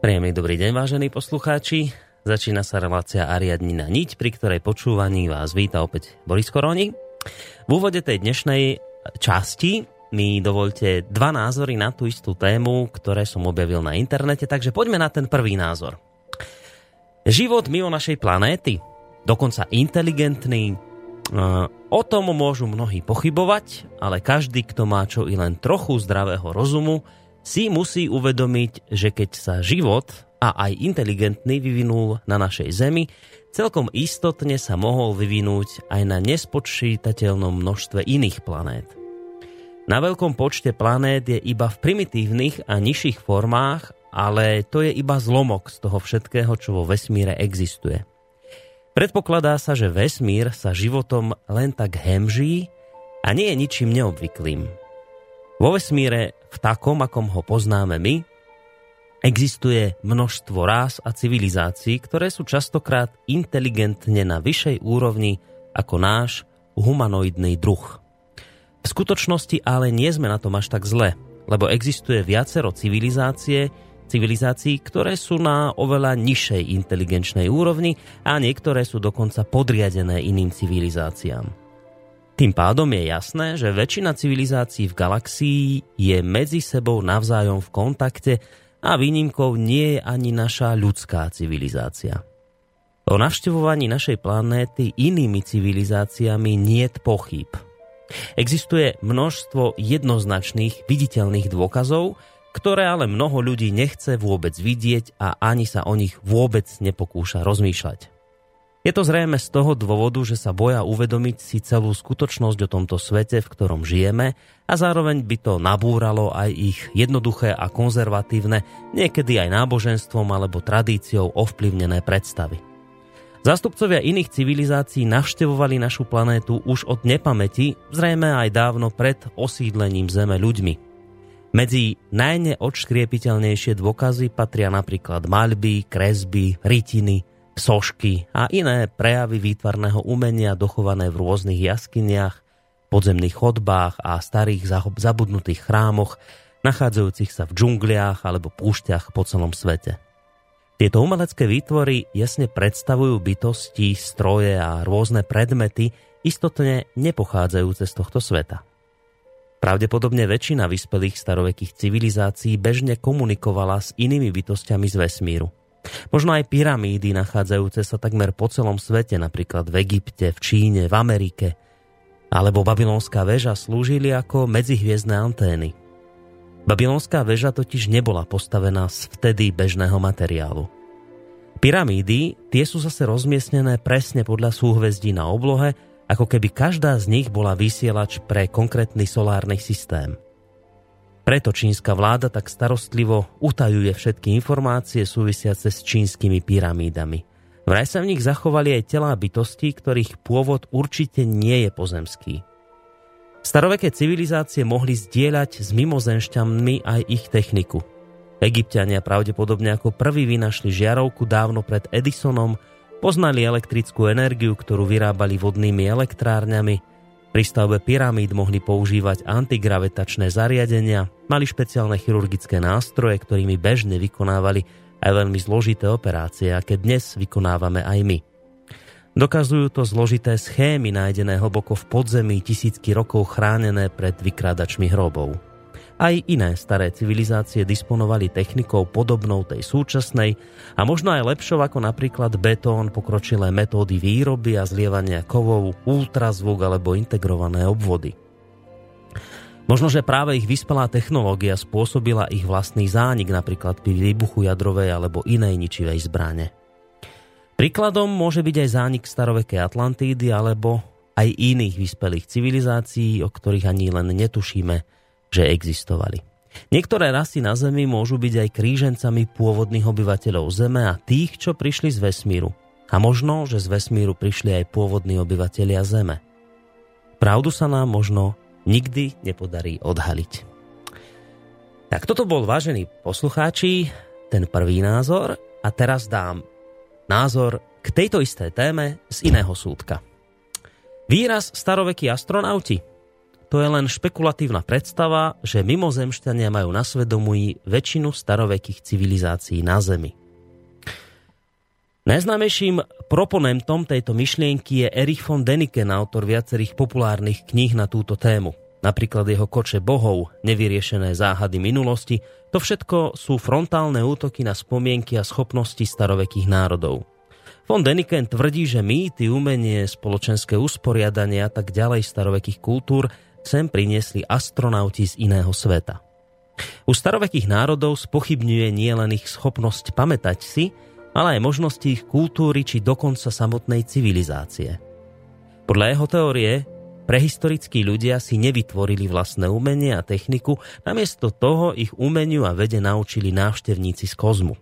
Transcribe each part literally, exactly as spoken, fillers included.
Príjemný dobrý deň, vážení poslucháči. Začína sa relácia Ariadnina niť, pri ktorej počúvaní vás víta opäť Boris Korónik. V úvode tej dnešnej časti mi dovoľte dva názory na tú istú tému, ktoré som objavil na internete, takže poďme na ten prvý názor. Život mimo našej planéty, dokonca inteligentný, o tom môžu mnohí pochybovať, ale každý, kto má čo i len trochu zdravého rozumu, si musí uvedomiť, že keď sa život a aj inteligentný vyvinul na našej Zemi, celkom istotne sa mohol vyvinúť aj na nespočítateľnom množstve iných planét. Na veľkom počte planét je iba v primitívnych a nižších formách, ale to je iba zlomok z toho všetkého, čo vo vesmíre existuje. Predpokladá sa, že vesmír sa životom len tak hemží a nie je ničím neobvyklým. Vo vesmíre, v takom, akom ho poznáme my, existuje množstvo rás a civilizácií, ktoré sú častokrát inteligentne na vyššej úrovni ako náš humanoidný druh. V skutočnosti ale nie sme na tom až tak zle, lebo existuje viacero civilizácie, civilizácií, ktoré sú na oveľa nižšej inteligenčnej úrovni a niektoré sú dokonca podriadené iným civilizáciám. Tým pádom je jasné, že väčšina civilizácií v galaxii je medzi sebou navzájom v kontakte a výnimkou nie je ani naša ľudská civilizácia. O navštevovaní našej planéty inými civilizáciami niet pochýb. Existuje množstvo jednoznačných viditeľných dôkazov, ktoré ale mnoho ľudí nechce vôbec vidieť a ani sa o nich vôbec nepokúša rozmýšľať. Je to zrejme z toho dôvodu, že sa boja uvedomiť si celú skutočnosť o tomto svete, v ktorom žijeme, a zároveň by to nabúralo aj ich jednoduché a konzervatívne, niekedy aj náboženstvom alebo tradíciou ovplyvnené predstavy. Zástupcovia iných civilizácií navštevovali našu planétu už od nepamäti, zrejme aj dávno pred osídlením Zeme ľuďmi. Medzi najneodškriepiteľnejšie dôkazy patria napríklad maľby, kresby, rytiny, sošky a iné prejavy výtvarného umenia dochované v rôznych jaskyniach, podzemných chodbách a starých zabudnutých chrámoch, nachádzajúcich sa v džungliách alebo púšťach po celom svete. Tieto umelecké výtvory jasne predstavujú bytosti, stroje a rôzne predmety, istotne nepochádzajúce z tohto sveta. Pravdepodobne väčšina vyspelých starovekých civilizácií bežne komunikovala s inými bytostiami z vesmíru. Možno aj pyramídy nachádzajúce sa takmer po celom svete, napríklad v Egypte, v Číne, v Amerike, alebo babylonská väža slúžili ako medzihviezdne antény. Babylonská väža totiž nebola postavená z vtedy bežného materiálu. Pyramídy, tie sú zase rozmiestnené presne podľa súhvezdí na oblohe, ako keby každá z nich bola vysielač pre konkrétny solárny systém. Preto čínska vláda tak starostlivo utajuje všetky informácie súvisiace s čínskymi pyramídami. Vraj sa v nich zachovali aj telá bytostí, ktorých pôvod určite nie je pozemský. Staroveké civilizácie mohli zdieľať s mimozenšťanmi aj ich techniku. Egypťania pravdepodobne ako prví vynašli žiarovku dávno pred Edisonom, poznali elektrickú energiu, ktorú vyrábali vodnými elektrárňami. Pri stavbe pyramíd mohli používať antigravitačné zariadenia, mali špeciálne chirurgické nástroje, ktorými bežne vykonávali aj veľmi zložité operácie, aké dnes vykonávame aj my. Dokazujú to zložité schémy nájdené hlboko v podzemí tisícky rokov chránené pred vykrádačmi hrobov. Aj iné staré civilizácie disponovali technikou podobnou tej súčasnej a možno aj lepšou ako napríklad betón, pokročilé metódy výroby a zlievania kovov, ultrazvuk alebo integrované obvody. Možno, že práve ich vyspelá technológia spôsobila ich vlastný zánik, napríklad pri výbuchu jadrovej alebo inej ničivej zbrane. Príkladom môže byť aj zánik starovekej Atlantídy alebo aj iných vyspelých civilizácií, o ktorých ani len netušíme, že existovali. Niektoré rasy na Zemi môžu byť aj krížencami pôvodných obyvateľov Zeme a tých, čo prišli z vesmíru. A možno, že z vesmíru prišli aj pôvodní obyvatelia Zeme. Pravdu sa nám možno nikdy nepodarí odhaliť. Tak toto bol, vážení poslucháči, ten prvý názor a teraz dám názor k tejto istej téme z iného súdka. Výraz starovekí astronauti. To je len špekulatívna predstava, že mimozemšťania majú na svedomí väčšinu starovekých civilizácií na Zemi. Najznámejším proponentom tejto myšlienky je Erich von Däniken, autor viacerých populárnych kníh na túto tému. Napríklad jeho Koče bohov, nevyriešené záhady minulosti, to všetko sú frontálne útoky na spomienky a schopnosti starovekých národov. Von Däniken tvrdí, že mýty, umenie, spoločenské usporiadanie a tak ďalej starovekých kultúr sem priniesli astronauti z iného sveta. U starovekých národov spochybňuje nielen ich schopnosť pamätať si, ale aj možnosti ich kultúry či dokonca samotnej civilizácie. Podľa jeho teórie, prehistorickí ľudia si nevytvorili vlastné umenie a techniku, namiesto toho ich umeniu a vede naučili návštevníci z kozmu.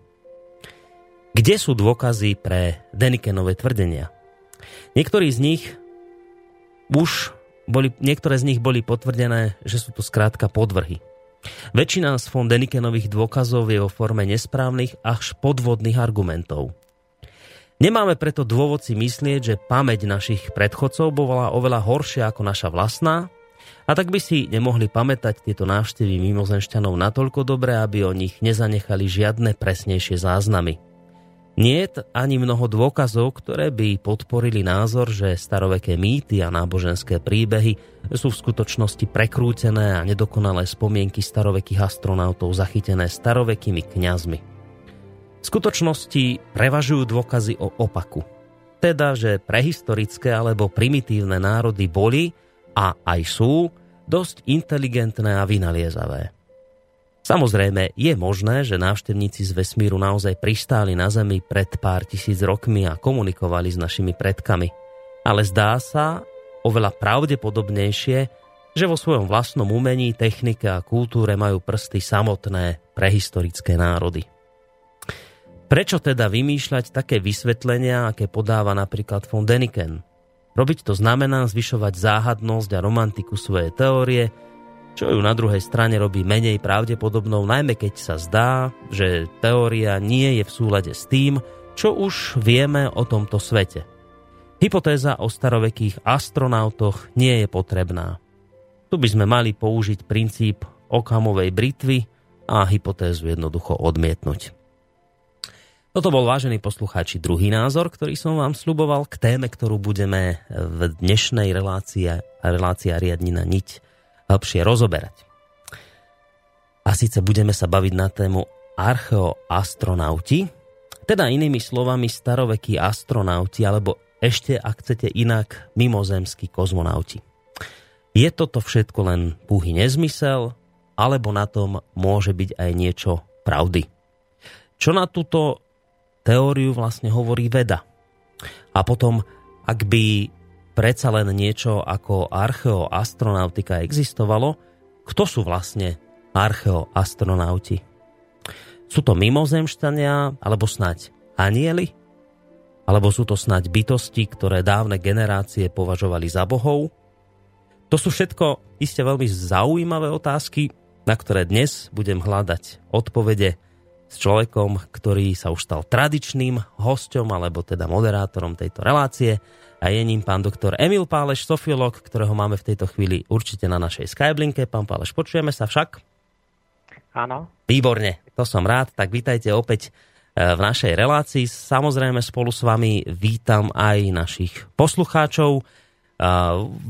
Kde sú dôkazy pre Dänikenové tvrdenia? Niektorí z nich už Boli, niektoré z nich boli potvrdené, že sú to skrátka podvrhy. Väčšina z von Dänikenových dôkazov je vo forme nesprávnych až podvodných argumentov. Nemáme preto dôvod si myslieť, že pamäť našich predchodcov bola oveľa horšia ako naša vlastná, a tak by si nemohli pamätať tieto návštevy mimozenšťanov natoľko dobre, aby o nich nezanechali žiadne presnejšie záznamy. Niet ani mnoho dôkazov, ktoré by podporili názor, že staroveké mýty a náboženské príbehy sú v skutočnosti prekrútené a nedokonalé spomienky starovekých astronautov zachytené starovekými kňazmi. V skutočnosti prevažujú dôkazy o opaku. Teda, že prehistorické alebo primitívne národy boli a aj sú dosť inteligentné a vynaliezavé. Samozrejme, je možné, že návštevníci z vesmíru naozaj pristáli na Zemi pred pár tisíc rokmi a komunikovali s našimi predkami. Ale zdá sa oveľa pravdepodobnejšie, že vo svojom vlastnom umení, technike a kultúre majú prsty samotné prehistorické národy. Prečo teda vymýšľať také vysvetlenia, aké podáva napríklad von Däniken? Robiť to znamená zvyšovať záhadnosť a romantiku svojej teórie, čo ju na druhej strane robí menej pravdepodobnou, najmä keď sa zdá, že teória nie je v súlade s tým, čo už vieme o tomto svete. Hypotéza o starovekých astronautoch nie je potrebná. Tu by sme mali použiť princíp Ockhamovej britvy a hypotézu jednoducho odmietnuť. Toto bol, vážení poslucháči, druhý názor, ktorý som vám sľuboval k téme, ktorú budeme v dnešnej relácii relácia Riadnina niť lepšie rozoberať. A síce budeme sa baviť na tému archeoastronauti, Teda inými slovami starovekí astronauti, alebo ešte, ak chcete inak, mimozemskí kozmonauti. Je toto všetko len púhý nezmysel, alebo na tom môže byť aj niečo pravdy? Čo na túto teóriu vlastne hovorí veda? A potom, ak by predsa len niečo ako archeoastronautika existovalo, kto sú vlastne archeoastronauti? Sú to mimozemšťania, alebo snáď anjeli? Alebo sú to snáď bytosti, ktoré dávne generácie považovali za bohov? To sú všetko iste veľmi zaujímavé otázky, na ktoré dnes budem hľadať odpovede s človekom, ktorý sa už stal tradičným hosťom, alebo teda moderátorom tejto relácie. A je ním pán doktor Emil Páleš, sofiolog, ktorého máme v tejto chvíli určite na našej Skype-linke. Pán Páleš, počujeme sa však? Áno. Výborne, to som rád. Tak vítajte opäť v našej relácii. Samozrejme spolu s vami vítam aj našich poslucháčov.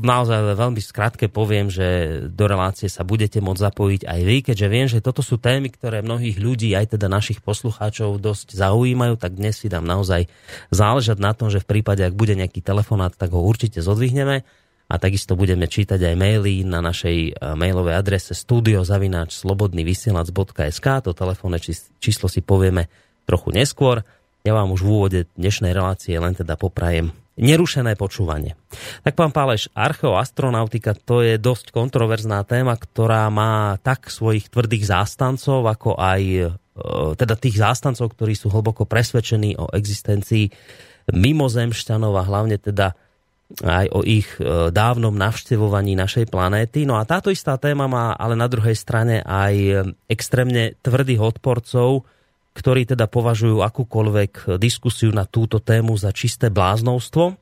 Naozaj veľmi skrátke poviem, že do relácie sa budete môcť zapojiť aj vy, keďže viem, že toto sú témy, ktoré mnohých ľudí, aj teda našich poslucháčov, dosť zaujímajú, tak dnes si dám naozaj záležať na tom, že v prípade, ak bude nejaký telefonát, tak ho určite zodvihneme. A takisto budeme čítať aj maily na našej mailovej adrese studio zavináč slobodný vysielač bodka es ká. To telefónne číslo si povieme trochu neskôr. Ja vám už v úvode dnešnej relácie len teda poprajem nerušené počúvanie. Tak pán Páleš, archeoastronautika, to je dosť kontroverzná téma, ktorá má tak svojich tvrdých zástancov, ako aj teda tých zástancov, ktorí sú hlboko presvedčení o existencii mimozemšťanov a hlavne teda aj o ich dávnom navštevovaní našej planéty. No a táto istá téma má ale na druhej strane aj extrémne tvrdých odporcov, ktorí teda považujú akúkoľvek diskusiu na túto tému za čisté bláznovstvo.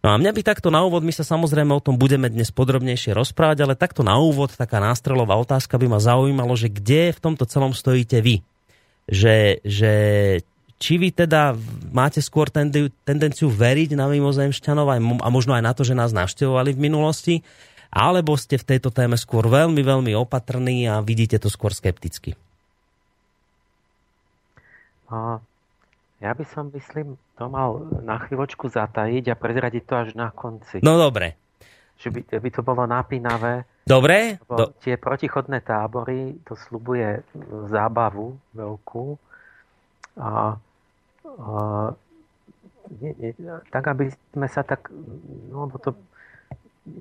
No a mňa by takto na úvod, my sa samozrejme o tom budeme dnes podrobnejšie rozprávať, ale takto na úvod taká nástrelová otázka by ma zaujímalo, že kde v tomto celom stojíte vy? Že... že Či vy teda máte skôr tendenciu veriť na mimozemšťanov a možno aj na to, že nás navštevovali v minulosti, alebo ste v tejto téme skôr veľmi, veľmi opatrní a vidíte to skôr skepticky? Ja by som, myslím, to mal na chvíľočku zatajiť a prezradiť to až na konci. No dobre. Že by, by to bolo napínavé. Dobre. Do... Tie protichodné tábory, to sľubuje zábavu veľkú. A, a, nie, nie, tak aby sme sa tak no, bo to,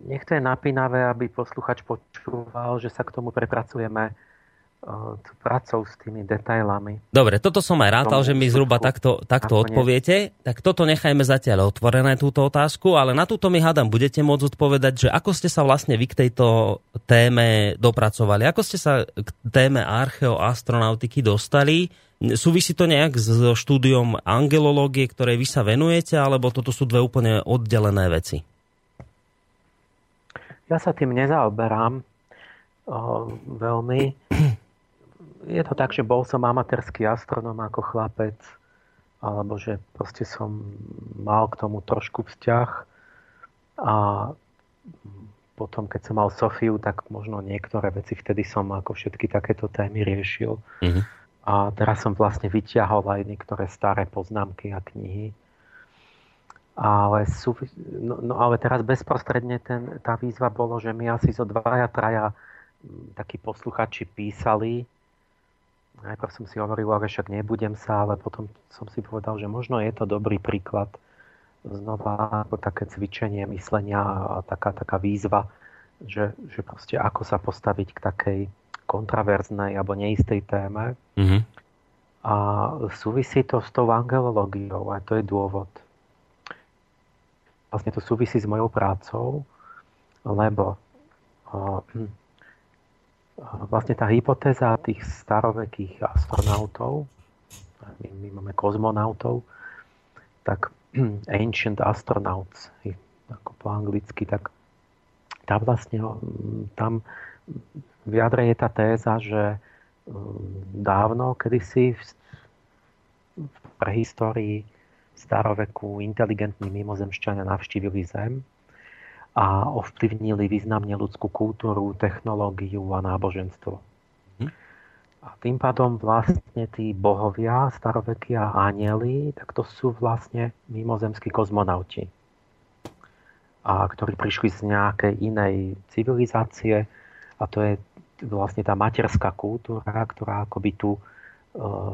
nech to je napínavé, aby posluchač počúval, že sa k tomu prepracujeme uh, pracou s tými detailami. Dobre, toto som aj rátal, že mi zhruba takto, takto odpoviete, tak toto nechajme zatiaľ otvorené túto otázku, ale na túto mi hádam budete môcť odpovedať, že ako ste sa vlastne vy k tejto téme dopracovali, ako ste sa k téme archeoastronautiky dostali. Súvisí to nejak so štúdiom angelológie, ktorej vy sa venujete, alebo toto sú dve úplne oddelené veci? Ja sa tým nezaoberám o, veľmi. Je to tak, že bol som amatérsky astronóm ako chlapec, alebo že proste som mal k tomu trošku vzťah. A potom, keď som mal Sofiu, tak možno niektoré veci vtedy som ako všetky takéto témy riešil. Mhm. A teraz som vlastne vyťahol aj niektoré staré poznámky a knihy. Ale, sú, no, no ale teraz bezprostredne ten, tá výzva bolo, že my asi zo dvaja, traja takí posluchači písali. Najprv som si hovoril, ale však nebudem sa, ale potom som si povedal, že možno je to dobrý príklad. Znova ako také cvičenie myslenia a taká, taká výzva, že, že proste ako sa postaviť k takej kontraverznej alebo neistej téme. Mm-hmm. A súvisí to s tou angelológiou a to je dôvod. Vlastne to súvisí s mojou prácou, lebo uh, vlastne tá hypotéza tých starovekých astronautov, my, my máme kozmonautov, tak ancient astronauts, ako po anglicky, tak tá vlastne tam v jadre je tá téza, že dávno, kedysi v prehistórii staroveku inteligentní mimozemšťania navštívili Zem a ovplyvnili významne ľudskú kultúru, technológiu a náboženstvo. Hm. A A tým pádom vlastne tí bohovia, starovekí a anjeli, tak to sú vlastne mimozemskí kozmonauti, a ktorí prišli z nejakej inej civilizácie, a to je vlastne tá materská kultúra, ktorá akoby tu e,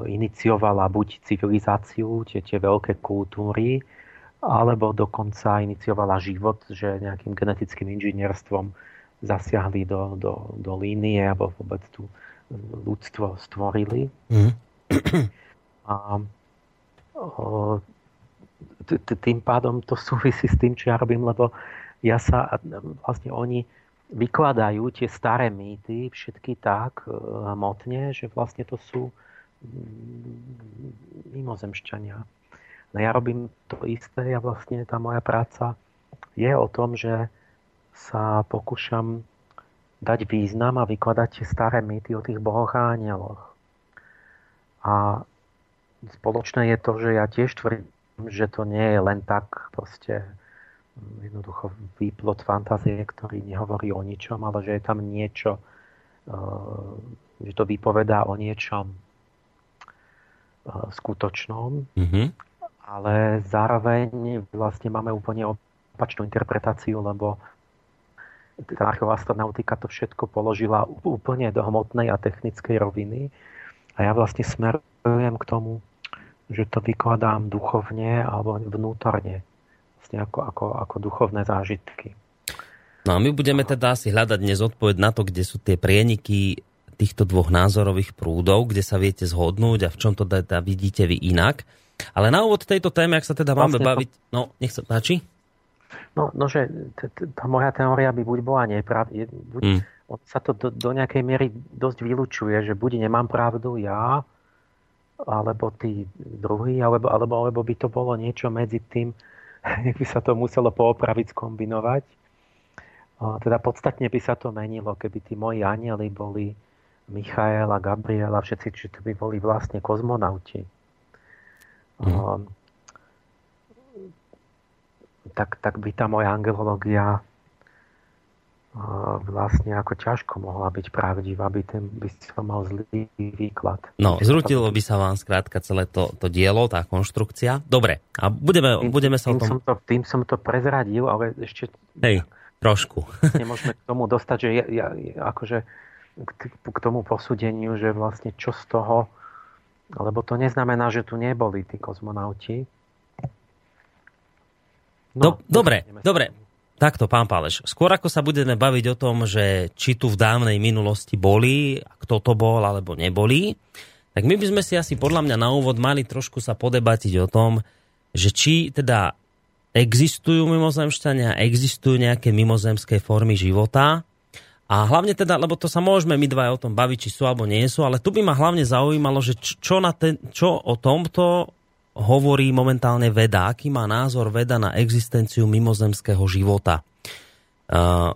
iniciovala buď civilizáciu, tie, tie veľké kultúry, alebo dokonca iniciovala život, že nejakým genetickým inžinierstvom zasiahli do, do, do línie, alebo vôbec tu ľudstvo stvorili. Mm. A o, t- t- tým pádom to súvisí s tým, čo ja robím, lebo ja sa, vlastne oni vykladajú tie staré mýty všetky tak hmotne, že vlastne to sú mimozemšťania. No ja robím to isté, ja vlastne tá moja práca je o tom, že sa pokúšam dať význam a vykladať tie staré mýty o tých bohoch a anjeloch. A spoločné je to, že ja tiež tvrdím, že to nie je len tak proste jednoducho výplod fantázie, ktorý nehovorí o ničom, ale že je tam niečo, že to vypovedá o niečom skutočnom, mm-hmm. ale zároveň vlastne máme úplne opačnú interpretáciu, lebo tá archeoastronautika to všetko položila úplne do hmotnej a technickej roviny. A ja vlastne smerujem k tomu, že to vykladám duchovne alebo vnútorne. Vlastne ako, ako, ako duchovné zážitky. No a my budeme teda asi hľadať dnes odpoveď na to, kde sú tie prieniky týchto dvoch názorových prúdov, kde sa viete zhodnúť a v čom to teda vidíte vy inak. Ale na úvod tejto téme, ak sa teda máme vlastne baviť... To... No, nech sa páči. No, no že t- t- tá moja teória by buď bola nepravda, buď mm. on sa to do, do nejakej miery dosť vylučuje, že buď nemám pravdu ja, alebo tí druhý, alebo, alebo, alebo by to bolo niečo medzi tým, ak by sa to muselo poopraviť, skombinovať. O, teda podstatne by sa to menilo, keby tí moji anjeli boli Michael a Gabriel a všetci, či to by boli vlastne kozmonauti. Mm. O, Tak, tak by tá moja angelológia vlastne ako ťažko mohla byť pravdivá, aby ten by som mal zlý výklad. No, zrutilo by sa vám skrátka celé to, to dielo, tá konštrukcia. Dobre, a budeme, tým, budeme sa tým o tom... Som to, tým som to prezradil, ale ešte... Hej, trošku. Nemôžeme k tomu dostať, že ja, ja, akože k tomu posúdeniu, že vlastne čo z toho... Lebo to neznamená, že tu neboli tí kozmonauti. No, dobre, dobre. Takto, pán Páleš. Skôr ako sa budeme baviť o tom, že či tu v dávnej minulosti boli, kto to bol alebo neboli, tak my by sme si asi podľa mňa na úvod mali trošku sa podebatiť o tom, že či teda existujú mimozemšťania, existujú nejaké mimozemské formy života. A hlavne teda, lebo to sa môžeme my dva o tom baviť, či sú alebo nie sú, ale tu by ma hlavne zaujímalo, že čo, na ten, čo o tomto hovorí momentálne veda, aký má názor veda na existenciu mimozemského života. Uh,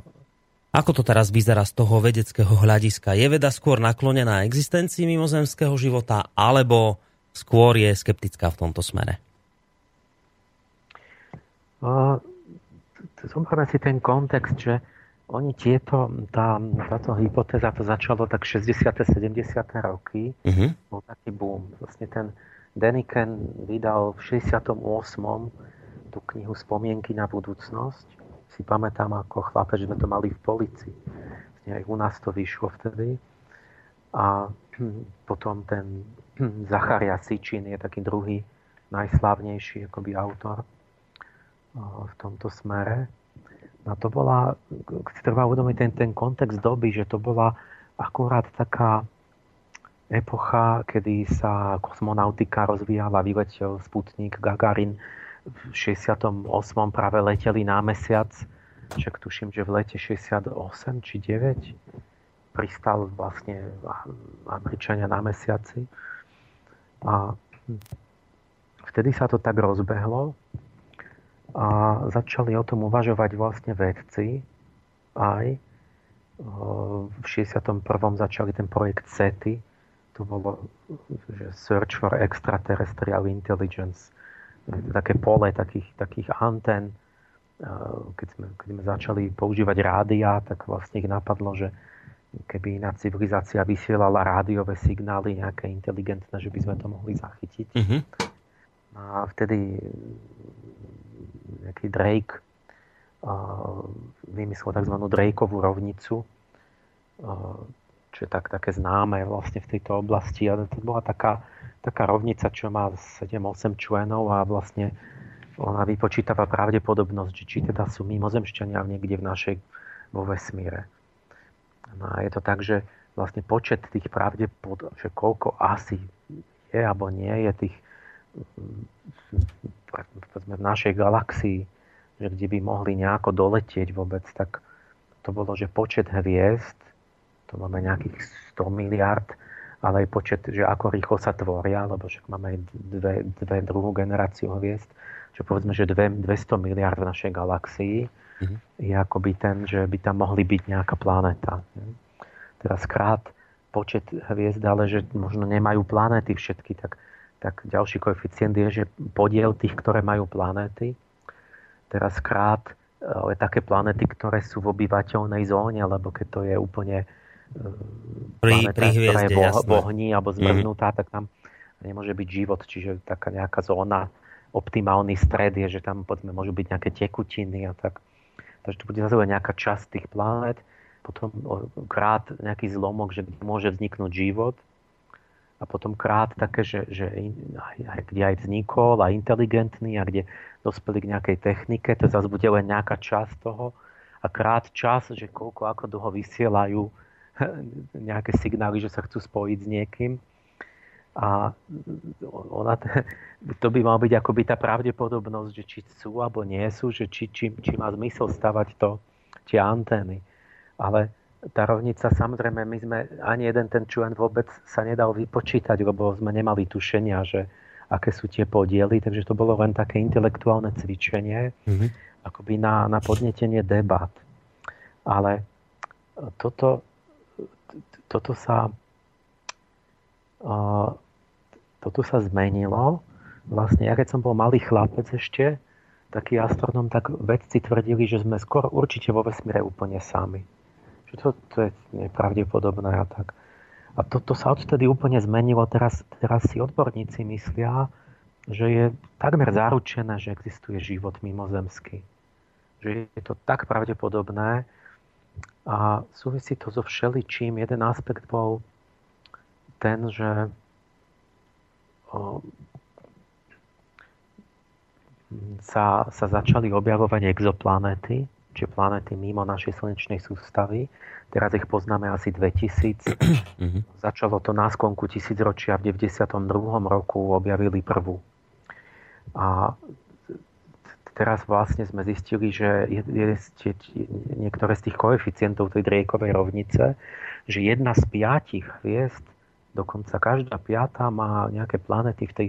ako to teraz vyzerá z toho vedeckého hľadiska? Je veda skôr naklonená existencii mimozemského života, alebo skôr je skeptická v tomto smere? Uh, Zoberme si ten kontext, že oni tieto, tá, táto hypotéza to začalo tak šesťdesiate sedemdesiate roky. Uh-huh. Bol taký boom. Vlastne ten Däniken vydal v šesťdesiatom ôsmom tú knihu Spomienky na budúcnosť. Si pamätám ako chlapec, že sme to mali v Polici. Aj u nás to vyšlo vtedy. A potom ten Zecharia Sitchin je taký druhý najslavnejší akoby autor v tomto smere. A to bola, si treba uvedomiť ten, ten kontext doby, že to bola akurát taká epocha, kedy sa kozmonautika rozvíjala, vyletel Sputnik, Gagarin. V šesťdesiatom ôsmom práve leteli na mesiac. Však tuším, že v lete šesťdesiatosem či deväť pristal vlastne Američania na mesiaci. A vtedy sa to tak rozbehlo a začali o tom uvažovať vlastne vedci aj. V šesťdesiatom prvom začali ten projekt SETI. To bolo že Search for Extraterrestrial Intelligence. Také pole takých, takých antén. Keď sme, keď sme začali používať rádia, tak vlastne ich napadlo, že keby iná civilizácia vysielala rádiové signály nejaké inteligentné, že by sme to mohli zachytiť. Mm-hmm. A vtedy nejaký Drake uh, vymyslel tzv. Drakeovú rovnicu, uh, čo je tak, také známe vlastne v tejto oblasti. A to bola taká, taká rovnica, čo má sedem osem členov a vlastne ona vypočítava pravdepodobnosť, či teda sú mimozemšťania niekde v našej vo vesmíre. No a je to tak, že vlastne počet tých pravdepodobností, že koľko asi je alebo nie je tých v našej galaxii, že kde by mohli nejako doletieť vôbec, tak to bolo, že počet hviezd, to máme nejakých sto miliárd, ale aj počet, že ako rýchlo sa tvoria, lebo však máme aj dve, dve druhú generáciu hviezd, že povedzme, že dvesto miliárd v našej galaxii, mm-hmm, je akoby ten, že by tam mohli byť nejaká planéta. Teraz krát počet hviezd, ale že možno nemajú planéty všetky, tak, tak ďalší koeficient je, že podiel tých, ktoré majú planéty. Teraz krát ale také planéty, ktoré sú v obyvateľnej zóne, lebo keď to je úplne planéta, pri, pri hviezde, ktorá je v ohni alebo zmrznutá, mm-hmm, tak tam nemôže byť život, čiže taká nejaká zóna, optimálny stred je, že tam poďme, môžu byť nejaké tekutiny a tak. Takže to bude zase nejaká časť tých planét, potom krát nejaký zlomok, že môže vzniknúť život a potom krát také, že, že aj, kde aj vznikol a inteligentný a kde dospeli k nejakej technike, to zase bude len nejaká časť toho a krát čas, že koľko ako dlho vysielajú nejaké signály, že sa chcú spojiť s niekým. A ona, to by mal byť akoby tá pravdepodobnosť, že či sú alebo nie sú, že či, či, či má zmysel stavať to, tie antény. Ale tá rovnica, samozrejme, my sme ani jeden ten člen vôbec sa nedal vypočítať, lebo sme nemali tušenia, že aké sú tie podiely, takže to bolo len také intelektuálne cvičenie, mm-hmm, akoby na, na podnetenie debát. Ale toto, toto sa... Uh, toto sa zmenilo. Vlastne, ja keď som bol malý chlapec ešte, taký astronóm, tak vedci tvrdili, že sme skoro určite vo vesmíre úplne sami. Že to, to je nepravdepodobné a tak. A toto to sa odtedy úplne zmenilo. Teraz, teraz si odborníci myslia, že je takmer zaručené, že existuje život mimozemský. Že je to tak pravdepodobné a súvisí to so všeličím. Jeden aspekt bol ten, že o, sa, sa začali objavovať exoplanéty, či planéty mimo našej slnečnej sústavy. Teraz ich poznáme asi dvetisíc. Začalo to na sklonku tisícročia, v deväťdesiatom druhom roku objavili prvú. A teraz vlastne sme zistili, že je, je, je, niektoré z tých koeficientov tej Drakeovej rovnice, že jedna z piatich hviezd, dokonca každá piata má nejaké planéty v tej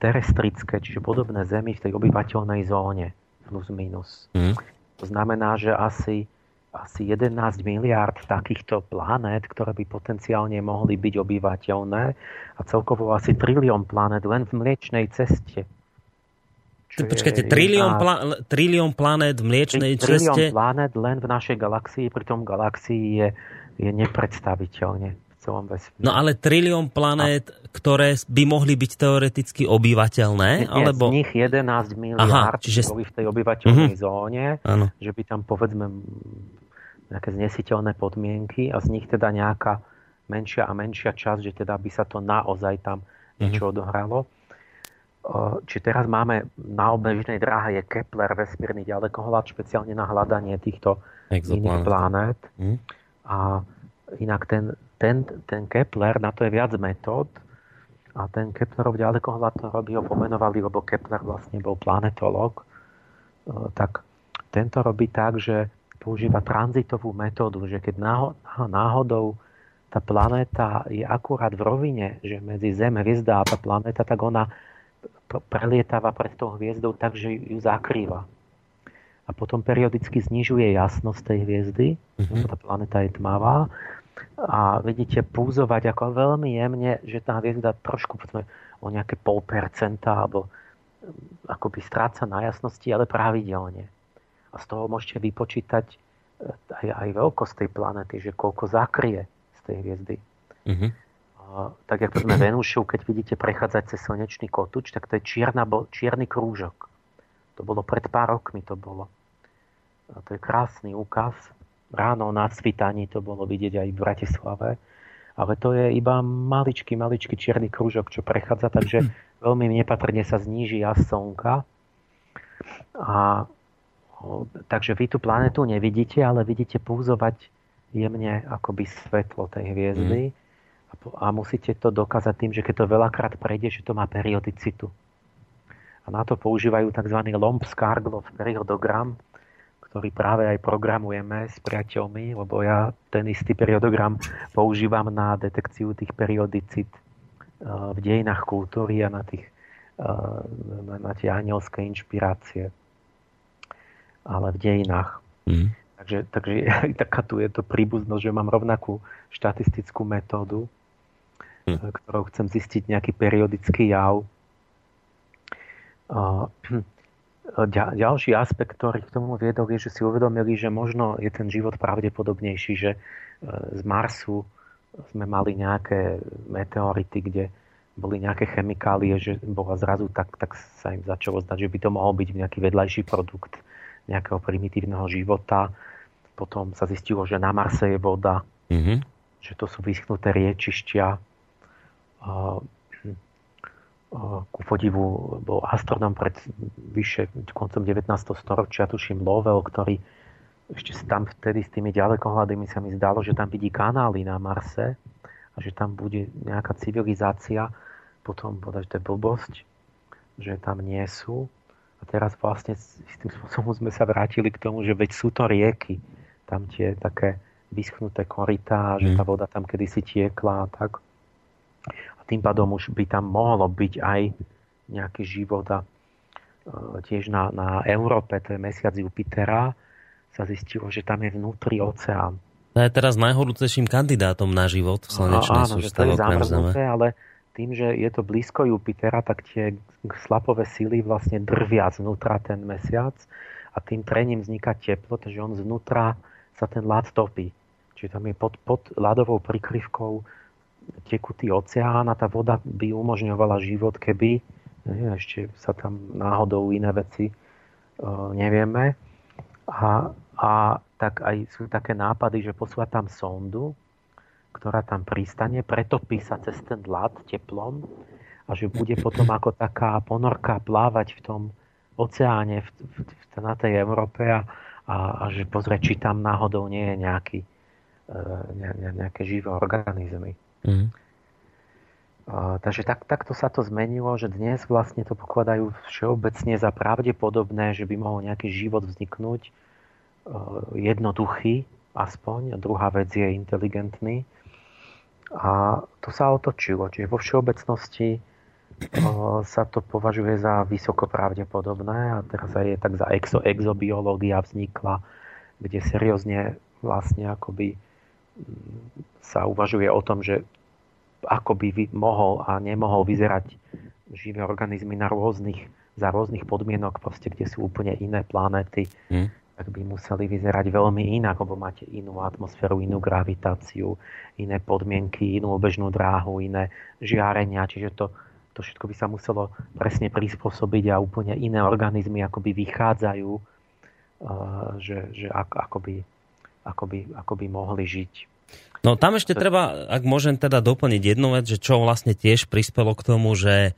terestrické, čiže podobné Zemi v tej obyvateľnej zóne, plus minus. Mm. To znamená, že asi, asi jedenásť miliárd takýchto planét, ktoré by potenciálne mohli byť obyvateľné a celkovo asi trilión planét len v Mliečnej ceste. Počkajte, trilión, na... pla- trilión planét v Mliečnej trilión ceste? Trilión planét len v našej galaxii, pritom galaxii je, je nepredstaviteľne. No ale trilión planét, a... ktoré by mohli byť teoreticky obyvateľné? Nie, alebo... z nich jedenásť miliárd, čiže... boli v tej obyvateľnej, mm-hmm, zóne, ano, že by tam povedzme nejaké znesiteľné podmienky a z nich teda nejaká menšia a menšia časť, že teda by sa to naozaj tam niečo, mm-hmm, odohralo. Čiže teraz máme na obežnej dráhe je Kepler, vesmírny ďalekohľad, špeciálne na hľadanie týchto iných planét. Mm-hmm. A inak ten Ten, ten Kepler, na to je viac metód a ten Keplerov ďalekohľad, ktorý ho pomenovali, lebo Kepler vlastne bol planetológ, tak tento robí tak, že používa tranzitovú metódu, že keď náhodou tá planéta je akurát v rovine, že medzi Zem, hviezda a tá planéta, tak ona prelietava pred tou hviezdou tak, že ju zakrýva. A potom periodicky znižuje jasnosť tej hviezdy, mm-hmm, tá planéta je tmavá, a vidíte púzovať ako veľmi jemne, že tá hviezda trošku povedzme, o nejaké pol percenta alebo akoby stráca na jasnosti, ale pravidelne. A z toho môžete vypočítať aj, aj veľkosť tej planety, že koľko zakrie z tej hviezdy. Mm-hmm. A, tak ako sme Venúšu, keď vidíte prechádzať cez slnečný kotúč, tak to je čierna, čierny krúžok. To bolo pred pár rokmi, to bolo. A to je krásny úkaz. Ráno na svitaní to bolo vidieť aj v Bratislave. Ale to je iba maličký, maličký čierny krúžok, čo prechádza, takže veľmi nepatrne sa zníži jas slnka. A, o, takže vy tú planetu nevidíte, ale vidíte pulzovať jemne akoby svetlo tej hviezdy. Mm. A, a musíte to dokázať tým, že keď to veľakrát prejde, že to má periodicitu. A na to používajú tzv. Lomb-Skarglov periodogram, ktorý práve aj programujeme s priateľmi, lebo ja ten istý periodogram používam na detekciu tých periodicít v dejinách kultúry a na, tých, na tie anielské inšpirácie. Ale v dejinách. Mm. Takže, takže aj taká tu je to príbuznosť, že mám rovnakú štatistickú metódu, mm. ktorou chcem zistiť nejaký periodický jav. Ďalší aspekt, ktorý k tomu viedol, je, že si uvedomili, že možno je ten život pravdepodobnejší, že z Marsu sme mali nejaké meteority, kde boli nejaké chemikálie, že bola zrazu tak, tak sa im začalo zdať, že by to mohol byť nejaký vedľajší produkt nejakého primitívneho života. Potom sa zistilo, že na Marse je voda, mm-hmm. že to sú vyschnuté riečištia. Ku podivu bol astronóm pred vyše koncom devätnásteho storočia, tuším Lovell, ktorý ešte tam vtedy s tými ďalekohľadmi sa mi zdalo, že tam vidí kanály na Marse a že tam bude nejaká civilizácia, potom povedať, že to je blbosť, že tam nie sú. A teraz vlastne s tým spôsobom sme sa vrátili k tomu, že veď sú to rieky, tam tie také vyschnuté korytá, mm. že tá voda tam kedysi tiekla a tak. Tým pádom už by tam mohlo byť aj nejaký život. A tiež na, na Európe, to je mesiac Jupitera, sa zistilo, že tam je vnútri oceán. To je teraz najhorúcejším kandidátom na život v slnečnej sústave. Áno, že to je zamrznuté, ale tým, že je to blízko Jupitera, tak tie slapové sily vlastne drvia zvnútra ten mesiac a tým trením vzniká teplo, takže on zvnútra sa ten ľad topí. Čiže tam je pod, pod ľadovou prikryvkou tekutý oceán a tá voda by umožňovala život, keby neviem, ešte sa tam náhodou iné veci e, nevieme. A, a tak aj sú také nápady, že posúva tam sondu, ktorá tam pristane, pretopí sa cez ten ľad teplom a že bude potom ako taká ponorka plávať v tom oceáne v, v, v, na tej Európe a, a, a že pozrieť, či tam náhodou nie je nejaký, e, ne, nejaké živé organizmy. Mm. Uh, takže tak, takto sa to zmenilo, že dnes vlastne to pokladajú všeobecne za pravdepodobné, že by mohol nejaký život vzniknúť uh, jednoduchý aspoň, a druhá vec je inteligentný a to sa otočilo, čiže vo všeobecnosti uh, sa to považuje za vysoko pravdepodobné a teraz aj je tak za exo, exobiológia vznikla, kde seriózne vlastne akoby sa uvažuje o tom, že ako by mohol a nemohol vyzerať živé organizmy na rôznych, za rôznych podmienok, proste, kde sú úplne iné planéty, mm. tak by museli vyzerať veľmi inak, lebo máte inú atmosféru, inú gravitáciu, iné podmienky, inú obežnú dráhu, iné žiarenia, čiže to, to všetko by sa muselo presne prispôsobiť a úplne iné organizmy akoby vychádzajú, že, že akoby Ako by, ako by mohli žiť. No tam ešte to... treba, ak môžem teda doplniť jednu vec, že čo vlastne tiež prispelo k tomu, že,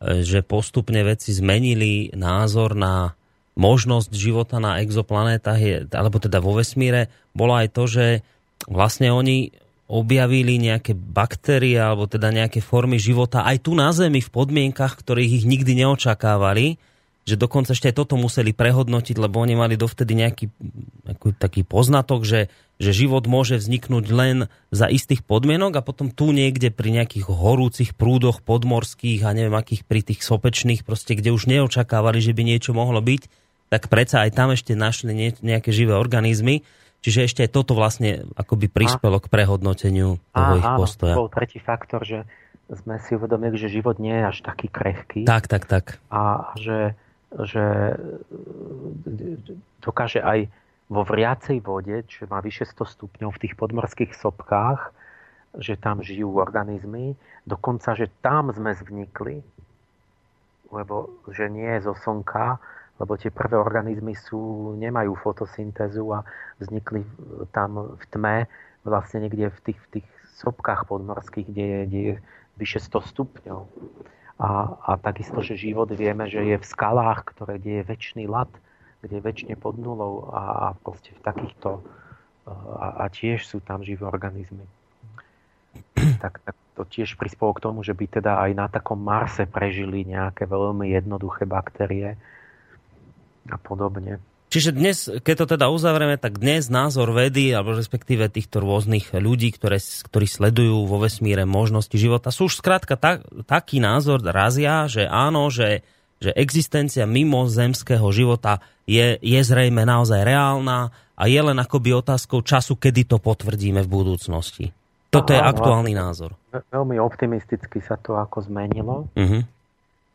že postupne vedci zmenili názor na možnosť života na exoplanétach, alebo teda vo vesmíre, bolo aj to, že vlastne oni objavili nejaké baktérie, alebo teda nejaké formy života aj tu na Zemi v podmienkach, ktorých ich nikdy neočakávali, že dokonca ešte aj toto museli prehodnotiť, lebo oni mali dovtedy nejaký taký poznatok, že, že život môže vzniknúť len za istých podmienok a potom tu niekde pri nejakých horúcich prúdoch podmorských a neviem akých pri tých sopečných, proste kde už neočakávali, že by niečo mohlo byť, tak predsa aj tam ešte našli nejaké živé organizmy. Čiže ešte aj toto vlastne akoby prispelo k prehodnoteniu toho a, ich áno, postoja. Áno, to bol tretí faktor, že sme si uvedomili, že život nie je až taký krehký. Tak, tak, tak. A že že dokáže aj vo vriacej vode, čo má vyše sto stupňov v tých podmorských sopkách, že tam žijú organizmy. Dokonca, že tam sme vznikli, lebo že nie zo slnka, lebo tie prvé organizmy sú, nemajú fotosyntézu a vznikli tam v tme, vlastne niekde v tých, v tých sopkách podmorských, kde je, kde je vyše sto stupňov. A, a takisto, že život vieme, že je v skalách, ktoré, kde je väčší ľad, kde je väčšine pod nulou a, a proste v takýchto a, a tiež sú tam živé organizmy. Tak, tak to tiež prispolo k tomu, že by teda aj na takom Marse prežili nejaké veľmi jednoduché baktérie a podobne. Čiže dnes, keď to teda uzavrieme, tak dnes názor vedy, alebo respektíve týchto rôznych ľudí, ktoré, ktorí sledujú vo vesmíre možnosti života, sú už skrátka tak, taký názor razia, že áno, že, že existencia mimozemského života je, je zrejme naozaj reálna a je len akoby otázkou času, kedy to potvrdíme v budúcnosti. Toto je aktuálny názor. Veľmi optimisticky sa to ako zmenilo. Uh-huh.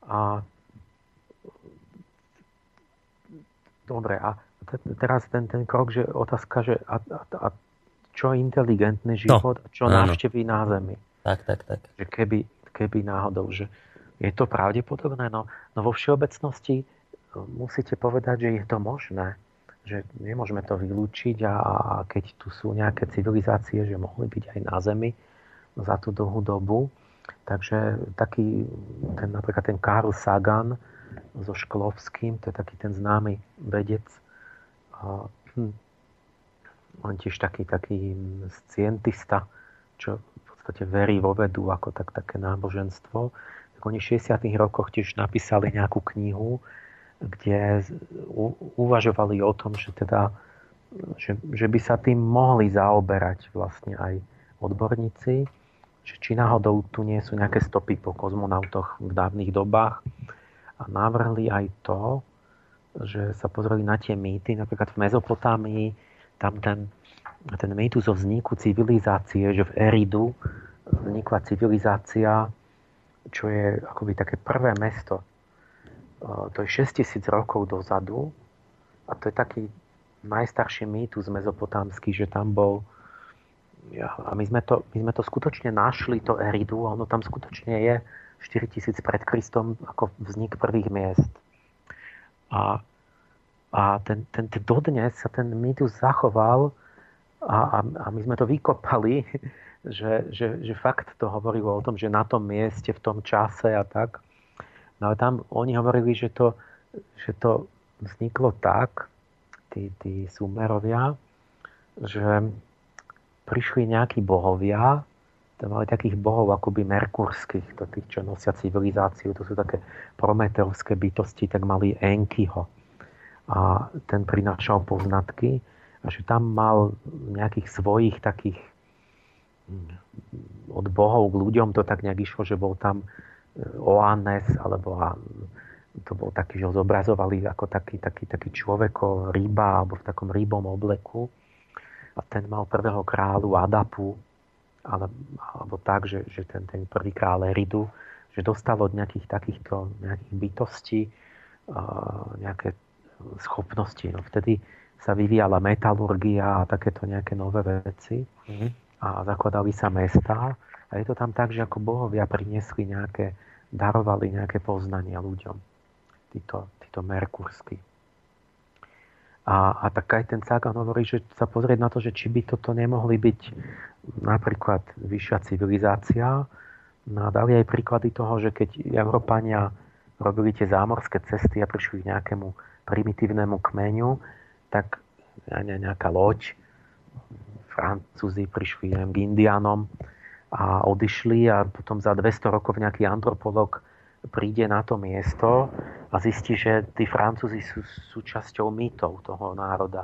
A dobre, a te- teraz ten, ten krok, že otázka, že a, a, a čo je inteligentný život, no. Čo návštevy na Zemi. Tak, tak, tak. Že keby, keby náhodou, že je to pravdepodobné, no, no vo všeobecnosti musíte povedať, že je to možné. Že nemôžeme to vylúčiť a, a keď tu sú nejaké civilizácie, že mohli byť aj na Zemi za tú dlhú dobu. Takže taký, ten, napríklad ten Carl Sagan so Šklovským, to je taký ten známy vedec, a, hm, on tiež taký, taký scientista, čo v podstate verí vo vedu ako tak, také náboženstvo. Tak oni v šesťdesiatych rokoch tiež napísali nejakú knihu, kde uvažovali o tom, že, teda, že, že by sa tým mohli zaoberať vlastne aj odborníci, že či náhodou tu nie sú nejaké stopy po kozmonautoch v dávnych dobách. A navrhli aj to, že sa pozreli na tie mýty, napríklad v Mezopotámii, tam ten, ten mýtus o vzniku civilizácie, že v Eridu vznikla civilizácia, čo je akoby také prvé mesto. To je šesťtisíc rokov dozadu a to je taký najstarší mýtus mezopotámsky, že tam bol a my sme to, my sme to skutočne našli, to Eridu, a ono tam skutočne je štyritisíc pred Kristom ako vznik prvých miest. A, a ten, ten, ten dodnes sa ten mýtus zachoval a, a, a my sme to vykopali, že, že, že fakt to hovorilo o tom, že na tom mieste, v tom čase a tak. No ale tam oni hovorili, že to, že to vzniklo tak, tí, tí Sumerovia, že prišli nejakí bohovia, tam mali takých bohov akoby merkurských, to tých, čo nosia civilizáciu, to sú také prometeovské bytosti, tak mali Enkiho. A ten prinášal poznatky a že tam mal nejakých svojich takých od bohov k ľuďom to tak nejak išlo, že bol tam Oannes, alebo to bol taký, že ho zobrazovali ako taký, taký, taký človeko, ryba, alebo v takom rybom obleku. A ten mal prvého kráľu Adapu, ale, alebo tak, že, že ten, ten prvý kráľ Eridu, že dostal od nejakých takýchto nejakých bytostí uh, nejaké schopnosti. No vtedy sa vyvíjala metalurgia a takéto nejaké nové veci. Mm-hmm. A zakladali sa mestá. A je to tam tak, že ako bohovia priniesli nejaké, darovali nejaké poznania ľuďom. Títo, títo merkursky. A, a tak aj ten Sagan hovorí, že sa pozrieť na to, že či by toto nemohli byť napríklad vyššia civilizácia. No a dali aj príklady toho, že keď Európania robili tie zámorské cesty a prišli k nejakému primitívnemu kmeňu, tak nejaká loď, Francúzi prišli k Indianom, a odišli a potom za dvesto rokov nejaký antropolog príde na to miesto a zistí, že tí Francúzi sú súčasťou mýtov toho národa.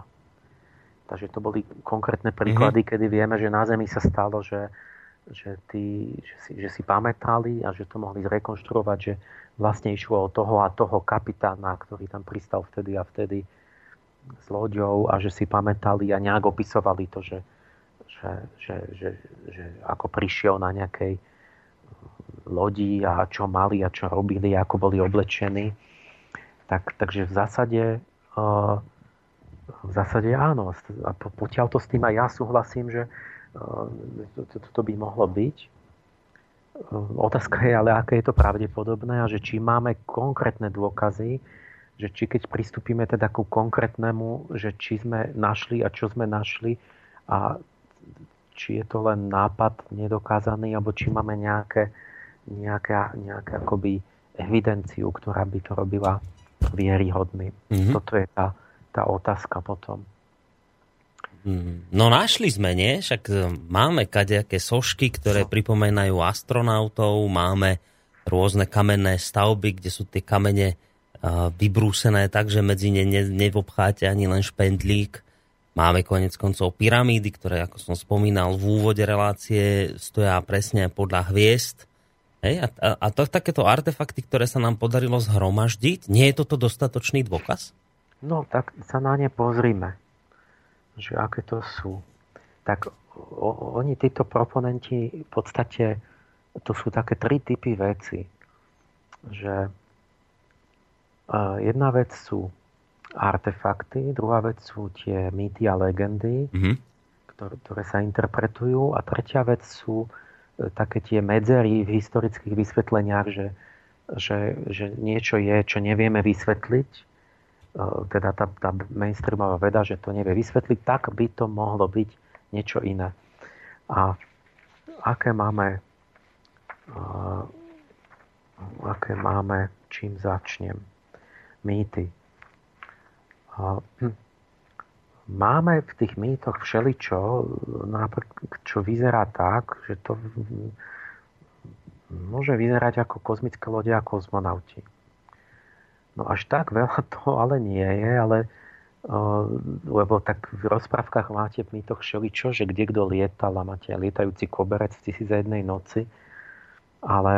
Takže to boli konkrétne príklady, mm-hmm. kedy vieme, že na Zemi sa stalo, že, že, tí, že, si, že si pamätali a že to mohli zrekonštruovať, že vlastne išlo o toho a toho kapitána, ktorý tam pristal vtedy a vtedy s loďou a že si pamätali a nejak opisovali to, že Že, že, že, že ako prišiel na nejakej lodi a čo mali a čo robili, ako boli oblečení. Tak, takže v zásade uh, V zásade áno. A potiaľ to s tým aj ja súhlasím, že toto by mohlo byť. Otázka je ale, aké je to pravdepodobné a že či máme konkrétne dôkazy, že či keď pristúpime teda ku konkrétnemu, že či sme našli a čo sme našli a či je to len nápad nedokázaný, alebo či máme nejaké, nejaká, nejaká akoby evidenciu, ktorá by to robila vieryhodným. Mm-hmm. Toto je tá, tá otázka potom. No našli sme, nie? Však máme kadejaké sošky, ktoré pripomínajú astronautov, máme rôzne kamenné stavby, kde sú tie kamene vybrúsené tak, že medzi ne nevobcháte ani len špendlík. Máme konec koncov pyramídy, ktoré, ako som spomínal, v úvode relácie stoja presne podľa hviezd. Hej? A, a, a to, takéto artefakty, ktoré sa nám podarilo zhromaždiť, nie je toto dostatočný dôkaz? No, tak sa na ne pozrime, že aké to sú. Tak o, oni, títo proponenti, v podstate to sú také tri typy veci. Že jedna vec sú artefakty, druhá vec sú tie mýty a legendy, mm-hmm. ktoré, ktoré sa interpretujú, a tretia vec sú také tie medzery v historických vysvetleniach, že, že, že niečo je, čo nevieme vysvetliť, teda tá, tá mainstreamová veda, že to nevie vysvetliť, tak by to mohlo byť niečo iné. A aké máme aké máme čím začnem? Mýty. Máme v tých mýtoch všeličo, napríklad, čo vyzerá tak, že to môže vyzerať ako kozmické lode a kozmonauti. No až tak veľa to ale nie je, ale lebo tak v rozprávkach máte v mýtoch všeličo, že kde kto lietal a máte lietajúci koberec v tisícjednej noci, ale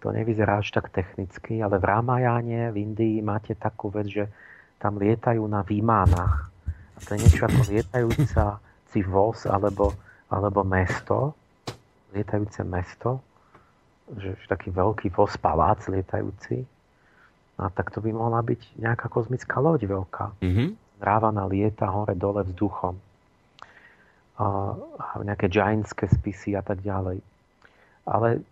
to nevyzerá až tak technicky, ale v Rámajáne v Indii máte takú vec, že tam lietajú na výmánach. A to je niečo ako lietajúca voz alebo, alebo mesto. Lietajúce mesto. Že, že taký veľký voz, palác lietajúci. A tak to by mohla byť nejaká kozmická loď veľká. Mm-hmm. Rávaná lieta hore dole vzduchom. A, a nejaké džainské spisy a tak ďalej. Ale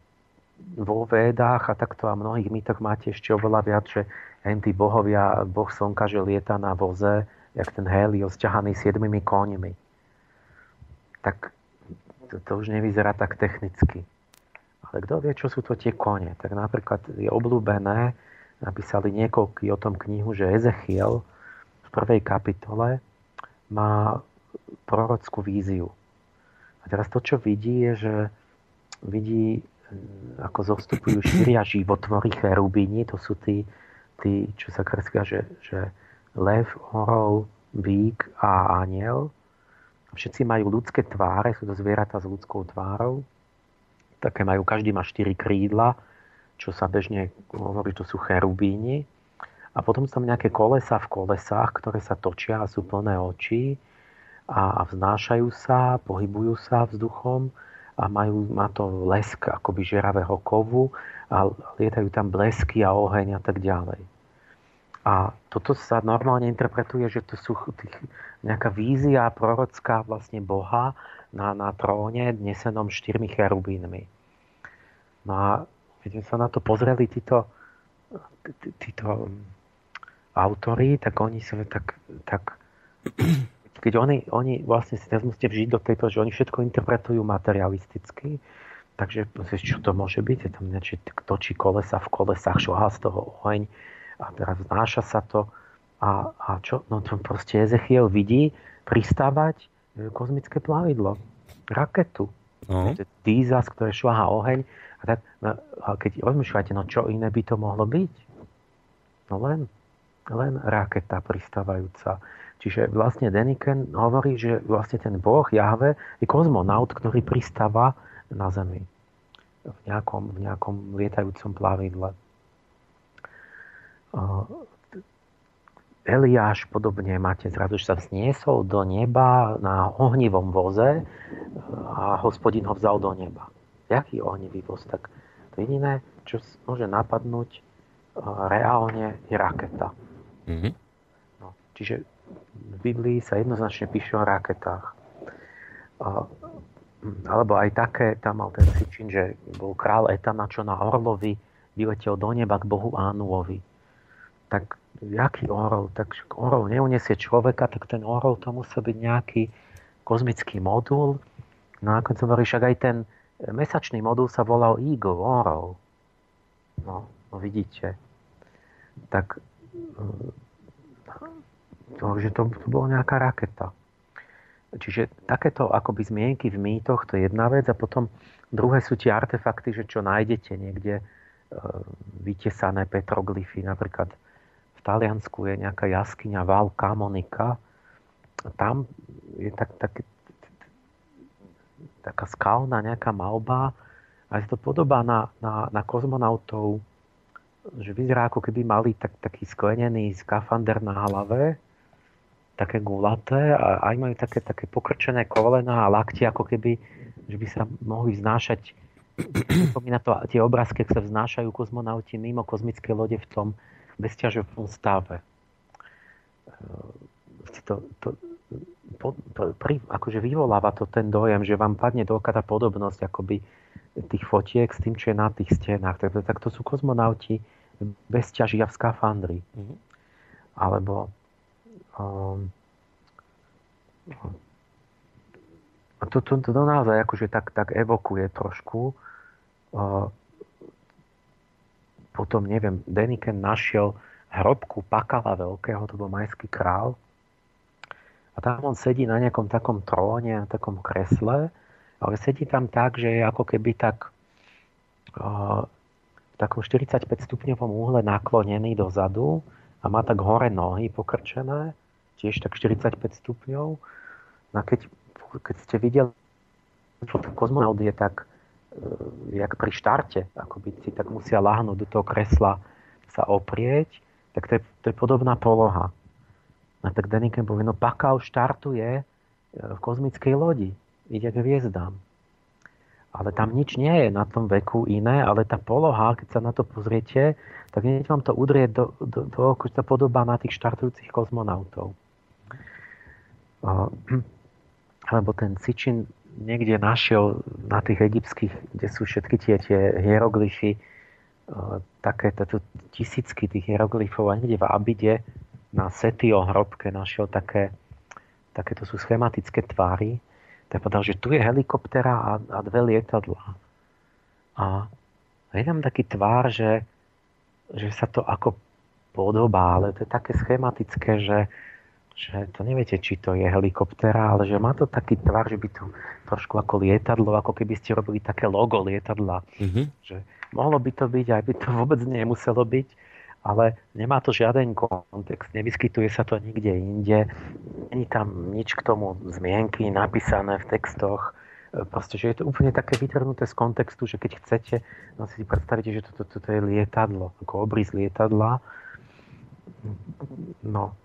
vo védách a takto a mnohých mýtoch máte ešte oveľa viac, že tí bohovia, boh slnka, že lieta na voze, jak ten Helios, ťahaný siedmimi koňmi. Tak to, to už nevyzerá tak technicky. Ale kto vie, čo sú to tie kone? Tak napríklad je obľúbené, napísali niekoľkí o tom knihu, že Ezechiel v prvej kapitole má prorockú víziu. A teraz to, čo vidí, je, že vidí ako zostupujú štyria životvorí cherubíni, to sú tí, tí čo sa kreslia, že, že lev, orol, bík a aniel. Všetci majú ľudské tváre, sú to zvieratá s ľudskou tvárou. Také majú, každý má štyri krídla, čo sa bežne hovorí, to sú cherubíni. A potom sú tam nejaké kolesá v kolesách, ktoré sa točia a sú plné očí a, a vznášajú sa, pohybujú sa vzduchom. A majú, má to lesk akoby žeravého kovu a lietajú tam blesky a oheň a tak ďalej. A toto sa normálne interpretuje, že to sú tých, nejaká vízia prorocká vlastne Boha na, na tróne nesenom štyrmi cherubínmi. No a keď sa na to pozreli títo, títo autori, tak oni sa tak... tak Keď oni, oni vlastne si musíte vžiť do tejto, že oni všetko interpretujú materialisticky, takže čo to môže byť? Je tam niečo, točí kolesa v kolesách, šohá z toho oheň a teraz znáša sa to. A, a čo? No to proste Ezechiel vidí pristávať kozmické plavidlo, raketu. Uh-huh. Dýzas, ktoré šohá oheň. A, tak, no, a keď rozmýšľate, no čo iné by to mohlo byť? No len, len raketa pristávajúca. Čiže vlastne Däniken hovorí, že vlastne ten boh Jahve je kozmonaut, ktorý pristáva na Zemi v nejakom, v nejakom lietajúcom plavidle. Eliáš podobne máte zrazu, že sa vzniesol do neba na ohnivom voze a Hospodin ho vzal do neba. Jaký ohnivý voz? Tak to jediné, čo môže napadnúť reálne, je raketa. Mm-hmm. No, čiže v Biblii sa jednoznačne píše o raketách. A, alebo aj také, tam mal ten Sitchin, že bol král Etana, čo na orlovi vyletel do neba k bohu Anuovi. Tak jaký orol? Tak orol neuniesie človeka, tak ten orol to musí byť nejaký kozmický modul. No ako to hovorí, však aj ten mesačný modul sa volal Eagle, orol. No, no vidíte. Tak to, že to, to bola nejaká raketa. Čiže takéto akoby zmienky v mýtoch, to je jedna vec. A potom druhé sú tie artefakty, že čo nájdete niekde e, vytesané petroglyfy. Napríklad v Taliansku je nejaká jaskyňa Val Camonica. Tam je tak, tak, taká skalná nejaká malba a je to podobá na, na, na kozmonautov, že vyzerá ako keby mali tak, taký sklenený skafander na hlave, také gulaté a aj majú také, také pokrčené kolená a lakti, ako keby, že by sa mohli vznášať, spomína to tie obrázky, ak sa vznášajú kozmonauti mimo kozmické lode v tom bezťažovom stave. To, to, po, pri, akože vyvoláva to ten dojem, že vám padne do oka tá podobnosť akoby tých fotiek s tým, čo je na tých stenách. Tak, tak to sú kozmonauti bez ťažia v skafandri. Mm-hmm. Alebo Um, a to, to, to naozaj akože tak, tak evokuje trošku. Uh, potom, neviem, Däniken našiel hrobku Pakala Veľkého, to bol majský král. A tam on sedí na nejakom takom tróne, na takom kresle, ale sedí tam tak, že je ako keby tak uh, v takom štyridsaťpäť stupňovom úhle naklonený dozadu a má tak hore nohy pokrčené, tiež tak štyridsaťpäť stupňov. No keď, keď ste videli, že kozmonaut je tak, e, jak pri štarte, akoby si tak musia lahnúť do toho kresla, sa oprieť, tak to je, to je podobná poloha. A tak Däniken povie, no Pakal štartuje v kozmickej lodi, ide k hviezdám. Ale tam nič nie je na tom veku iné, ale tá poloha, keď sa na to pozriete, tak hneď vám to udrie do, do, do, do podoba na tých štartujúcich kozmonautov. Uh, alebo ten Sitchin niekde našiel na tých egyptských, kde sú všetky tie, tie hieroglyfy, uh, také tato, tisícky tých hieroglyfov, a niekde v Abide na SETI o hrobke našiel také, takéto sú schematické tvary. Tak povedal, že tu je helikoptera a, a dve lietadlá. A je tam taký tvár, že, že sa to ako podobá, ale to je také schematické, že, že to neviete, či to je helikoptera, ale že má to taký tvár, že by to trošku ako lietadlo, ako keby ste robili také logo lietadla. Mm-hmm. Že mohlo by to byť, aj by to vôbec nemuselo byť, ale nemá to žiaden kontext, nevyskytuje sa to nikde inde, není tam nič k tomu zmienky napísané v textoch, proste, že je to úplne také vytrhnuté z kontextu, že keď chcete, no si predstavíte, že toto to, to, to je lietadlo, ako obrys lietadla. No,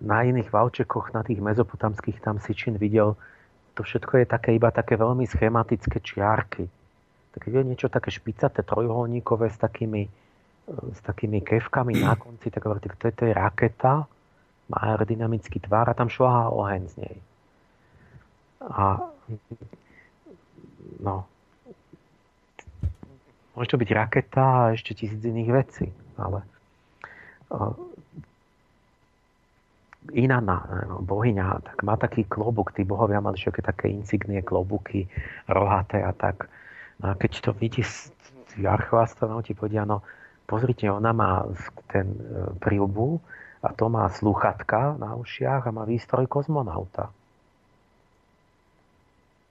na iných valčekoch, na tých mezopotamských, tam Sitchin videl, to všetko je také iba také veľmi schematické čiarky. Tak je niečo také špicaté, trojuholníkové s takými s takými kevkami na konci, tak hovorí, to je, to je raketa, má aerodynamický tvár a tam šľahá oheň z nej. A no, môže to byť raketa a ešte tisíc iných vecí, ale uh, Inanna, no, bohyňa, tak má taký klobuk, tí bohovia mali všetky také insignie, klobuky, rohaté a tak. No, a keď to vidí archeoastronauti, povedia, no pozrite, ona má ten príľbu a to má slúchatka na ušiach a má výstroj kozmonauta.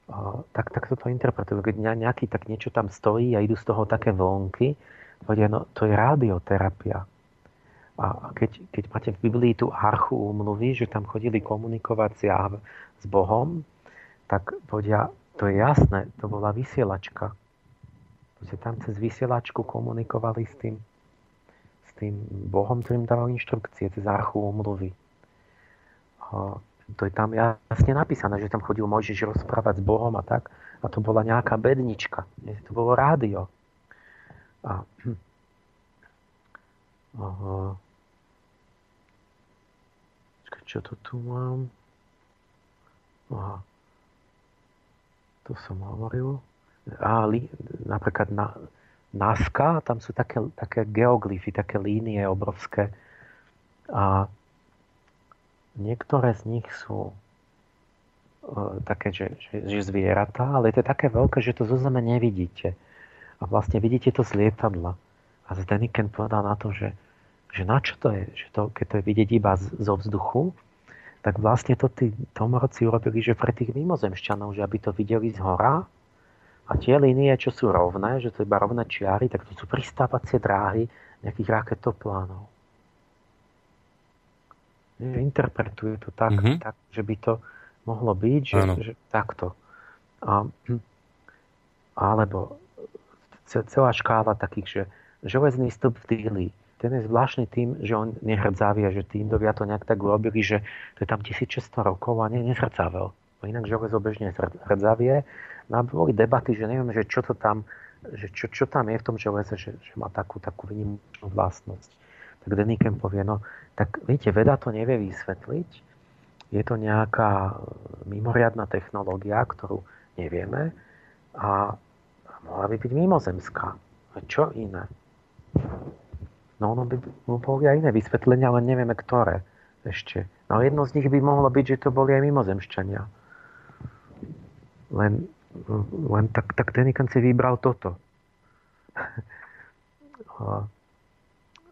A tak, tak toto interpretujú. Keď nejaký tak niečo tam stojí a idú z toho také vlnky, povedia, no to je radioterapia. A keď, keď máte v Biblii tú archu úmluvy, že tam chodili komunikovať s Bohom, tak povedia, to je jasné, to bola vysielačka. Že tam cez vysielačku komunikovali s tým, s tým Bohom, ktorým dával inštrukcie, cez archu úmluvy. To je tam jasne napísané, že tam chodil Mojžiš rozprávať s Bohom a tak. A to bola nejaká bednička. To bolo rádio. A, a, Čo to tu mám? Aha. To som hovoril. Á, li, napríklad na, Nazca, tam sú také, také geoglyfy, také línie obrovské. A niektoré z nich sú uh, také, že, že, že zvieratá, ale to je také veľké, že to zo zeme nevidíte. A vlastne vidíte to z lietadla. A Däniken povedal na to, že, že na čo to je, že to, keď to je vidieť iba z, zo vzduchu, tak vlastne to tí tomorci urobili, že pre tých mimozemšťanov, že aby to videli z hora, a tie línie, čo sú rovné, že to iba rovné čiary, tak to sú pristávacie dráhy nejakých raketoplánov. Interpretuje to tak, mm-hmm. tak že by to mohlo byť, že, že takto. A, alebo celá škála takých, že železný stĺp v dýli. Ten je zvláštny tým, že on nehrdzavie, že tí Indovia to nejak tak urobili, že to je tam tisícšesťsto rokov a ne, nehrdzavil. Inak železo bežne hrdzavie. No boli debaty, že neviem, že čo to tam, že čo, čo tam je v tom železe, že, že má takú, takú výnimočnú vlastnosť. Tak Däniken povie, no tak viete, veda to nevie vysvetliť. Je to nejaká mimoriadna technológia, ktorú nevieme a mohla by byť mimozemská. A čo iné? No ono by boli aj iné vysvetlenia, ale nevieme ktoré ešte. No jedno z nich by mohlo byť, že to boli aj mimozemšťania. Len, len tak, tak Däniken si vybral toto. A,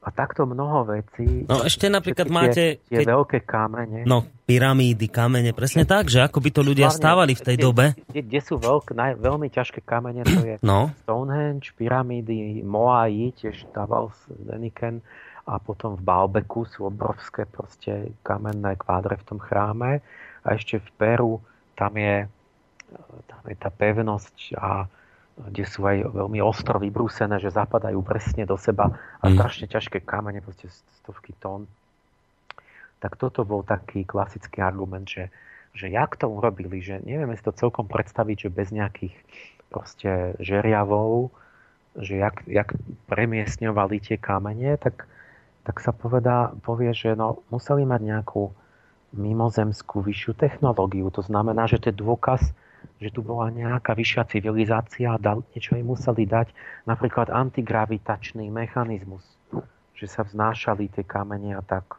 a takto mnoho vecí. No ešte napríklad tie, máte... Tie keď, veľké kamene. No pyramídy, kamene, presne tak, že ako by to ľudia hlavne stávali v tej kde, dobe. Kde, kde sú veľk, naj, veľmi ťažké kamene, to je no. Stonehenge, pyramídy, Moai, tiež dával Däniken. A potom v Baalbeku sú obrovské proste kamenné kvádre v tom chráme. A ešte v Peru tam je, tam je tá pevnosť, a kde sú aj veľmi ostro vybrúsené, že zapadajú presne do seba a strašne ťažké kamene, proste stovky tón. Tak toto bol taký klasický argument, že, že jak to urobili, že nevieme si to celkom predstaviť, že bez nejakých proste žeriavov, že jak, jak premiesňovali tie kamene, tak tak sa povedá, povie, že no, museli mať nejakú mimozemskú vyššiu technológiu. To znamená, že to je dôkaz, že tu bola nejaká vyššia civilizácia a niečo im museli dať. Napríklad antigravitačný mechanizmus, že sa vznášali tie kamene a tak.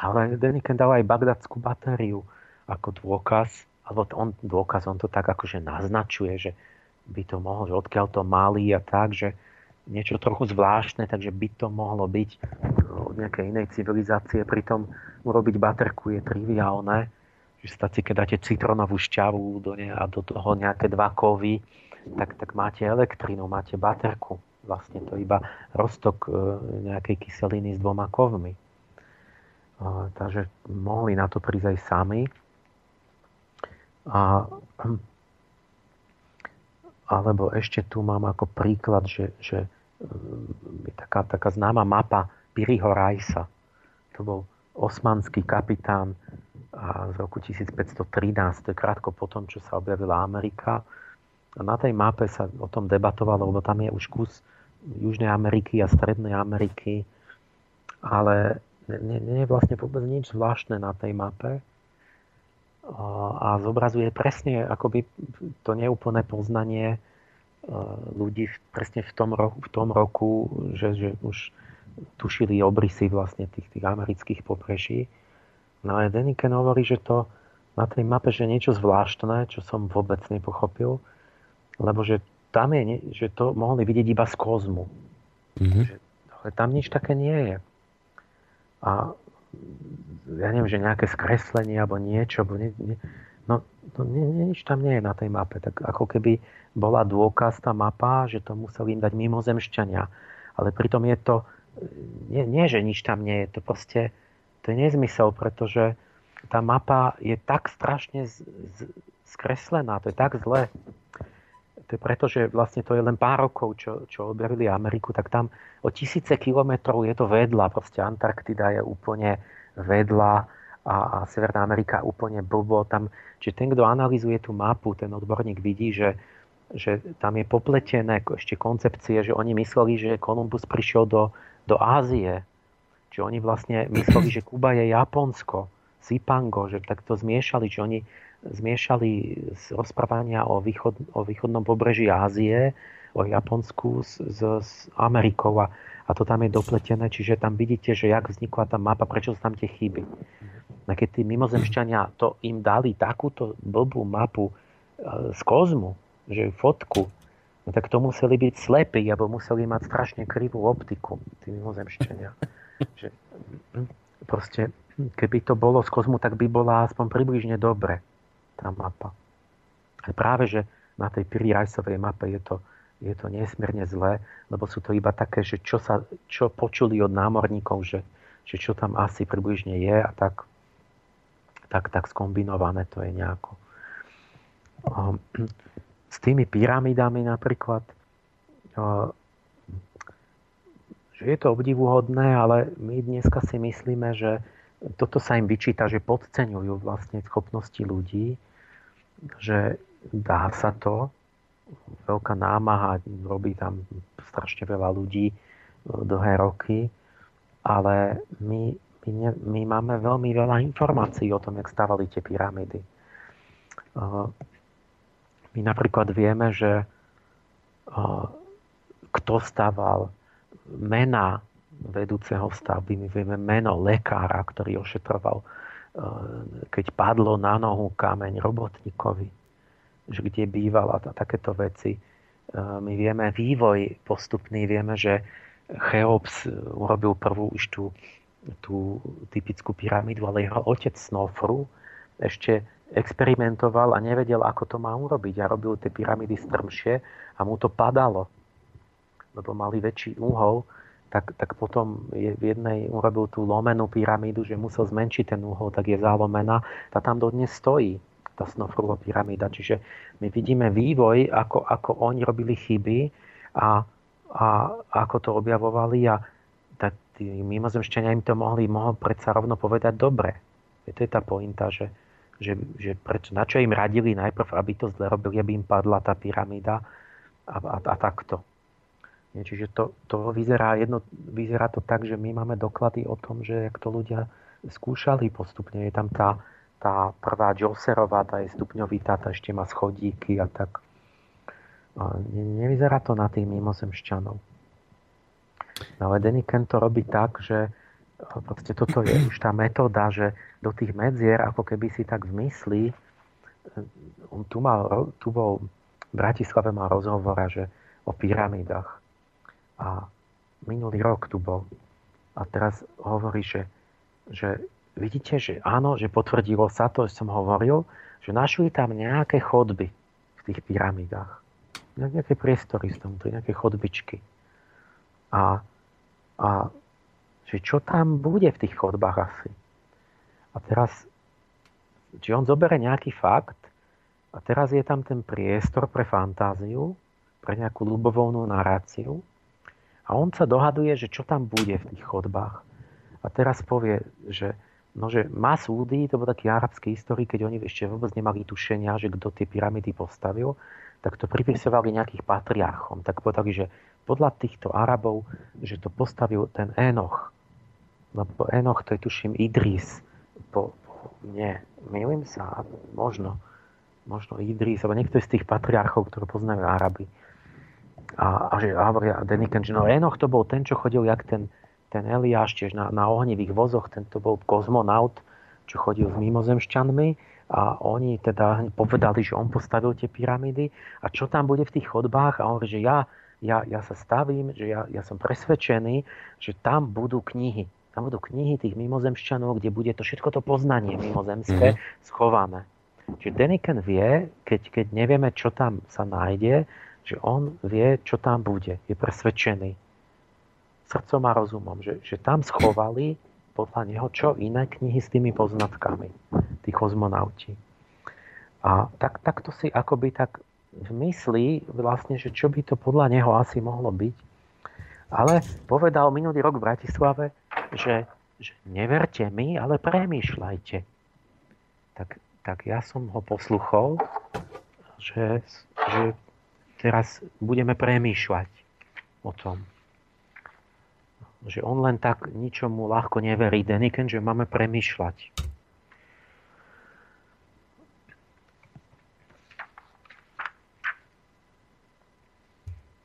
Ale Däniken dal aj bagdadskú batériu ako dôkaz, alebo on, dôkaz, on to tak akože naznačuje, že by to mohol, že odkiaľ to mali a tak, že niečo trochu zvláštne, takže by to mohlo byť od nejakej inej civilizácie. Pritom urobiť baterku je triviálne, že stačí, keď dáte citronovú šťavu do ne- a do toho nejaké dva kovy, tak, tak máte elektrinu, máte baterku. Vlastne to iba roztok nejakej kyseliny s dvoma kovmi. Takže mohli na to prísť aj sami. A alebo ešte tu mám ako príklad, že, že je taká, taká známa mapa Pirího Rajsa. To bol osmanský kapitán z roku tisícpäťstotrinásť, to je krátko po tom, čo sa objavila Amerika. A na tej mape sa o tom debatovalo, lebo tam je už kus Južnej Ameriky a Strednej Ameriky, ale nie je vlastne vôbec nič zvláštne na tej mape. A zobrazuje presne akoby to neúplné poznanie ľudí presne v tom roku, v tom roku že, že už tušili obrysy vlastne tých, tých amerických pobreží. No a Däniken hovorí, že to na tej mape, že niečo zvláštne, čo som vôbec nepochopil, lebo že tam je, že to mohli vidieť iba z kozmu. Mm-hmm. Že, ale tam nič také nie je. A ja neviem, že nejaké skreslenie alebo niečo, bo nie, nie, no, no nie, nie, nič tam nie je na tej mape. Tak ako keby bola dôkaz tá mapa, že to museli im dať mimozemšťania. Ale pritom je to, nie, nie že nič tam nie je, to proste, to je nezmysel, pretože tá mapa je tak strašne z, z, skreslená, to je tak zle. To je preto, že vlastne to je len pár rokov, čo, čo objavili Ameriku, tak tam o tisíce kilometrov je to vedľa. Proste Antarktida je úplne vedľa a, a Severná Amerika úplne blbo. Tam, čiže ten, kto analyzuje tú mapu, ten odborník vidí, že, že tam je popletené ešte koncepcie, že oni mysleli, že Kolumbus prišiel do, do Ázie. Čiže oni vlastne mysleli, že Kuba je Japonsko, Sipango, že takto zmiešali, či oni zmiešali rozprávania o, východ, o východnom pobreží Ázie, o Japonsku s, s Amerikou a, a to tam je dopletené, čiže tam vidíte, že jak vznikla tá mapa, prečo sú tam tie chyby. A keď tí mimozemšťania to im dali takúto blbú mapu e, z kozmu, že fotku, no tak to museli byť slepí, alebo museli mať strašne krivú optiku, tí mimozemšťania. Že, proste, keby to bolo z kozmu, tak by bola aspoň približne dobre tá mapa. A práve, že na tej Piríí Rajisovej mape je to, je to nesmierne zlé, lebo sú to iba také, že čo, sa, čo počuli od námorníkov, že, že čo tam asi približne je a tak tak, tak skombinované to je nejako. S tými pyramidami napríklad, že je to obdivuhodné, ale my dneska si myslíme, že toto sa im vyčíta, že podceňujú vlastne schopnosti ľudí, že dá sa to, veľká námaha, robí tam strašne veľa ľudí dlhé roky, ale my My, ne, my máme veľmi veľa informácií o tom, jak stavali tie pyramidy. Uh, my napríklad vieme, že uh, kto staval, mena vedúceho stavby, my vieme meno lekára, ktorý ošetroval, uh, keď padlo na nohu kameň robotníkovi, že kde bývala a takéto veci. Uh, my vieme vývoj postupný, vieme, že Cheops urobil prvú už tú tú typickú pyramidu, ale jeho otec Snofru ešte experimentoval a nevedel, ako to má urobiť. A robil tie pyramidy strmšie a mu to padalo, lebo mali väčší úhol, tak, tak potom je v jednej urobil tú lomenú pyramídu, že musel zmenšiť ten úhol, tak je zálomená. Tá tam dodnes stojí, tá Snofrúva pyramída. Čiže my vidíme vývoj, ako, ako oni robili chyby a, a ako to objavovali a tí mimozemšťania im to mohli, mohol predsa rovno povedať dobre. To je tá pointa, že, že, že preč, na čo im radili najprv, aby to zle robili, aby im padla tá pyramída a, a, a takto. Nie, čiže to, to vyzerá, jedno, vyzerá to tak, že my máme doklady o tom, že jak to ľudia skúšali postupne. Je tam tá, tá prvá Džoserová, tá je stupňovitá, tá ešte má schodíky a tak. A ne, nevyzerá to na tých mimozemšťanov. No ale Däniken to robí tak, že proste toto je už tá metóda, že do tých medzier, ako keby si tak zmyslí, on tu mal, tu bol v Bratislave mal rozhovor, že o pyramidách. A minulý rok tu bol. A teraz hovorí, že, že vidíte, že áno, že potvrdilo sa to, že som hovoril, že našli tam nejaké chodby v tých pyramidách. Nejaké priestory sú tam, nejaké chodbičky. A, a že čo tam bude v tých chodbách asi. A teraz, či on zoberie nejaký fakt a teraz je tam ten priestor pre fantáziu, pre nejakú ľubovoľnú naráciu a on sa dohaduje, že čo tam bude v tých chodbách. A teraz povie, že, no, že Masúdi, to bol taký arabský historik, keď oni ešte vôbec nemali tušenia, že kto tie pyramidy postavil, tak to pripisovali nejakých patriarchom. Tak povedali, že podľa týchto Arabov, že to postavil ten Enoch. Lebo Enoch, to je tuším Idris. Po, po, nie, milím sa, možno. Možno Idris, alebo niekto z tých patriarchov, ktoré poznajú Araby. A, a že hovoria Däniken, že no Enoch to bol ten, čo chodil jak ten, ten Eliáš, tiež na, na ohnivých vozoch, tento bol kozmonaut, čo chodil s mimozemšťanmi. A oni teda povedali, že on postavil tie pyramidy a čo tam bude v tých chodbách a on hovorí, že ja, ja, ja sa stavím, že ja, ja som presvedčený, že tam budú knihy. Tam budú knihy tých mimozemšťanov, kde bude to všetko to poznanie mimozemské schované. Čiže Däniken vie, keď, keď nevieme, čo tam sa nájde, že on vie, čo tam bude. Je presvedčený srdcom a rozumom, že, že tam schovali podľa neho čo iné knihy s tými poznatkami, tí kozmonauti. A tak, tak to si akoby tak myslí vlastne, že čo by to podľa neho asi mohlo byť. Ale povedal minulý rok v Bratislave, že, že neverte mi, ale premýšľajte. Tak, tak ja som ho posluchol, že, že teraz budeme premýšľať o tom. že on len tak ničomu ľahko neverí, Däniken, že máme premýšľať.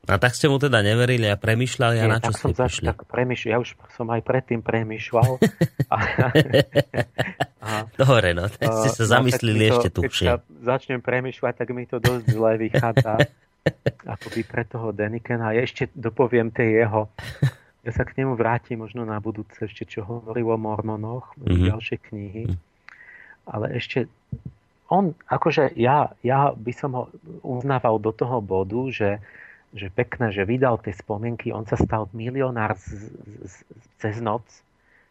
A tak ste mu teda neverili a premýšľali a na čo ste prišli? Tak premýšľal, ja už som aj predtým premýšľal. a, a, Dobre, no, tak ste sa no, zamyslili ešte tu. Keď sa začnem premýšľať, tak mi to dosť zle vychádza. Akoby pre toho Dänikena. Ja ešte dopoviem tej jeho. Ja sa k nemu vrátim možno na budúce ešte, čo hovoril o mormonoch, mm-hmm. ďalšie knihy. Ale ešte on, akože ja, ja by som ho uznával do toho bodu, že že pekné, že vydal tie spomienky, on sa stal milionár z, z, z, cez noc v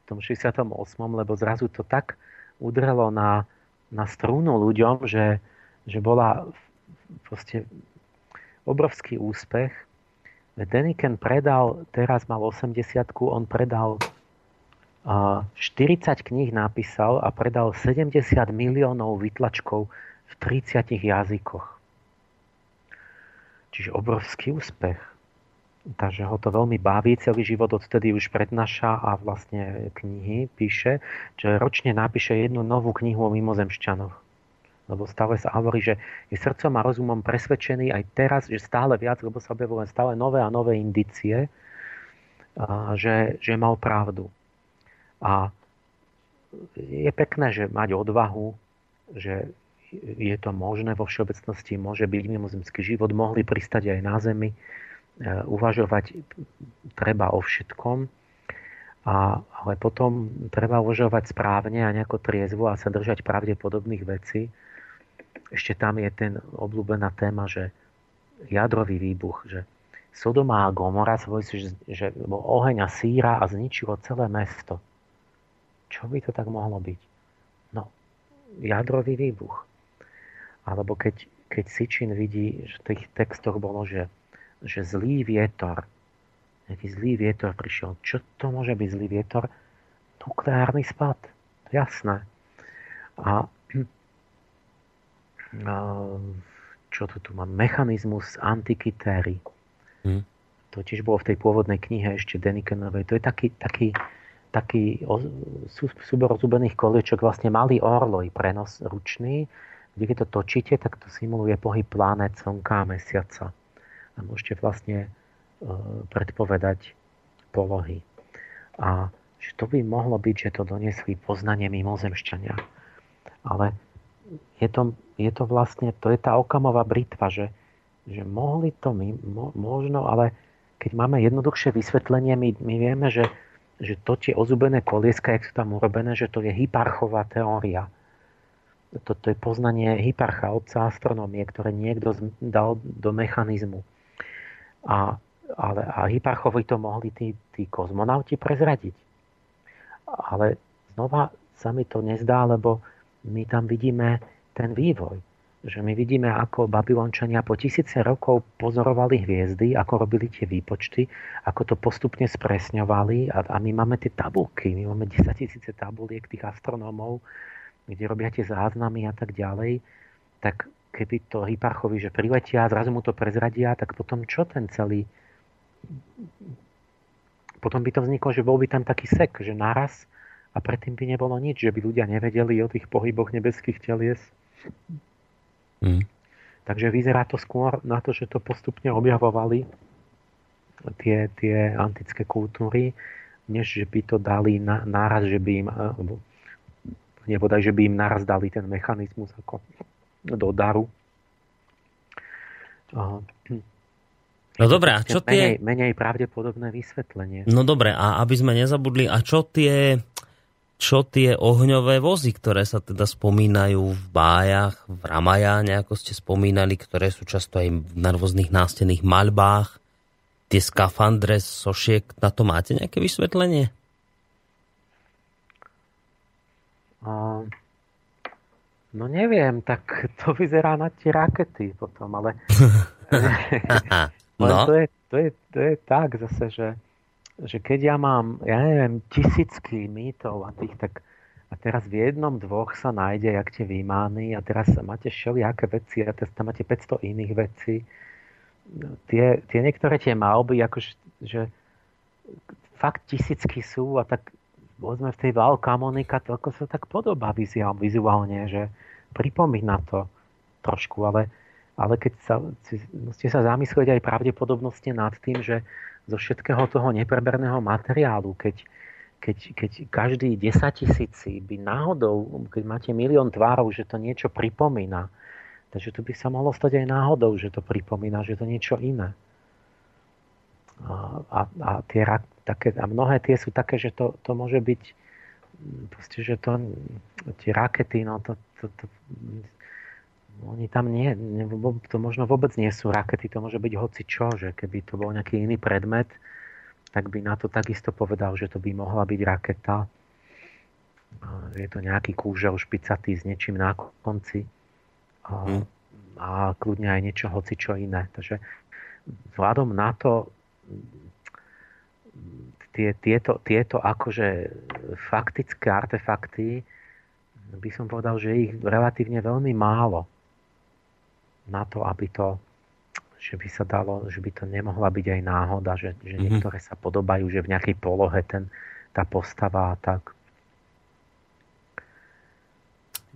tom šesťdesiatom ôsmom, lebo zrazu to tak udrelo na, na strunu ľuďom, že, že bola proste obrovský úspech. Däniken predal, teraz mal osemdesiatku, on predal uh, štyridsať kníh napísal a predal sedemdesiat miliónov vytlačkov v tridsiatich jazykoch. Čiže obrovský úspech. Takže ho to veľmi baví. Celý život odtedy už prednáša a vlastne knihy píše. Čiže ročne napíše jednu novú knihu o mimozemšťanoch. Lebo stále sa hovorí, že je srdcom a rozumom presvedčený aj teraz, že stále viac, lebo sa objavujú stále nové a nové indície, že, že mal pravdu. A je pekné, že mať odvahu, že je to možné vo všeobecnosti, môže byť mimozemský život, mohli pristať aj na Zemi, uvažovať treba o všetkom, a, ale potom treba uvažovať správne a nejako triezvo a sa držať pravdepodobných vecí. Ešte tam je ten obľúbená téma, že jadrový výbuch, že Sodoma a Gomora svoj, že, že oheň a síra a zničilo celé mesto. Čo by to tak mohlo byť? No, jadrový výbuch. Alebo keď, keď Sitchin vidí, že v tých textoch bolo, že, že zlý vietor, nejaký zlý vietor prišiel. Čo to môže byť zlý vietor? Nukleárny spad. Jasné. A, a čo to tu mám? Mechanizmus antikytéry. Hmm. To tiež bolo v tej pôvodnej knihe ešte Dänikenovej. To je taký, taký, taký súbor zubených koliečok, vlastne malý orloj, prenos ručný, kde keď to točíte, tak to simuluje pohyb planét, slnka a mesiaca. A môžete vlastne e, predpovedať polohy. A že to by mohlo byť, že to doniesli poznanie mimozemšťania. Ale je to, je to vlastne, to je tá Okamová britva, že, že mohli to my, mo, možno, ale keď máme jednoduchšie vysvetlenie, my, my vieme, že, že to tie ozubené kolieska, jak sú tam urobené, že to je Hipparchová teória. Toto je poznanie Hipparcha, otca astronómie, ktoré niekto dal do mechanizmu. A, ale, a Hipparchovi to mohli tí, tí kozmonauti prezradiť. Ale znova sa mi to nezdá, lebo my tam vidíme ten vývoj. Že my vidíme, ako Babylončania po tisíce rokov pozorovali hviezdy, ako robili tie výpočty, ako to postupne spresňovali. A, a my máme tie tabulky, my máme desaťtisíc tabuliek tých astronómov, kde robia tie záznamy a tak ďalej, tak keby to Hipparchovi, že priletia, zrazu mu to prezradia, tak potom čo ten celý... Potom by to vzniklo, že bol by tam taký sek, že naraz, a predtým by nebolo nič, že by ľudia nevedeli o tých pohyboch nebeských telies. Mm. Takže vyzerá to skôr na to, že to postupne objavovali tie, tie antické kultúry, než že by to dali na, naraz, že by im... nebo tak, že by im naraz dali ten mechanizmus ako do daru. Uh, no dobré, a čo menej, tie... Menej pravdepodobné vysvetlenie. No dobré, a aby sme nezabudli, a čo tie, čo tie ohňové vozy, ktoré sa teda spomínajú v bájach, v Ramajáne, ako ste spomínali, ktoré sú často aj na rôznych nástenných maľbách, tie skafandre, sošiek, na to máte nejaké vysvetlenie? No neviem, tak to vyzerá na tie rakety potom, ale no. to, je, to, je, to je tak zase, že, že keď ja mám, ja neviem, tisícky mýtov a tých, tak a teraz v jednom dvoch sa nájde, jak tie výmány a teraz máte všelijaké veci a teraz tam máte päťsto iných vecí. Tie, tie niektoré tie malby, akože, že fakt tisícky sú a tak sme v tej Val Camonica, toľko sa tak podobá vizuálne, že pripomína to trošku, ale, ale keď sa, musíte sa zamyslieť aj pravdepodobnostne nad tým, že zo všetkého toho nepreberného materiálu, keď, keď, keď každý desaťtisíci by náhodou, keď máte milión tvárov, že to niečo pripomína, takže to by sa mohlo stať aj náhodou, že to pripomína, že to niečo iné. A, a, a, tie, také, a mnohé tie sú také, že to, to môže byť proste, že to tie rakety, no to, to, to oni tam nie, to možno vôbec nie sú rakety, to môže byť hocičo, že keby to bol nejaký iný predmet, tak by na to takisto povedal, že to by mohla byť raketa. Je to nejaký kúžel špicatý s niečím na konci a, a kľudne aj niečo hocičo iné. Takže vzhľadom na to Tie, tieto, tieto akože faktické artefakty by som povedal, že ich relatívne veľmi málo na to, aby to, že by sa dalo, že by to nemohla byť aj náhoda, že, že mm-hmm. niektoré sa podobajú, že v nejakej polohe ten, tá postava a tak.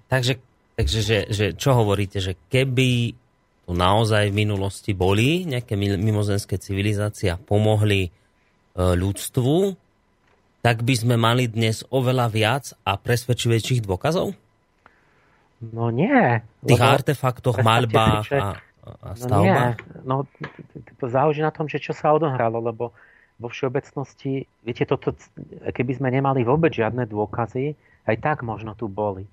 Takže, takže že, že čo hovoríte, že keby tu naozaj v minulosti boli nejaké mimozemské civilizácie a pomohli ľudstvu, tak by sme mali dnes oveľa viac a presvedčivejších dôkazov? No nie. V tých artefaktoch, maľbách a, a stavbách? No nie. No, záleží na tom, že čo sa odohralo, lebo vo všeobecnosti, viete, toto, keby sme nemali vôbec žiadne dôkazy, aj tak možno tu boli.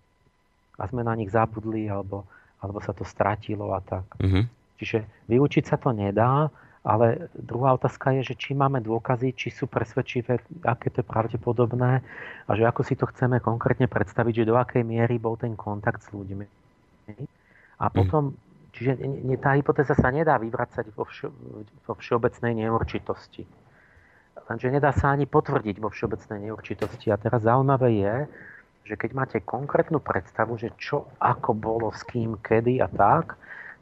A sme na nich zabudli, alebo, alebo sa to stratilo a tak. Uh-huh. Čiže vylúčiť sa to nedá. Ale druhá otázka je, že či máme dôkazy, či sú presvedčivé, aké to je pravdepodobné a že ako si to chceme konkrétne predstaviť, že do akej miery bol ten kontakt s ľuďmi. A potom, mm. čiže tá hypotéza sa nedá vyvracať vo, vš- vo všeobecnej neurčitosti. Lenže nedá sa ani potvrdiť vo všeobecnej neurčitosti. A teraz zaujímavé je, že keď máte konkrétnu predstavu, že čo, ako bolo, s kým, kedy a tak,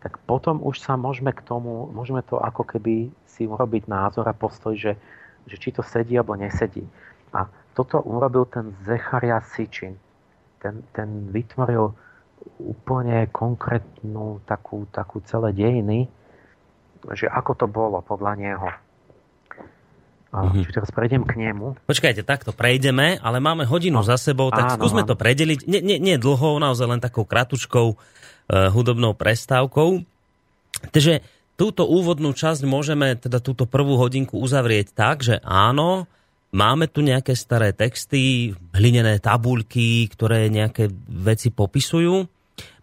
tak potom už sa môžeme k tomu, môžeme to ako keby si urobiť názor a postoj, že, že či to sedí alebo nesedí. A toto urobil ten Zecharia Sitchin. Ten, ten vytvoril úplne konkrétnu takú, takú celé dejiny, že ako to bolo podľa neho. Mhm. Čiže teraz prejdem k nemu. Počkajte, takto prejdeme, ale máme hodinu no, za sebou, tak áno, skúsme áno. to predeliť. Nie, nie, nie dlho, naozaj len takou kratučkou e, hudobnou prestávkou. Takže túto úvodnú časť môžeme, teda túto prvú hodinku uzavrieť tak, že áno, máme tu nejaké staré texty, hlinené tabuľky, ktoré nejaké veci popisujú.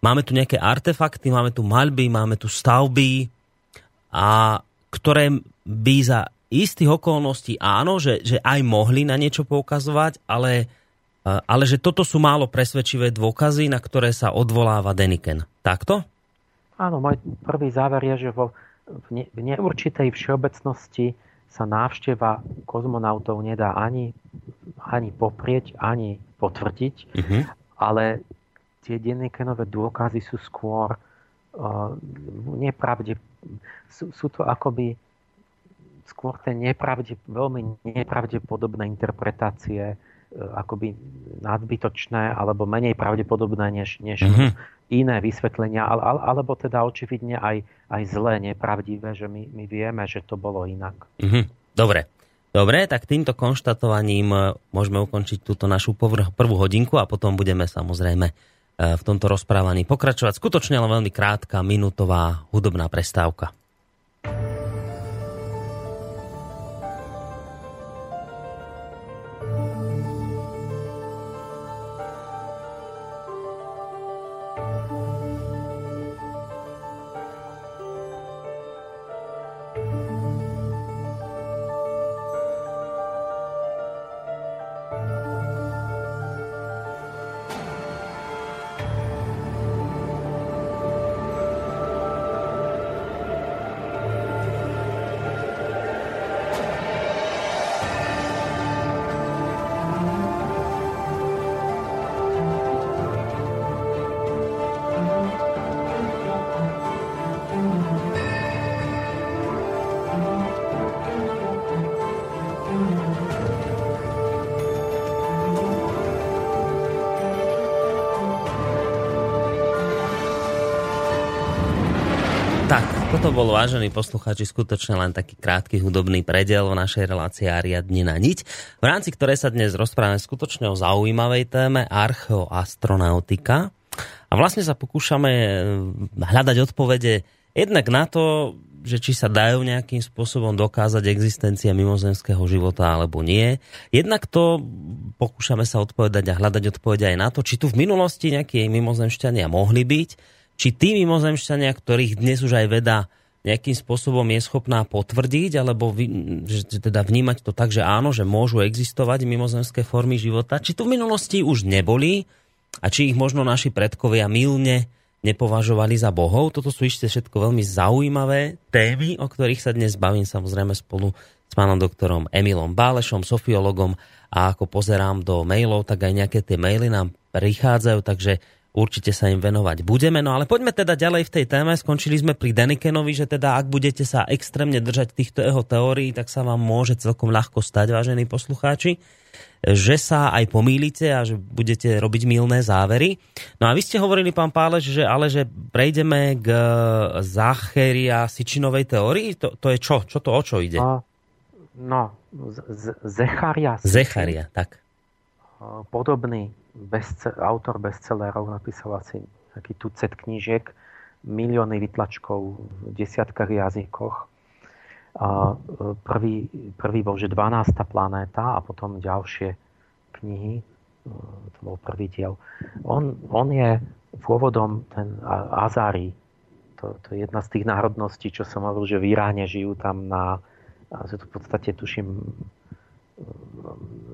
Máme tu nejaké artefakty, máme tu maľby, máme tu stavby, a ktoré by za istých okolností áno, že, že aj mohli na niečo poukazovať, ale, ale že toto sú málo presvedčivé dôkazy, na ktoré sa odvoláva Däniken. Takto? Áno, môj prvý záver je, že vo, v, ne, v neurčitej všeobecnosti sa návšteva kozmonautov nedá ani, ani poprieť, ani potvrdiť, uh-huh. ale tie Dänikenové dôkazy sú skôr uh, nepravde... Sú, sú to akoby... skôr tie nepravde, veľmi nepravdepodobné interpretácie, akoby nadbytočné alebo menej pravdepodobné než, než mm-hmm. iné vysvetlenia, ale, alebo teda očividne aj, aj zlé, nepravdivé, že my, my vieme, že to bolo inak. Mm-hmm. Dobre. Dobre, tak týmto konštatovaním môžeme ukončiť túto našu prvú hodinku a potom budeme samozrejme v tomto rozprávaní pokračovať. Skutočne len veľmi krátka, minútová hudobná prestávka. Tak, toto bol, vážení poslucháči, skutočne len taký krátky hudobný prediel v našej relácii Ariadne na niť, v rámci ktorej sa dnes rozprávame skutočne o zaujímavej téme archeoastronautika. A vlastne sa pokúšame hľadať odpovede jednak na to, že či sa dajú nejakým spôsobom dokázať existencia mimozemského života alebo nie. Jednak to pokúšame sa odpovedať a hľadať odpovede aj na to, či tu v minulosti nejakí mimozemšťania mohli byť, či tí mimozemšťania, ktorých dnes už aj veda nejakým spôsobom je schopná potvrdiť, alebo vy, že teda vnímať to tak, že áno, že môžu existovať mimozemské formy života, či tu v minulosti už neboli a či ich možno naši predkovia mylne nepovažovali za bohov. Toto sú ešte všetko veľmi zaujímavé témy, o ktorých sa dnes bavím samozrejme spolu s pánom doktorom Emilom Pálešom, sofiologom, a ako pozerám do mailov, tak aj nejaké tie maily nám prichádzajú, takže určite sa im venovať budeme. No ale poďme teda ďalej v tej téme. Skončili sme pri Dänikenovi, že teda ak budete sa extrémne držať týchto jeho teórií, tak sa vám môže celkom ľahko stať, vážení poslucháči, že sa aj pomýlite a že budete robiť mylné závery. No a vy ste hovorili, pán Páleš, že ale že prejdeme k Zecharia Sitchinovej teórii. To, to je čo? Čo to, o čo ide? Uh, no, Zecharia Sitchin. Zecharia, tak. Uh, podobný. Bestse- autor bestsellerov, napísal asi taký tucet knížiek, milióny vytlačkov v desiatkách jazykoch. A prvý, prvý bol, že dvanásta planéta, a potom ďalšie knihy. To bol prvý diel. On, on je pôvodom ten Azári. To, to je jedna z tých národností, čo som hovoril, že v Iráne žijú tam na... že to v podstate tuším...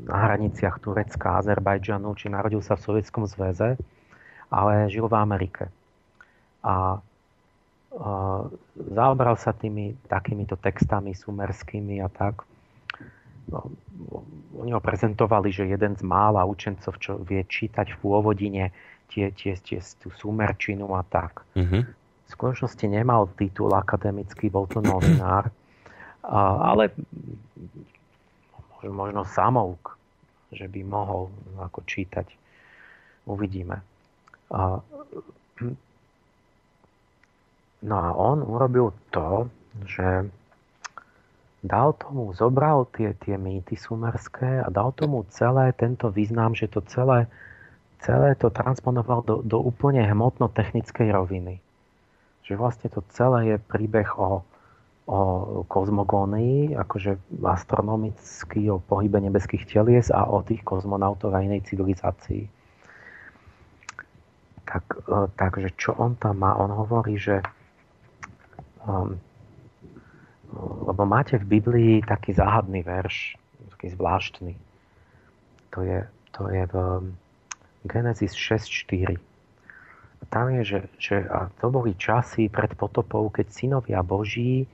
na hraniciach Turecka a Azerbajdžanu, či narodil sa v Sovietskom zväze, ale žil v Amerike. A e, zaobral sa tými takýmito textami sumerskými a tak. No, oni ho prezentovali, že jeden z mála učencov, čo vie čítať v pôvodine tie, tie, tie, tú sumerčinu a tak. Mm-hmm. V skutočnosti nemal titul akademický, bol to novinár, a, ale možno samouk, že by mohol ako čítať. Uvidíme. No a on urobil to, že dal tomu, zobral tie, tie mýty sumerské a dal tomu celé tento význam, že to celé, celé to transponoval do, do úplne hmotno-technickej roviny. Že vlastne to celé je príbeh o o kozmogónii, akože astronomicky, o pohybe nebeských telies a o tých kozmonautov a inej civilizácii. Tak, takže čo on tam má? On hovorí, že um, lebo máte v Biblii taký záhadný verš, taký zvláštny. To je, to je v Genesis šesť štyri. Tam je, že, že a to boli časy pred potopou, keď synovia Boží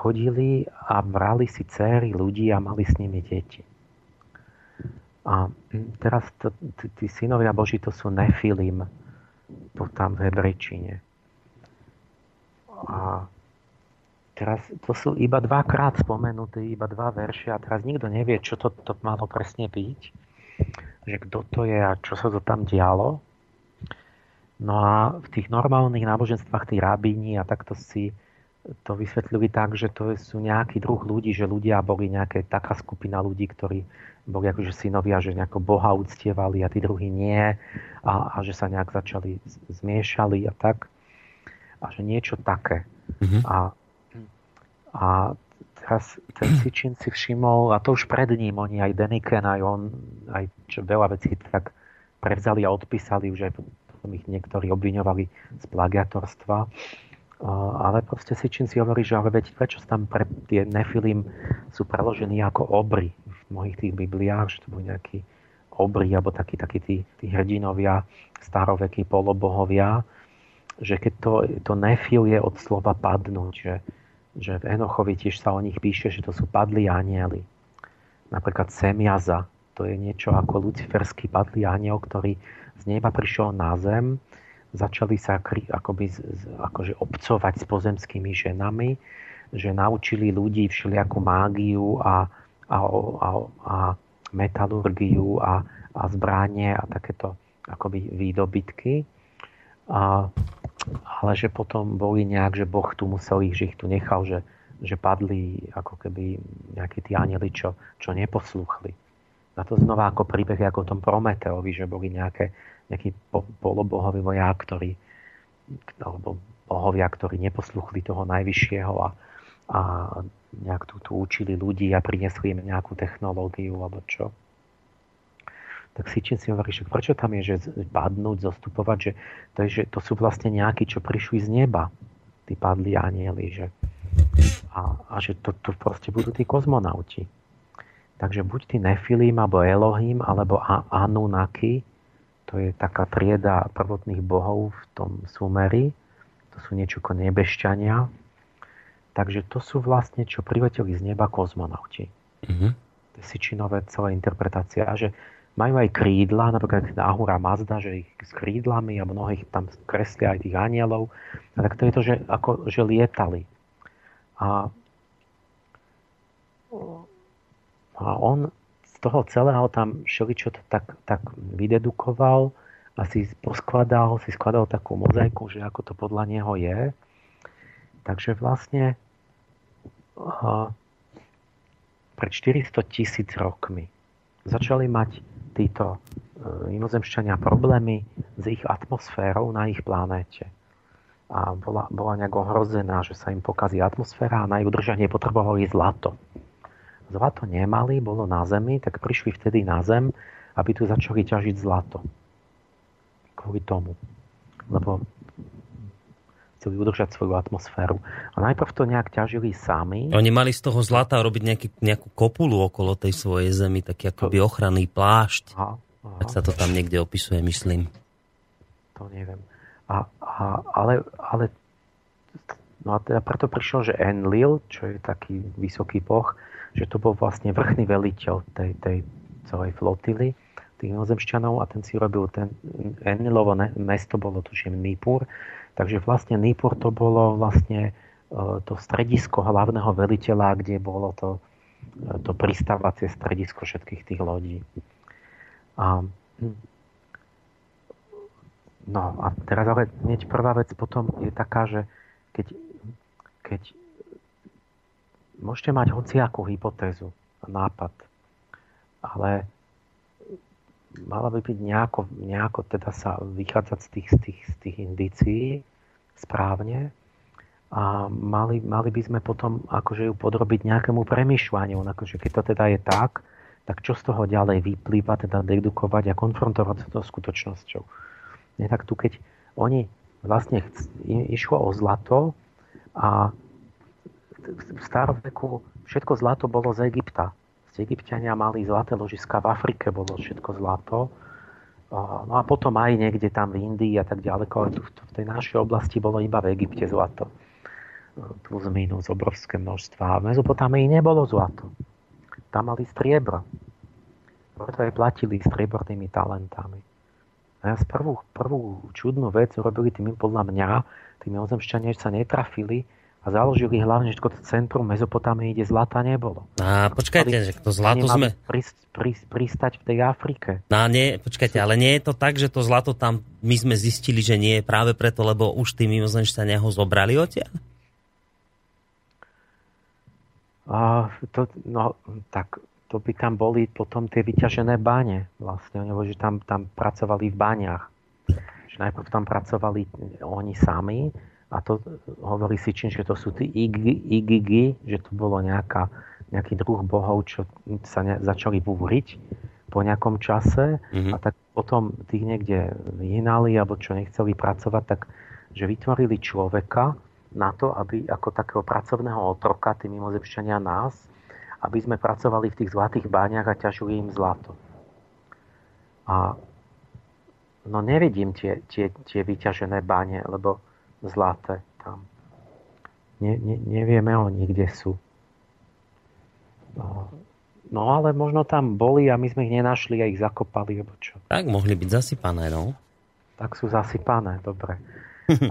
chodili a brali si céry ľudí a mali s nimi deti. A teraz to, tí, tí synovia Boží, to sú nefilim, to tam v hebrejčine. A teraz to sú iba dvakrát spomenuté, iba dva verše, a teraz nikto nevie, čo to, to malo presne byť, že kto to je a čo sa to tam dialo. No a v tých normálnych náboženstvách tí rabíni a takto si to vysvetlili tak, že to sú nejaký druh ľudí, že ľudia boli nejaká taká skupina ľudí, ktorí boli akože synovia, že nejako Boha uctievali a tí druhí nie, a, a že sa nejak začali, zmiešali a tak. A že niečo také. Mm-hmm. A, a teraz ten Sitchin si všimol, a to už pred ním oni, aj Däniken, aj on, aj čo, veľa vecí tak prevzali a odpísali, už aj potom ich niektorí obviňovali z plagiatorstva. Ale proste Sitchin si hovorí, že ale veď prečo tam pre tie nefilim sú preložení ako obry v mnohých tých bibliách, že to boli nejakí obry alebo takí, takí tí, tí hrdinovia, starovekí polobohovia, že keď to, to nefil je od slova padnúť, že, že v Enochovi tiež sa o nich píše, že to sú padlí anieli. Napríklad Semjaza, to je niečo ako luciferský padlý aniel, ktorý z neba prišiel na zem, začali sa akoby, akože obcovať s pozemskými ženami, že naučili ľudí všelijakú mágiu a, a, a, a metalurgiu a, a zbranie a takéto akoby výdobytky. A, ale že potom boli nejak, že Boh tu musel ich, že ich tu nechal, že, že padli ako keby nejakí tí anjeli, čo, čo neposlúchli. Na to znova ako príbeh ako o tom Prometeovi, že boli nejaké, nejakí po, polobohovi vojaktori, alebo bohovia, ktorí neposlúchli toho najvyššieho a, a nejak tu, tu učili ľudí a priniesli im nejakú technológiu alebo čo. Tak Sitchin si hovorí, že prečo tam je, že padnúť, zostupovať, že to, je, že to sú vlastne nejakí, čo prišli z neba, tí padli anjeli, že a, a že to, to proste budú tí kozmonauti. Takže buď tí Nefilim, alebo Elohim, alebo Anunnaki, to je taká trieda prvotných bohov v tom Sumeri, to sú niečo ako nebešťania. Takže to sú vlastne, čo prileteli z neba kozmonauti. Mm-hmm. To je Sitchinové celá interpretácia, že majú aj krídla, napríklad Ahura Mazda, že ich s krídlami a mnohých tam kreslia aj tých anielov. A tak to je to, že, ako, že lietali. A, a on z toho celého tam všeličo tak, tak vydedukoval a si poskladal, si skladal takú mozaiku, že ako to podľa neho je. Takže vlastne a, pred štyristo tisíc rokmi začali mať títo inozemšťania problémy s ich atmosférou na ich planéte. A bola, bola nejak ohrozená, že sa im pokazí atmosféra a na jej udržanie potrebovali zlato. Zlato nemali, bolo na Zemi, tak prišli vtedy na Zem, aby tu začali ťažiť zlato. Kvôli tomu. Lebo chceli udržať svoju atmosféru. A najprv to nejak ťažili sami. Oni mali z toho zlata robiť nejaký, nejakú kopulu okolo tej svojej Zemi, taký akoby ochranný plášť. Aha, aha. Tak sa to tam niekde opisuje, myslím. To neviem. A, a, ale, ale no a teda preto prišiel, že Enlil, čo je taký vysoký boh, že to bol vlastne vrchný veliteľ tej, tej celej flotily tých inozemšťanov a ten si robil ten Enlilovo ne, mesto bolo tuším Nibiru. Takže vlastne Nibiru to bolo vlastne to stredisko hlavného veliteľa, kde bolo to, to pristávacie stredisko všetkých tých lodí. A, no a teraz ale hneď prvá vec potom je taká, že keď, keď môžete mať hociakú hypotézu a nápad, ale mala by byť nejako, nejako teda sa vychádzať z tých, z tých, z tých indícií správne a mali, mali by sme potom akože ju podrobiť nejakému premýšľaniu. Akože keď to teda je tak, tak čo z toho ďalej vyplýva, teda dedukovať a konfrontovať sa to skutočnosťou. Nie tak tu, keď oni vlastne išlo o zlato a v staroveku všetko zlato bolo z Egypta. Egypťania mali zlaté ložiska, v Afrike bolo všetko zlato. No a potom aj niekde tam v Indii a tak ďaleko, ale tu v tej našej oblasti bolo iba v Egypte zlato. Plus minus obrovské množstva. V Mezopotámii nebolo zlato. Tam mali striebro. Preto aj platili striebornými talentami. A ja z prvú, prvú čudnú vec urobili tým podľa mňa, tým ozemšťania, že sa netrafili, a založili hlavne, že toto centrum Mezopotámie, kde zlata nebolo. Á, počkajte, že to zlato sme... Prist, prist, pristať v tej Afrike. Á, nie, počkajte, ale nie je to tak, že to zlato tam my sme zistili, že nie je práve preto, lebo už tí mimozemšťania ho zobrali odtiaľ? Á, to, no, tak to by tam boli potom tie vyťažené báne vlastne, nebo že tam, tam pracovali v báňach. Že najprv tam pracovali oni sami, a to hovorí Sitchin, že to sú tí Igigi, že to bolo nejaká, nejaký druh bohov, čo sa ne, začali búriť po nejakom čase. Mm-hmm. A tak potom tých niekde vyhnali, alebo čo nechceli pracovať, tak že vytvorili človeka na to, aby ako takého pracovného otroka, tí mimozemšťania nás, aby sme pracovali v tých zlatých báňach a ťažili im zlato. A no nevidím tie, tie, tie vyťažené báne, lebo zlaté tam. Ne, ne, nevieme oni, kde sú. No, no ale možno tam boli a my sme ich nenašli a ich zakopali, alebo čo. Tak mohli byť zasypané, no. Tak sú zasypané, dobre.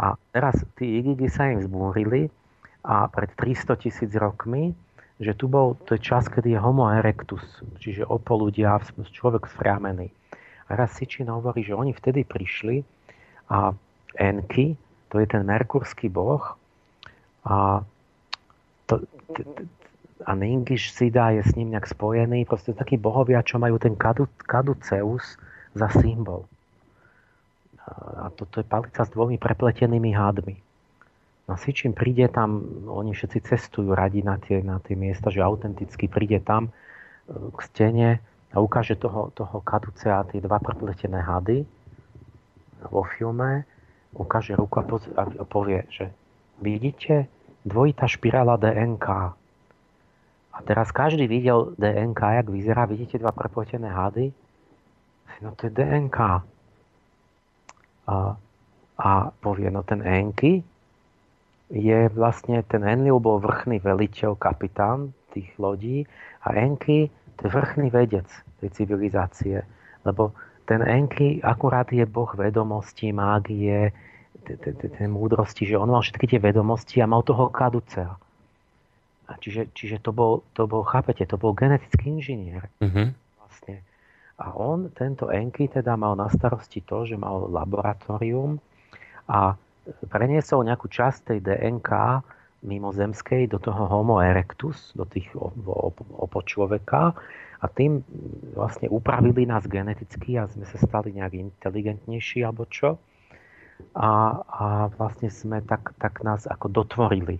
A teraz tí Igigi sa im zbúrili a pred tristotisíc rokmi, že tu bol to čas, kedy je homo erectus, čiže opoludia, človek sfrámený. A raz Sitchin hovorí, že oni vtedy prišli a Enki, to je ten merkurský boh a to, t, t, a Ningiš Sida je s ním nejak spojený. Proste takí bohovia, čo majú ten kadu, kaduceus za symbol. A toto to je palica s dvomi prepletenými hadmi. No si čím príde tam, oni všetci cestujú radi na tie, na tie miesta, že autenticky príde tam k stene a ukáže toho, toho kaducea tie dva prepletené hady vo filme, ukáže ruku a, poz- a povie, že vidíte, dvojitá špirála dé en ká. A teraz každý videl dé en ká, jak vyzerá, vidíte dva prepletené hady? No to je dé en ká. A, a povie, no ten Enki je vlastne, ten Enlil bol vrchný veliteľ, kapitán tých lodí a Enki to je vrchný vedec tej civilizácie, lebo ten Enki akurát je boh vedomostí, mágie, tej múdrosti, že on mal všetky tie vedomosti a mal toho kaducea. Čiže to bol, chápete, to bol genetický inžinier vlastne. A on, tento Enki, teda mal na starosti to, že mal laboratórium a preniesol nejakú časť tej dé en ká mimozemskej do toho homo erectus, do tých opočloveka a tým vlastne upravili nás geneticky a sme sa stali nejak inteligentnejší alebo čo. A, a vlastne sme tak, tak nás ako dotvorili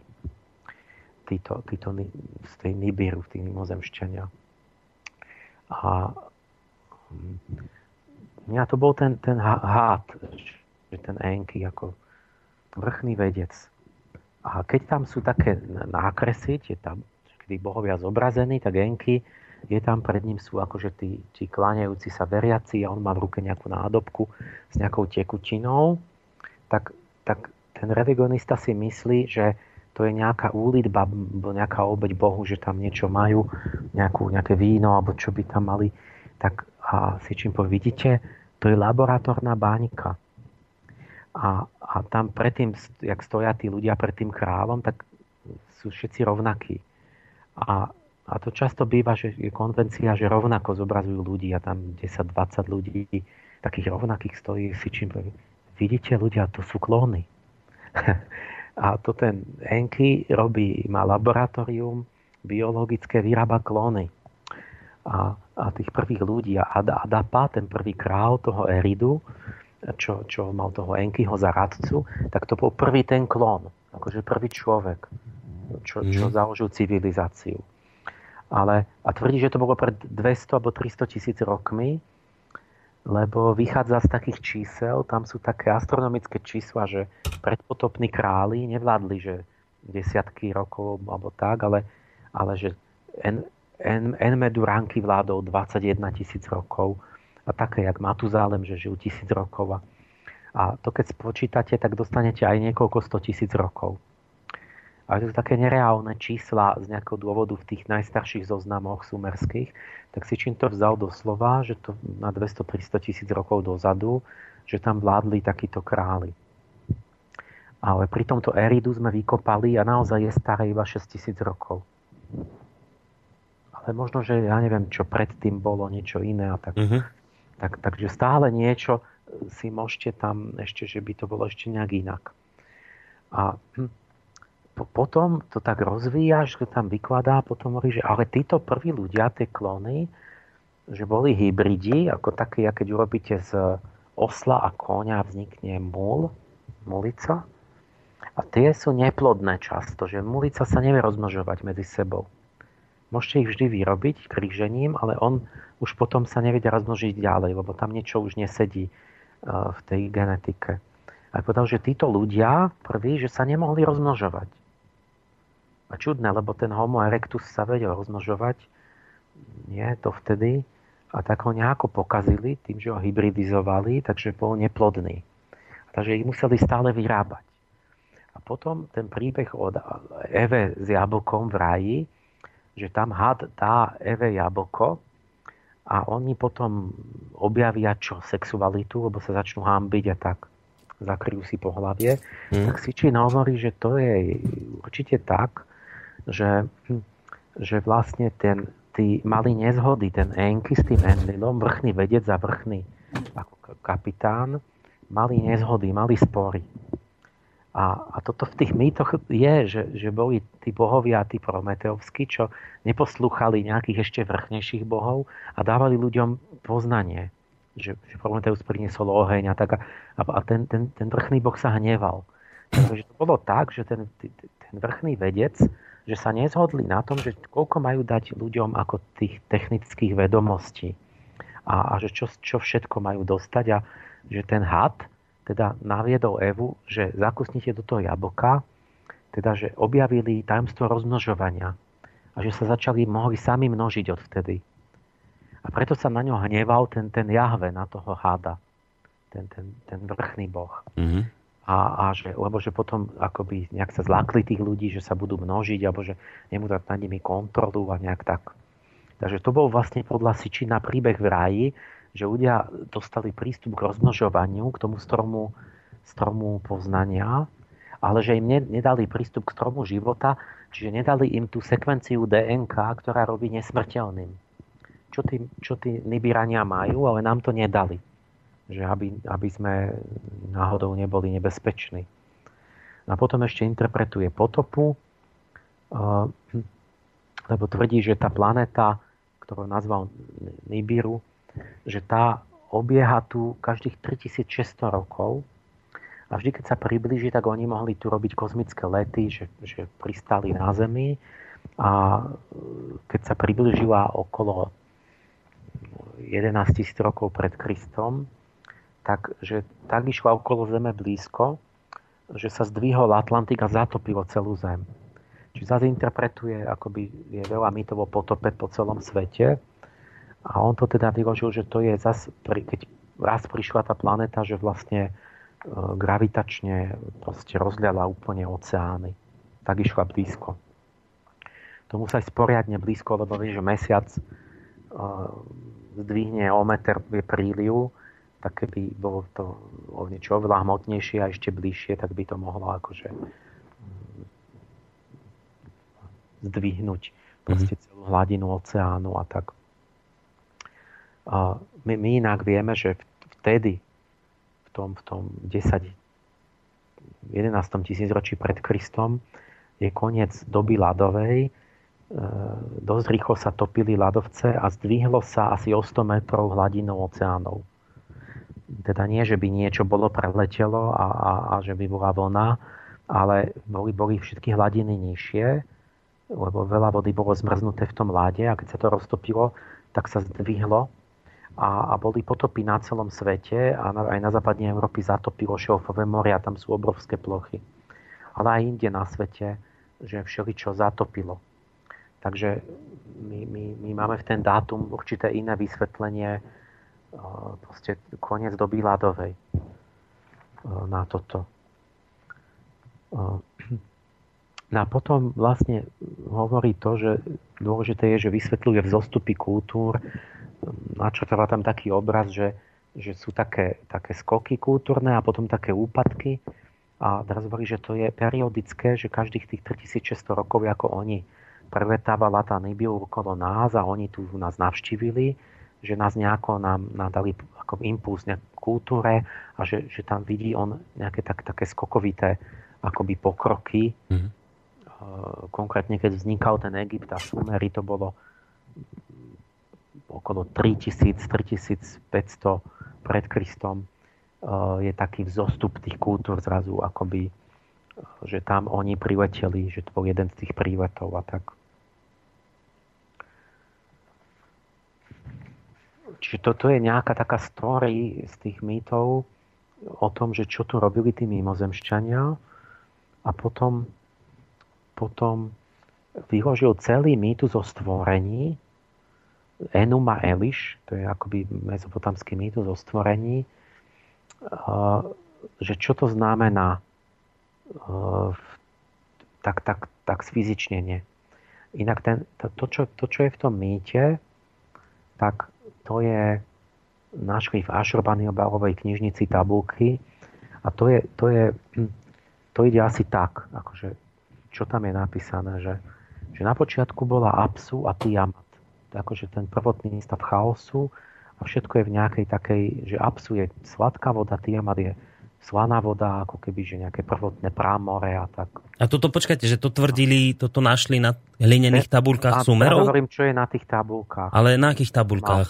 títo, títo z tej Nibiru, tí mimozemšťania. A mňa to bol ten, ten hád, ten Enki ako vrchný vedec. A keď tam sú také nákresy, tie tam, kedy bohovia zobrazení, tak Enki je tam, pred ním sú akože tí, tí kláňajúci sa veriaci a on má v ruke nejakú nádobku s nejakou tekutinou, tak, tak ten religionista si myslí, že to je nejaká úlitba, nejaká obeť Bohu, že tam niečo majú, nejakú, nejaké víno alebo čo by tam mali. Tak a si čím povidíte, to je laboratórna bánika. A, a tam predtým, jak stoja tí ľudia pred tým kráľom, tak sú všetci rovnakí. A, a to často býva, že je konvencia, že rovnako zobrazujú ľudí a tam desať dvadsať ľudí takých rovnakých stojí. Si čím vidíte, ľudia, to sú klóny. A to ten Enki robí, má laboratórium biologické, vyrába klóny. A, a tých prvých ľudí a Adapa, ten prvý kráľ toho Eridu, čo, čo mal toho Enkiho za radcu, tak to bol prvý ten klón, akože prvý človek, čo, čo založil civilizáciu. Ale, a tvrdí, že to bolo pred dvesto alebo tristo tisíc rokmi, lebo vychádza z takých čísel, tam sú také astronomické čísla, že predpotopní králi nevládli, že desiatky rokov alebo tak, ale, ale že en, Enmeduránky vládol dvadsaťjeden tisíc rokov a také jak Matuzálem, že žijú tisíc rokov a, a to keď spočítate, tak dostanete aj niekoľko stotisíc rokov. A to sú také nereálne čísla z nejakého dôvodu v tých najstarších zoznamoch sumerských, tak si čím to vzal doslova, že to na dvesto tristo tisíc rokov dozadu, že tam vládli takíto králi. Ale pri tomto Eridu sme vykopali a naozaj je staré iba šesťtisíc rokov. Ale možno, že ja neviem, čo predtým bolo niečo iné. A tak, uh-huh. tak, takže stále niečo si môžete tam ešte, že by to bolo ešte nejak inak. A po, potom to tak rozvíjaš, že tam vykladá, potom hovorí, že ale títo prví ľudia, tie klony, že boli hybridi, ako také, keď urobíte z osla a koňa vznikne mul, mulica. A tie sú neplodné často, že mulica sa nevie rozmnožovať medzi sebou. Môžete ich vždy vyrobiť krížením, ale on už potom sa nevedia rozmnožiť ďalej, lebo tam niečo už nesedí v tej genetike. A povedal, že títo ľudia prví, že sa nemohli rozmnožovať. A čudné, lebo ten homo erectus sa vedel rozmnožovať. Nie, to vtedy. A tak ho nejako pokazili tým, že ho hybridizovali, takže bol neplodný. Takže ich museli stále vyrábať. A potom ten príbeh od Eve s jablkom v ráji, že tam had dá Eve jablko a oni potom objavia čo? Sexualitu, lebo sa začnú hanbiť a tak zakryjú si po hlavie. Mm. Tak Sitchin hovorí, že to je určite tak, že, že vlastne ten, tí mali nezhody, ten Enki s tým Enlilom, vrchný vedec za vrchný ako kapitán, mali nezhody, mali spory. A, a toto v tých mýtoch je, že, že boli tí bohovia, tí prometeovskí, čo neposlúchali nejakých ešte vrchnejších bohov a dávali ľuďom poznanie, že, že Prometeus priniesol oheň a tak. A, a ten, ten, ten vrchný boh sa hneval. Takže to bolo tak, že ten, ten vrchný vedec, že sa nezhodli na tom, že koľko majú dať ľuďom ako tých technických vedomostí a, a že čo, čo všetko majú dostať a že ten had teda naviedol Evu, že zakusnite do toho jablka, teda, že objavili tajomstvo rozmnožovania a že sa začali, mohli sami množiť odvtedy. A preto sa na ňo hneval ten, ten Jahve, na toho háda, ten, ten, ten vrchný boh. Mm-hmm. A, a že, lebo že potom akoby nejak sa zlákli tých ľudí, že sa budú množiť, alebo že nebudú nad nimi kontrolu a nejak tak. Takže to bol vlastne podľa Sitchina príbeh v ráji, že ľudia dostali prístup k rozmnožovaniu, k tomu stromu, stromu poznania, ale že im nedali prístup k stromu života, čiže nedali im tú sekvenciu dé en ká, ktorá robí nesmrteľným. Čo tí, čo tí Nibirania majú, ale nám to nedali. Že aby, aby sme náhodou neboli nebezpeční. A potom ešte interpretuje potopu, lebo tvrdí, že tá planéta, ktorú nazval Nibiru, že tá obieha tu každých tritisícšesťsto rokov a vždy, keď sa priblíži, tak oni mohli tu robiť kozmické lety, že, že pristali na Zemi a keď sa priblížila okolo jedenásťtisíc rokov pred Kristom, takže tak išla okolo Zeme blízko, že sa zdvihol Atlantik a zatopilo celú Zem. Čiže zase interpretuje, akoby je veľa mýtov o potope po celom svete. A on to teda vyložil, že to je zas, keď raz prišla tá planéta, že vlastne gravitačne proste rozľala úplne oceány. Tak išla blízko. Tomu sa aj sporiadne blízko, lebo vieš, že mesiac zdvihne o meter prílivu, tak keby bolo to o niečo oveľa hmotnejšie a ešte bližšie, tak by to mohlo akože zdvihnúť proste celú hladinu oceánu a tak. My, my inak vieme, že vtedy, v tom, v tom desať, jedenástom tisícročí pred Kristom, je koniec doby ľadovej. Dosť rýchlo sa topili ľadovce a zdvihlo sa asi o sto metrov hladinou oceánov. Teda nie, že by niečo bolo preletelo a, a, a že by bola vlna, ale boli, boli všetky hladiny nižšie, lebo veľa vody bolo zmrznuté v tom ľade a keď sa to roztopilo, tak sa zdvihlo. A, a boli potopy na celom svete a na, aj na západnej Európy zatopilo šelfové moria, tam sú obrovské plochy. Ale aj inde na svete, že všeličo zatopilo. Takže my, my, my máme v ten dátum určité iné vysvetlenie, proste koniec doby ľadovej na toto. No a potom vlastne hovorí to, že dôležité je, že vysvetľuje vzostupy kultúr. Načrtáva tam taký obraz, že, že sú také, také skoky kultúrne a potom také úpadky. A teraz hovorí, že to je periodické, že každých tých tritisícšesťsto rokov, ako oni preletávala tá Nibiru okolo nás a oni tu nás navštívili, že nás nejako nám, nám dali ako impuls v kultúre a že, že tam vidí on nejaké tak, také skokovité akoby pokroky. Mm-hmm. Konkrétne, keď vznikal ten Egypt a Sumery, to bolo okolo tritisíc, tritisícpäťsto pred Kristom je taký vzostup tých kultúr zrazu, akoby, že tam oni prileteli, že to bol jeden z tých príletov a tak. Čiže toto je nejaká taká story z tých mýtov o tom, že čo tu robili tí mimozemšťania a potom, potom vyložil celý mýtus o stvorení Enuma Eliš, to je akoby mezopotamský mýtus o stvorení, že čo to znamená tak, tak, tak sfyzičnenie. Inak ten, to, čo, to, čo je v tom mýte, tak to je, našli v Ašurbaniobalovej knižnici tabulky a to je, to je, to ide asi tak, akože, čo tam je napísané, že, že na počiatku bola Apsu a Tiamat. Akože ten prvotný stav chaosu a všetko je v nejakej takej, že Apsu je sladká voda, Tiamat je slaná voda, ako keby, že nejaké prvotné prámore a tak. A toto, počkajte, že to tvrdili, toto našli na hlinených tabuľkách Sumerov? Ja hovorím, čo je na tých tabuľkách. Ale na akých tabuľkách?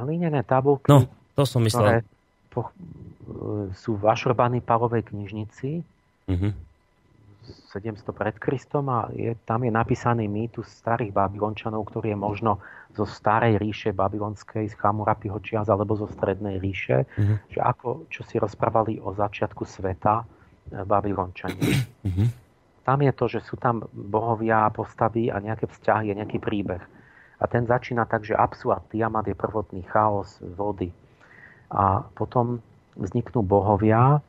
Hlinené tabuľky. No, to som myslel. Po, sú v Ašurbaní Palovej knižnici uh-huh. sedemsto pred Kristom a je, tam je napísaný mýtus starých Babylončanov, ktorý je možno zo starej ríše babylonskej, z Chamurapiho čias, alebo zo strednej ríše, uh-huh. že ako, čo si rozprávali o začiatku sveta Babylončania. Uh-huh. Tam je to, že sú tam bohovia, postavy a nejaké vzťahy, je nejaký príbeh. A ten začína tak, že Apsu a Tiamat je prvotný chaos vody. A potom vzniknú bohovia,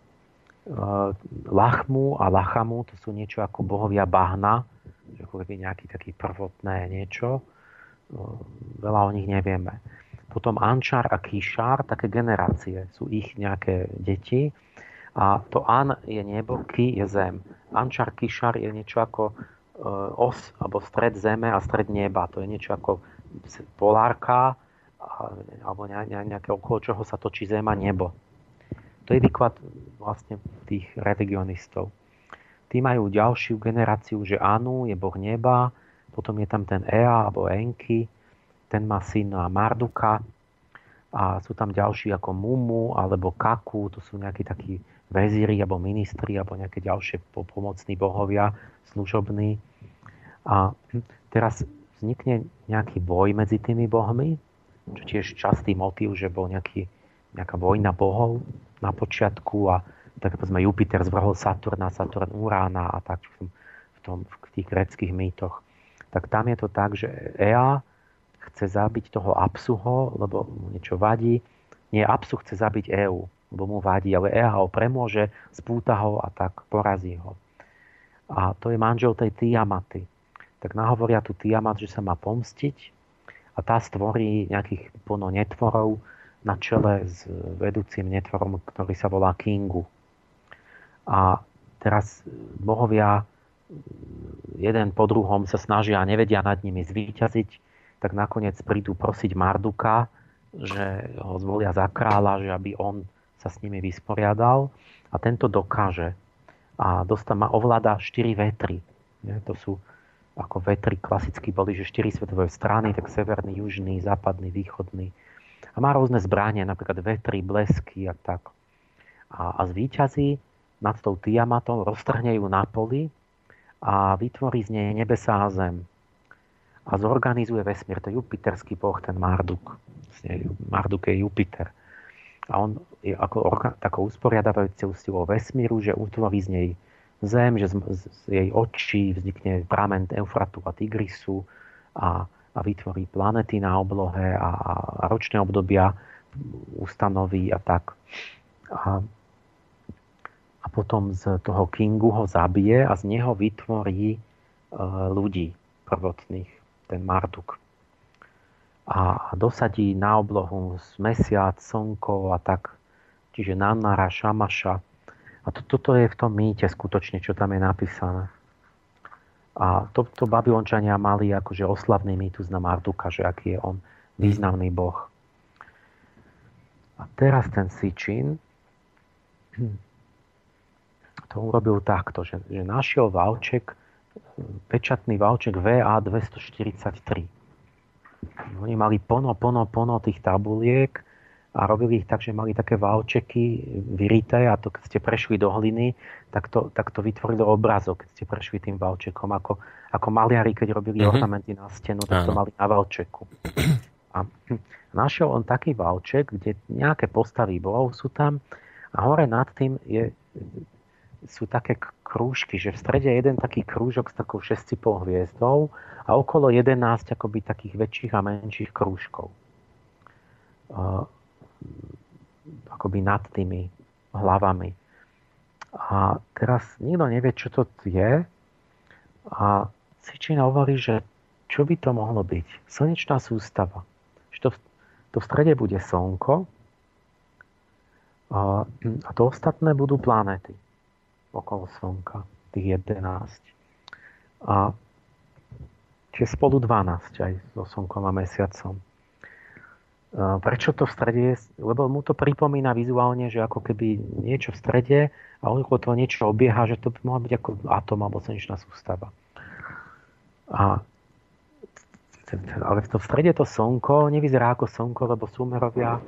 Lachmu a Lachamu, to sú niečo ako bohovia bahna, že je nejaký taký prvotné niečo. Veľa o nich nevieme. Potom Ančar a Kyšar, také generácie, sú ich nejaké deti. A to An je nebo, Ki je zem. Ančar, Kyšar je niečo ako os, alebo stred zeme a stred neba. To je niečo ako polárka, alebo nejaké okolo čoho sa točí zem a nebo. To je výklad vlastne tých religionistov. Tí majú ďalšiu generáciu, že Anu je boh neba. Potom je tam ten Ea alebo Enki, ten má syna Marduka a sú tam ďalší ako Mumu alebo Kaku, to sú nejakí takí vezíri alebo ministri alebo nejaké ďalšie pomocní bohovia, služobní. A teraz vznikne nejaký boj medzi tými bohmi, čo tiež častý motív, že bol nejaký, nejaká vojna bohov na počiatku a tak povedzme Jupiter zvrhol Saturna, Saturn Urána a tak v, tom, v tých gréckych mýtoch. Tak tam je to tak, že Ea chce zabiť toho Apsuho, lebo mu niečo vadí. Nie, Apsu chce zabiť Eu, lebo mu vadí, ale Ea ho premôže, spúta ho a tak porazí ho. A to je manžel tej Tiamaty. Tak nahovoria tu Tiamat, že sa má pomstiť a tá stvorí nejakých plno netvorov na čele s vedúcim netvorom, ktorý sa volá Kingu. A teraz bohovia jeden po druhom sa snažia a nevedia nad nimi zvíťaziť, tak nakoniec prídu prosiť Marduka, že ho zvolia za kráľa, že aby on sa s nimi vysporiadal a tento dokáže. A dostáva, ovláda štyri vetry. To sú ako vetry klasicky boli, že štyri svetové strany, tak severný, južný, západný, východný. A má rôzne zbranie, napríklad vetry, blesky a tak. A, a zvíťazí nad tou Tiamatou, roztrhne ju na poli a vytvorí z nej nebesá a zem. A zorganizuje vesmír. To je jupiterský boh, ten Marduk. Marduk je Jupiter. A on je ako orga- takou usporiadavajúcou silou vesmíru, že utvorí z nej zem, že z, z, z jej očí vznikne pramen Eufratu a Tigrisu a, a vytvorí planety na oblohe a, a ročné obdobia ustanoví a tak. A a potom z toho Kingu ho zabije a z neho vytvorí e, ľudí prvotných, ten Marduk. A dosadí na oblohu mesiac, slnko a tak, čiže Nanara, Šamaša. A to, toto je v tom mýte skutočne, čo tam je napísané. A to, to Babylončania mali akože oslavný mýtus na Marduka, že aký je on významný boh. A teraz ten Sitchin to urobil takto, že, že našiel valček, pečatný valček vé á dvestoštyridsaťtri. Oni mali plno, plno, plno tých tabuliek a robili ich tak, že mali také valčeky vyrité a to, keď ste prešli do hliny, tak to, tak to vytvorilo obrazok, keď ste prešli tým valčekom. Ako, ako maliari, keď robili mm-hmm. ornamenty na stenu, tak to mali na valčeku. A našiel on taký valček, kde nejaké postavy bohov sú tam a hore nad tým je... sú také krúžky, že v strede je jeden taký krúžok s takou šesťcipou hviezdou a okolo jedenásť akoby takých väčších a menších krúžkov. Uh, akoby nad tými hlavami. A teraz nikto nevie, čo to je a Sitchin hovorí, že čo by to mohlo byť? Slnečná sústava. Že to v, to v strede bude slnko uh, a to ostatné budú planéty okolo slnka, tých jedenásť. A čiže spolu dvanásť aj so slnkom a mesiacom. A Prečo to v strede je? Lebo mu to pripomína vizuálne, že ako keby niečo v strede a on okolo toho niečo obieha, že to by mohla byť ako atom alebo slnečná sústava. A, ale v strede to slnko nevyzerá ako slnko, lebo Sumerovia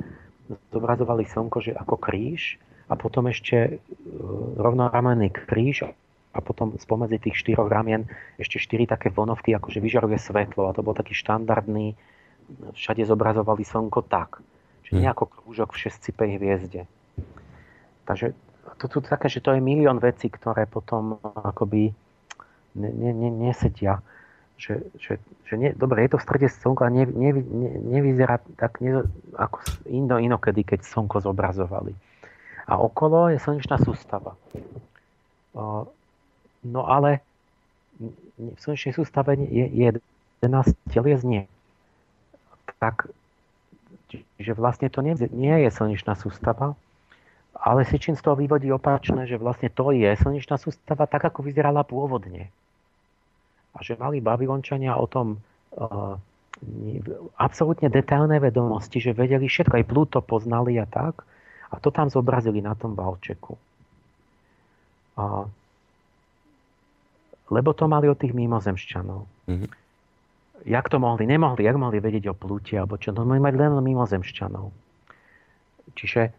zobrazovali slnko že ako kríž a potom ešte rovnoramenný kríž a potom spomedzi tých štyroch ramien ešte štyri také vonovky, akože vyžaruje svetlo a to bol taký štandardný. Všade zobrazovali slnko tak, že nie ako krúžok v šesťcipej hviezde. Takže to sú také, že to je milión vecí, ktoré potom akoby nesedia. Že, že, že nie, dobre, je to v strede slnko a ne, ne, ne, nevyzerá tak ne, ako indo, inokedy, keď slnko zobrazovali. A okolo je slnečná sústava. No ale v slnečnej sústave je jedenásť telies nie. Tak, že vlastne to nie, nie je slnečná sústava, ale Sitchin z toho vyvodí opačné, že vlastne to je slnečná sústava tak, ako vyzerala pôvodne. A že mali Babylončania o tom uh, absolútne detailné vedomosti, že vedeli všetko, aj Pluto poznali a tak, a to tam zobrazili na tom valčeku. Uh, lebo to mali od tých mimozemšťanov. Mhm. Jak to mohli? Nemohli. Jak mohli vedieť o Plúte? Alebo čo? No, mohli mať len mimozemšťanov. Čiže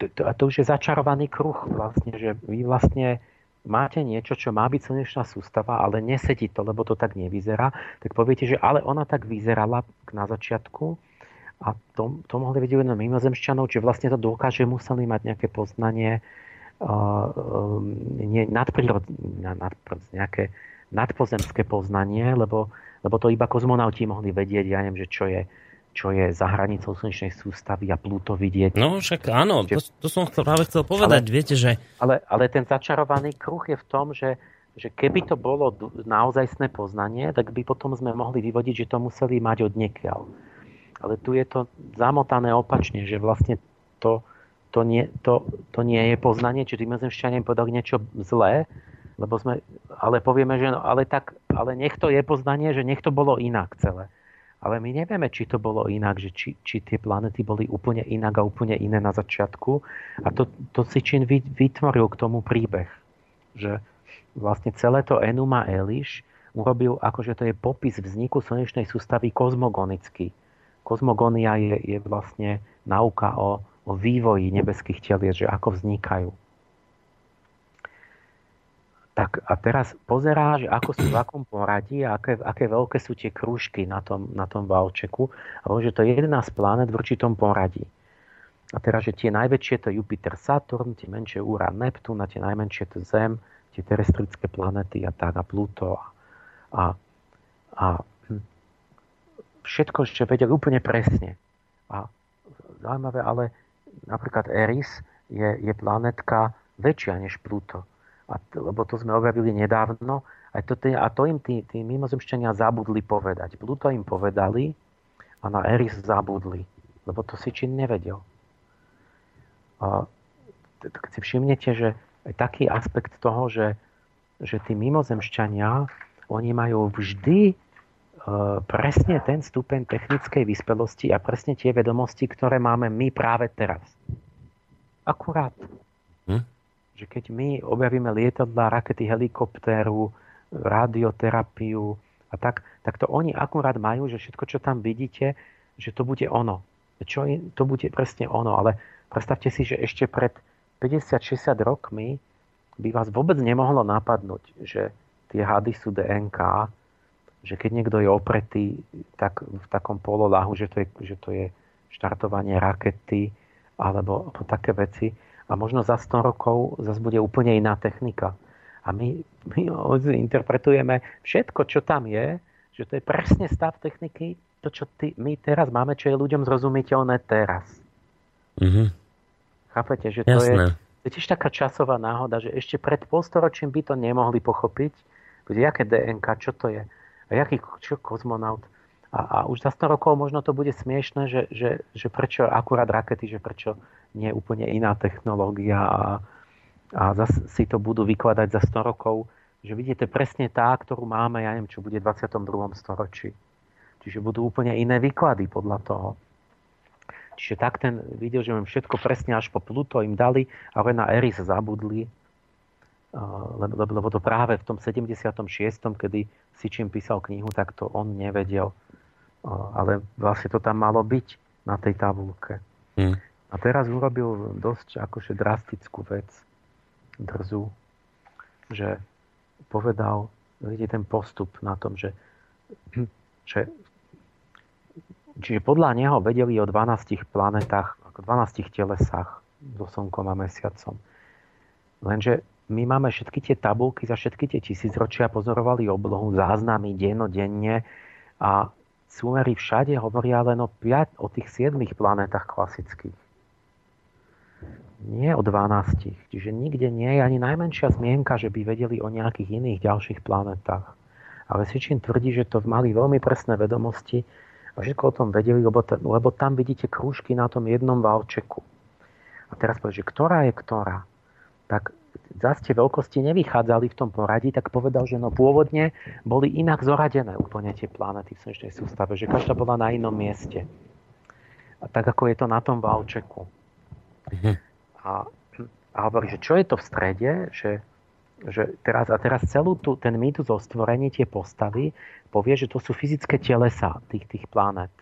to, to, to už je začarovaný kruh vlastne, že vy vlastne máte niečo, čo má byť slnečná sústava, ale nesedí to, lebo to tak nevyzerá. Tak poviete, že ale ona tak vyzerala na začiatku a to, to mohli vedieť len mimozemšťanov, čiže vlastne to dokáže, museli mať nejaké poznanie uh, uh, nadprírodné, nadprírodné, nejaké nadpozemské poznanie, lebo, lebo to iba kozmonauti mohli vedieť, ja neviem, že čo je, čo je za hranicou slnečnej sústavy a Plúto vidieť. No však áno, to, to som chcel, práve chcel povedať, ale, viete, že... Ale, ale ten začarovaný kruh je v tom, že, že keby to bolo naozajstné poznanie, tak by potom sme mohli vyvodiť, že to museli mať odniekiaľ. Ale tu je to zamotané opačne, že vlastne to, to, nie, to, to nie je poznanie, čiže dimenzemšťania povedali niečo zlé, lebo sme, ale povieme, že no, ale, tak, ale nech to je poznanie, že nech to bolo inak celé. Ale my nevieme, či to bolo inak, že či, či tie planety boli úplne inak a úplne iné na začiatku. A to, to Sitchin vytvoril k tomu príbeh, že vlastne celé to Enuma Eliš urobil, akože to je popis vzniku slnečnej sústavy kozmogonicky. Kozmogonia je, je vlastne nauka o, o vývoji nebeských telies, že ako vznikajú. Tak a teraz pozerá, že ako sú v akom poradí a aké, aké veľké sú tie krúžky na tom, na tom valčeku. A že to je jedenásť planet v určitom poradí. A teraz, že tie najväčšie to Jupiter, Saturn, tie menšie Uran, Neptún a tie najmenšie to Zem, tie terestrické planety a tak a Pluto. A, a všetko, čo vedel úplne presne. A zaujímavé, ale napríklad Eris je, je planetka väčšia než Pluto. A t- lebo to sme objavili nedávno, a to, t- a to im tí, tí mimozemšťania zabudli povedať. Pluto im povedali a na Eris zabudli, lebo to Sitchin nevedel. A t- keď si všimnete, že aj taký aspekt toho, že, že tí mimozemšťania, oni majú vždy e, presne ten stupeň technickej vyspelosti a presne tie vedomosti, ktoré máme my práve teraz. Akurát. Hm? Že keď my objavíme lietadlá, rakety, helikoptéru, radioterapiu a tak, tak to oni akurát majú, že všetko, čo tam vidíte, že to bude ono. Čo je, to bude presne ono, ale predstavte si, že ešte pred päťdesiat šesťdesiat rokmi by vás vôbec nemohlo napadnúť, že tie hady sú dé en ká, že keď niekto je opretý tak v takom pololahu, že to je, že to je štartovanie rakety alebo také veci. A možno za sto rokov zase bude úplne iná technika. A my, my interpretujeme všetko, čo tam je, že to je presne stav techniky, to, čo ty, my teraz máme, čo je ľuďom zrozumiteľné teraz. Mm-hmm. Chápete, že to je, to je tiež taká časová náhoda, že ešte pred polstoročím by to nemohli pochopiť, bude jaké dé en ká, čo to je, a jaký čo kozmonaut. A, a už za sto rokov možno to bude smiešné, že, že, že prečo akurát rakety, že prečo nie je úplne iná technológia a, a zase si to budú vykladať za sto rokov, že vidíte presne tá, ktorú máme, ja neviem, čo bude v dvadsiatom druhom storočí. Čiže budú úplne iné výklady podľa toho. Čiže tak ten videl, že im všetko presne až po Pluto im dali, ale na Eris zabudli. Lebo, lebo to práve v tom sedemdesiatom šiestom, kedy Sitchin písal knihu, tak to on nevedel. Ale vlastne to tam malo byť na tej tabulke. Hmm. A teraz urobil dosť akože drastickú vec, drzú, že povedal, vidíte ten postup na tom, že, že čiže podľa neho vedeli o dvanástich planetách, ako dvanástich telesách so Slnkom a Mesiacom. Lenže my máme všetky tie tabulky za všetky tie tisícročia, pozorovali oblohu, záznamy dennodenne a sumery všade hovoria len o, piatich, o tých siedmich planetách klasických. Nie o dvanástich. Čiže nikde nie je ani najmenšia zmienka, že by vedeli o nejakých iných ďalších planetách. Ale Sitchin tvrdí, že to mali veľmi presné vedomosti a všetko o tom vedeli, lebo, t- lebo tam vidíte krúžky na tom jednom valčeku. A teraz povedal, že ktorá je ktorá, tak zase tie veľkosti nevychádzali v tom poradí, tak povedal, že no pôvodne boli inak zoradené úplne tie planety v slnečnej sústave, že každá bola na inom mieste. A tak ako je to na tom valčeku. A, a hovorí, že čo je to v strede, že, že teraz, a teraz celú tú, ten mýtus o stvorení, tie postavy, povie, že to sú fyzické telesá tých, tých planet.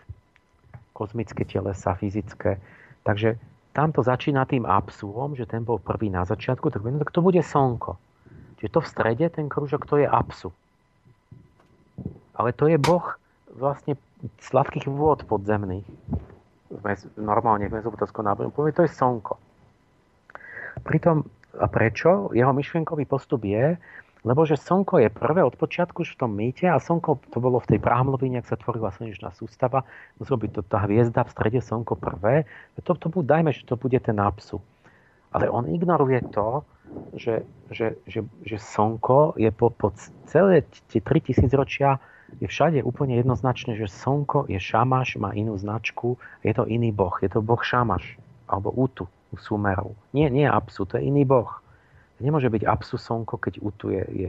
Kozmické telesá, fyzické. Takže tam to začína tým Apsuom, že ten bol prvý na začiatku, tak, no, tak to bude Slnko. Čiže to v strede, ten krúžok, to je Apsu. Ale to je boh vlastne sladkých vôd podzemných. Normálne v mezopotamskom náboru. Povie, to je Slnko. Pritom, a prečo? Jeho myšlienkový postup je, lebo že Slnko je prvé od počiatku už v tom mýte a Slnko to bolo v tej prámlovine, ak sa tvorila slnečná sústava, muselo byť to tá hviezda v strede, Slnko prvé. To, to bude, dajme, že to bude ten Apsu. Ale on ignoruje to, že, že, že, že Slnko je po, po celé tie tritisíc ročia je všade úplne jednoznačné, že Slnko je Šamaš, má inú značku, je to iný boh, je to boh Šamaš, alebo Útu u Sumerov. Nie, nie Apsu, to je iný boh. Nemôže byť Apsu Slnko, keď Útu je... je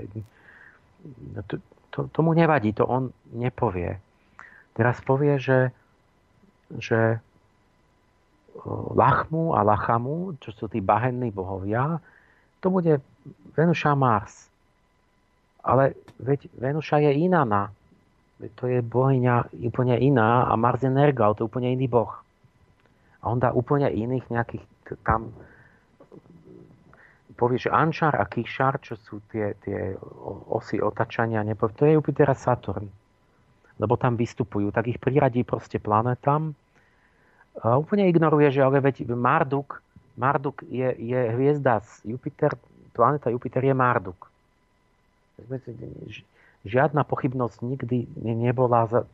to, to, tomu nevadí, to on nepovie. Teraz povie, že, že Lachmu a Lachamu, čo sú tí bahenní bohovia, to bude Venuša Mars. Ale veď Venuša je Inanna. To je bohyňa úplne iná a Mars je Nergal, to je úplne iný boh. A on dá úplne iných nejakých tam... povie, že Ančar a Kyšar, čo sú tie, tie osy otačania, nepovie, to je Jupiter a Saturn. Lebo tam vystupujú, tak ich priradí proste planetám. A úplne ignoruje, že ale veď Marduk, Marduk je, je hviezda z Jupiter, planeta Jupiter je Marduk. Žiadna pochybnosť nikdy nebola za,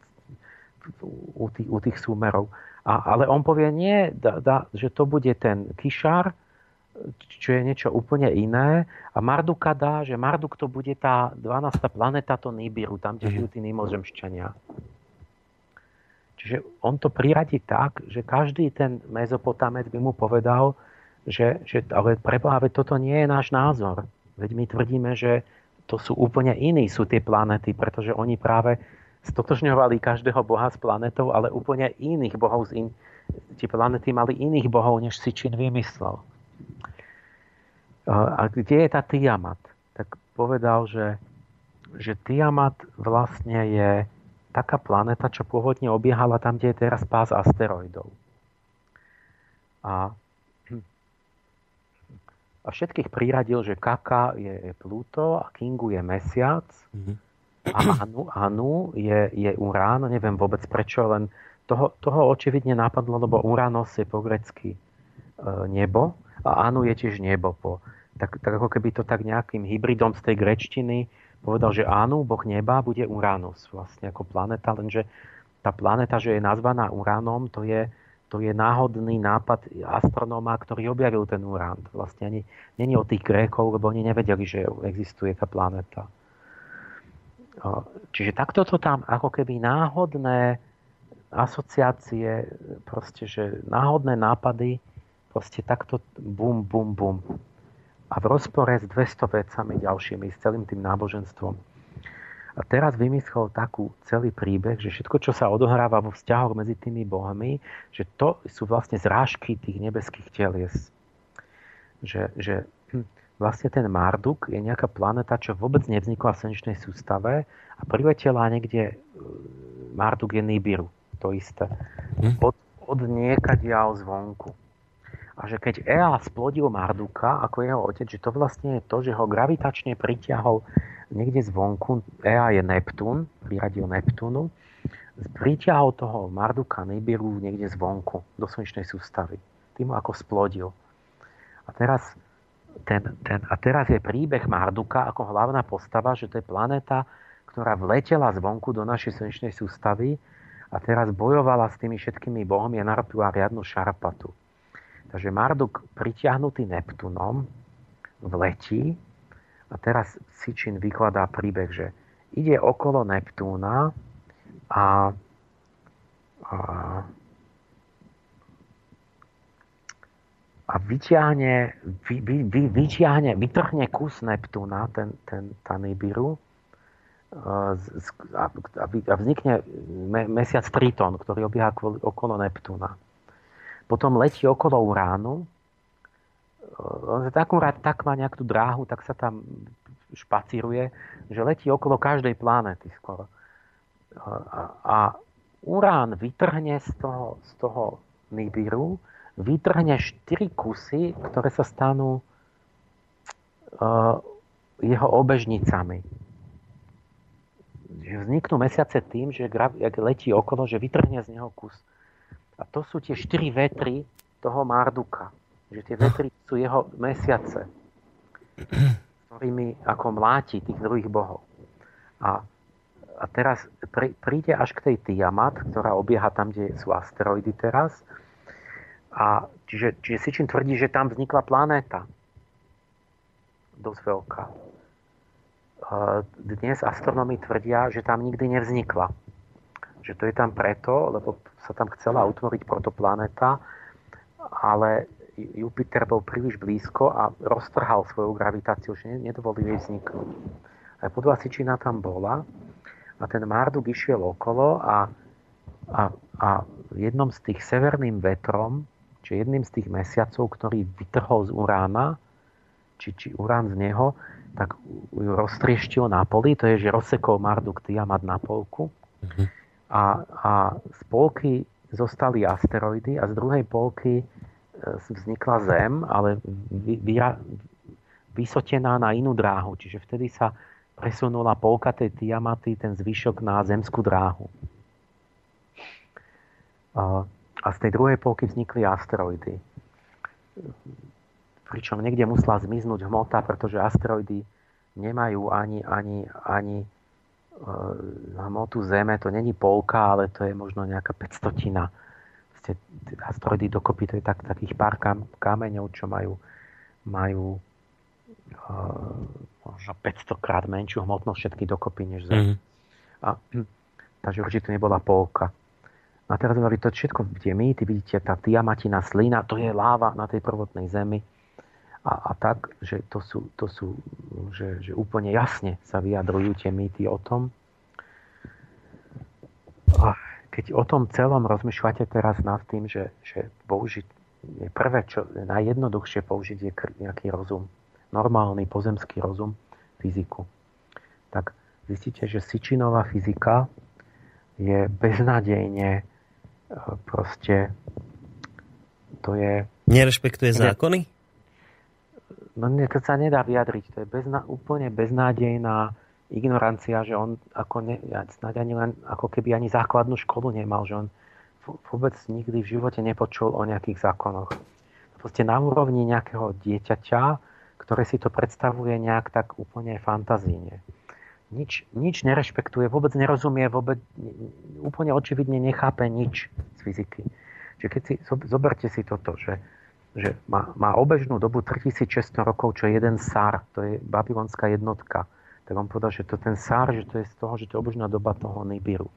u, tých, u tých súmerov. A, ale on povie, nie, da, da, že to bude ten Kyšar, čo je niečo úplne iné. A Marduka dá, že Marduk to bude tá dvanásta planéta, to Nibiru, tam kde žijú tí Nimozemšťania. Čiže on to priradí tak, že každý ten Mezopotamec by mu povedal, že, že ale preboháve, toto nie je náš názor. Veď my tvrdíme, že to sú úplne iní, sú tie planéty, pretože oni práve stotožňovali každého boha s planetou, ale úplne iných bohov. Z in... Tie planéty mali iných bohov, než Sitchin vymyslel. A kde je tá Tiamat? Tak povedal, že, že Tiamat vlastne je taká planéta, čo pôvodne obiehala tam, kde je teraz pás asteroidov. A, a všetkých priradil, že Kaka je, je Pluto a Kingu je Mesiac a Anu, Anu je, je Urán. Neviem vôbec prečo, len toho, toho očividne napadlo, lebo Uranos je po grecky nebo a Anu je tiež nebo po... Tak, tak ako keby to tak nejakým hybridom z tej grečtiny povedal, že Anu, boh neba, bude Uranus vlastne ako planéta, lenže tá planéta, že je nazvaná Uranom, to je, to je náhodný nápad astronóma, ktorý objavil ten Urán. Vlastne ani není o tých Grékov, lebo oni nevedeli, že existuje tá planéta. Čiže takto to tam ako keby náhodné asociácie, proste, že náhodné nápady, proste takto bum, bum, bum. A v rozpore s dvesto vecami ďalšími, s celým tým náboženstvom. A A teraz vymyslel takú celý príbeh, že všetko, čo sa odohráva vo vzťahoch medzi tými bohmi, že to sú vlastne zrážky tých nebeských telies. Že, že vlastne ten Marduk je nejaká planeta, čo vôbec nevznikla v slnečnej sústave a priletela niekde. Marduk je Nibiru, to isté. Pod, od niekadiaľ zvonku. A že keď Ea splodil Marduka ako jeho otec, že to vlastne je to, že ho gravitačne pritiahol niekde zvonku, Ea je Neptún, vyradil Neptúnu, pritiahol toho Marduka Nibiru niekde zvonku do slnečnej sústavy. Tým ho ako splodil. A teraz, ten, ten, a teraz je príbeh Marduka ako hlavná postava, že to je planéta, ktorá vletela zvonku do našej slnečnej sústavy a teraz bojovala s tými všetkými bohmi a narpila riadnu šarapatu. Takže Marduk, pritiahnutý Neptúnom, vletí a teraz Sitchin vykladá príbeh, že ide okolo Neptúna a, a, a vyťahne, vy, vy, vy, vyťahne, vytrhne kus Neptúna, ten, ten, tá Nibiru, a, a vznikne me, mesiac Triton, ktorý obieha okolo Neptúna. Potom letí okolo Uránu. Akurát tak má nejakú dráhu, tak sa tam špacíruje, že letí okolo každej planéty skoro. A Urán vytrhne z toho, z toho Nibiru, vytrhne štyri kusy, ktoré sa stanú jeho obežnicami. Vzniknú mesiace tým, že letí okolo, že vytrhne z neho kus. A to sú tie štyri vetry toho Marduka. Že tie vetry sú jeho mesiace, ktorými ako mláti tých druhých bohov. A, a teraz pr- príde až k tej Tiamat, ktorá obieha tam, kde sú asteroidy teraz. A čiže, čiže Sitchin tvrdí, že tam vznikla planéta. Dosť veľká. Dnes astronomi tvrdia, že tam nikdy nevznikla. Že to je tam preto, lebo sa tam chcela utvoriť protoplanéta, ale Jupiter bol príliš blízko a roztrhal svoju gravitáciu, že nedovolil jej vzniknúť. A podľa Sitchina tam bola a ten Marduk išiel okolo a, a, a jednom z tých severným vetrom, či jedným z tých mesiacov, ktorý vytrhol z Urána, či, či Urán z neho, tak ju roztrieštil na poli, to je, že rozsekol Marduk Tiamat na polku. Mhm. A, a z polky zostali asteroidy a z druhej polky vznikla Zem, ale vy, vy, vysotená na inú dráhu. Čiže vtedy sa presunula polka tej Tiamaty, ten zvyšok na zemskú dráhu. A, a z tej druhej polky vznikli asteroidy. Pričom niekde musela zmiznúť hmota, pretože asteroidy nemajú ani, ani, ani hmotu Zeme, to není polka, ale to je možno nejaká päťstotina. Vlastne asteroidy dokopy, to je tak, takých pár kam, kameňov, čo majú, majú uh, možno päťsto krát menšiu hmotnosť všetky dokopy než Zeme. Mm-hmm. A, takže určite nebola polka. A teraz hovorí, to všetko, kde my, ty vidíte, tá tiamatina slina, to je láva na tej prvotnej Zemi. A, a tak, že to sú, to sú že, že úplne jasne sa vyjadrujú tie mýty o tom. A keď o tom celom rozmýšľate teraz nad tým, že, že použiť, prvé, čo najjednoduchšie použiť je nejaký rozum, normálny pozemský rozum, fyziku. Tak zistíte, že Sitchinová fyzika je beznadejne proste to je... Nerešpektuje zákony? No to sa nedá vyjadriť. To je bezna, úplne beznádejná ignorancia, že on ako ne, snáď ani len, ako keby ani základnú školu nemal, že on vôbec nikdy v živote nepočul o nejakých zákonoch. Proste na úrovni nejakého dieťaťa, ktoré si to predstavuje nejak tak úplne fantazíne. Nič, nič nerešpektuje, vôbec nerozumie, vôbec úplne očividne nechápe nič z fyziky. Čiže keď si, zoberte si toto, že že má, má obežnú dobu tritisícšesťsto rokov, čo je jeden sár, to je babylonská jednotka. Tak on povedal, že to ten sár, že to je z toho, že to je obežná doba toho Nibiru.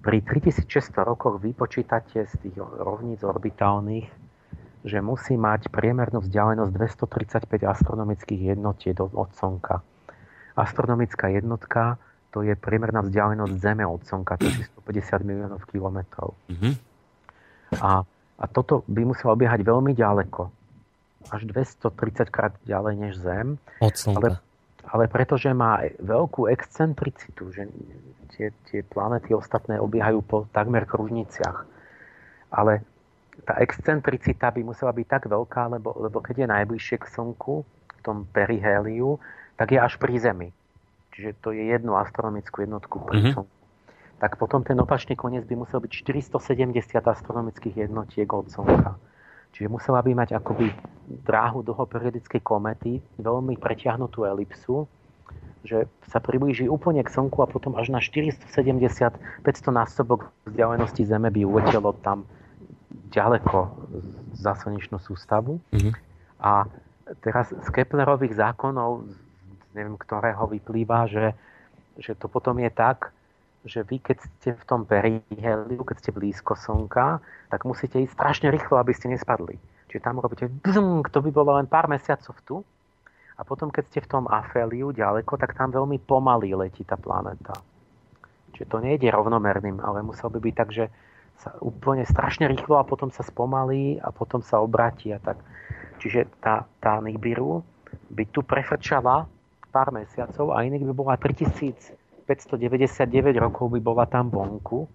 Pri tritisícšesťsto rokoch vypočítate z tých rovníc orbitálnych, že musí mať priemernú vzdialenosť dvestotridsaťpäť astronomických jednotiek od Slnka. Astronomická jednotka to je priemerná vzdialenosť Zeme od Slnka, to je stopäťdesiat miliónov kilometrov. Mm-hmm. A, a toto by muselo obiehať veľmi ďaleko. Až dvestotridsať krát ďalej než Zem. Od Slnka. Ale, ale pretože má veľkú excentricitu, že tie, tie planety ostatné obiehajú po takmer kružniciach. Ale tá excentricita by musela byť tak veľká, lebo, lebo keď je najbližšie k Slnku, v tom perihéliu, tak je až pri Zemi. Čiže to je jednu astronomickú jednotku pri Slnku. Mm-hmm. Tak potom ten opačný koniec by musel byť štyristosedemdesiat astronomických jednotiek od Slnka. Čiže musela by mať akoby dráhu dlhoperiodickej komety, veľmi preťahnutú elipsu, že sa priblíži úplne k Slnku a potom až na štyristosedemdesiat päťsto násobok vzdialenosti Zeme by uletelo tam ďaleko za slnečnú sústavu. Mm-hmm. A teraz z Keplerových zákonov, neviem ktorého, vyplýva, že, že to potom je tak, že vy keď ste v tom periheliu, keď ste blízko Slnka, tak musíte ísť strašne rýchlo, aby ste nespadli. Čiže tam robíte bzunk, to by bolo len pár mesiacov tu. A potom keď ste v tom aféliu ďaleko, tak tam veľmi pomaly letí tá planéta. Čiže to nejde rovnomerným, ale musel by byť tak, že sa úplne strašne rýchlo a potom sa spomalí a potom sa obratí a tak. Čiže tá, tá Nibiru by tu prefrčala pár mesiacov a inak by bola tritisícpäťstodeväťdesiatdeväť rokov by bola tam vonku,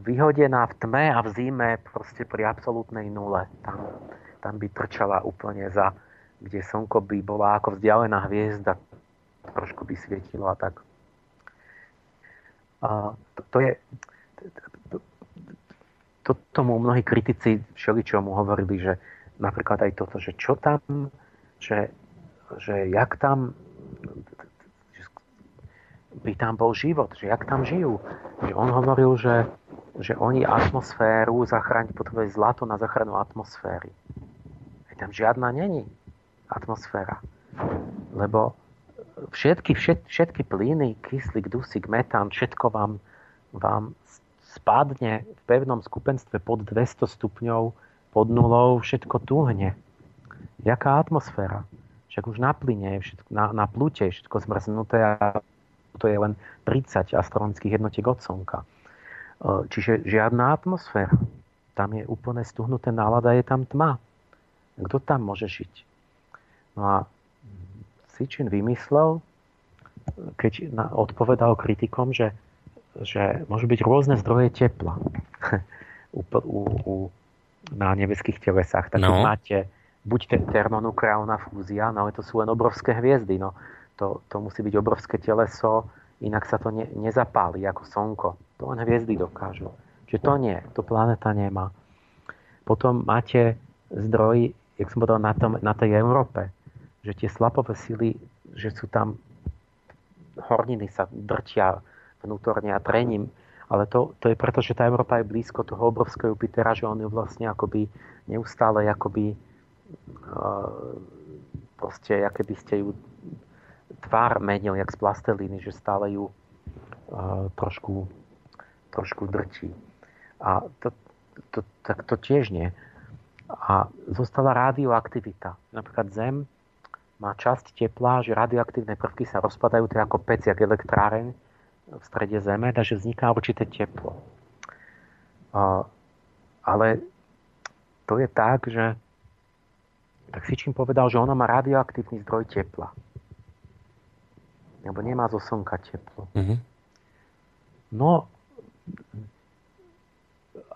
vyhodená v tme a v zime proste pri absolútnej nule. Tam, tam by trčala úplne za, kde Slnko by bola ako vzdialená hviezda, trošku by svietilo a tak. A to, to je... To, tomu mnohí kritici všeličomu hovorili, že napríklad aj toto, že čo tam, že, že jak tam že by tam bol život, že jak tam žijú. Že on hovoril, že, že oni atmosféru zachrániť potrebujú zlato na záchranu atmosféry. Aj tam žiadna není atmosféra. Lebo všetky, všet, všetky plyny, kyslík, dusík, metán, všetko vám, vám spadne v pevnom skupenstve pod dvesto stupňov, pod nulou, všetko tuhne. Jaká atmosféra? Však už na plyne, všetko, na, na plute je všetko zmrznuté a to je len tridsať astronomických jednotiek od Slnka. Čiže žiadna atmosféra. Tam je úplne stuhnuté nálada, je tam tma. Kto tam môže žiť? No a Sitchin vymyslel, keď odpovedal kritikom, že že môžu byť rôzne zdroje tepla u, u, u, na nebeských telesách. Tak no. Máte buď te, termonukleárna fúzia, no ale to sú len obrovské hviezdy. No, to, to musí byť obrovské teleso, inak sa to ne, nezapáli ako Slnko. To len hviezdy dokážu. Čiže to nie, to planéta nemá. Potom máte zdroj, jak som povedal, na, tom, na tej Európe, že tie slapové sily, že sú tam horniny sa drtia vnútorne a trením, ale to, to je preto, že tá Európa je blízko toho obrovského Jupitera, že on ju vlastne akoby neustále akoby uh, proste, aké by ste ju tvár menil, jak z plastelíny, že stále ju uh, trošku, trošku drčí. A to, to, tak to tiež nie. A zostala radioaktivita. Napríklad Zem má časť tepla, že radioaktívne prvky sa rozpadajú, to je ako pec, jak elektráreň, v strede Zeme, takže vzniká určité teplo. Uh, ale to je tak, že tak Sitchin povedal, že ona má radioaktívny zdroj tepla. Lebo nemá zo Slnka teplo. Mm-hmm. No,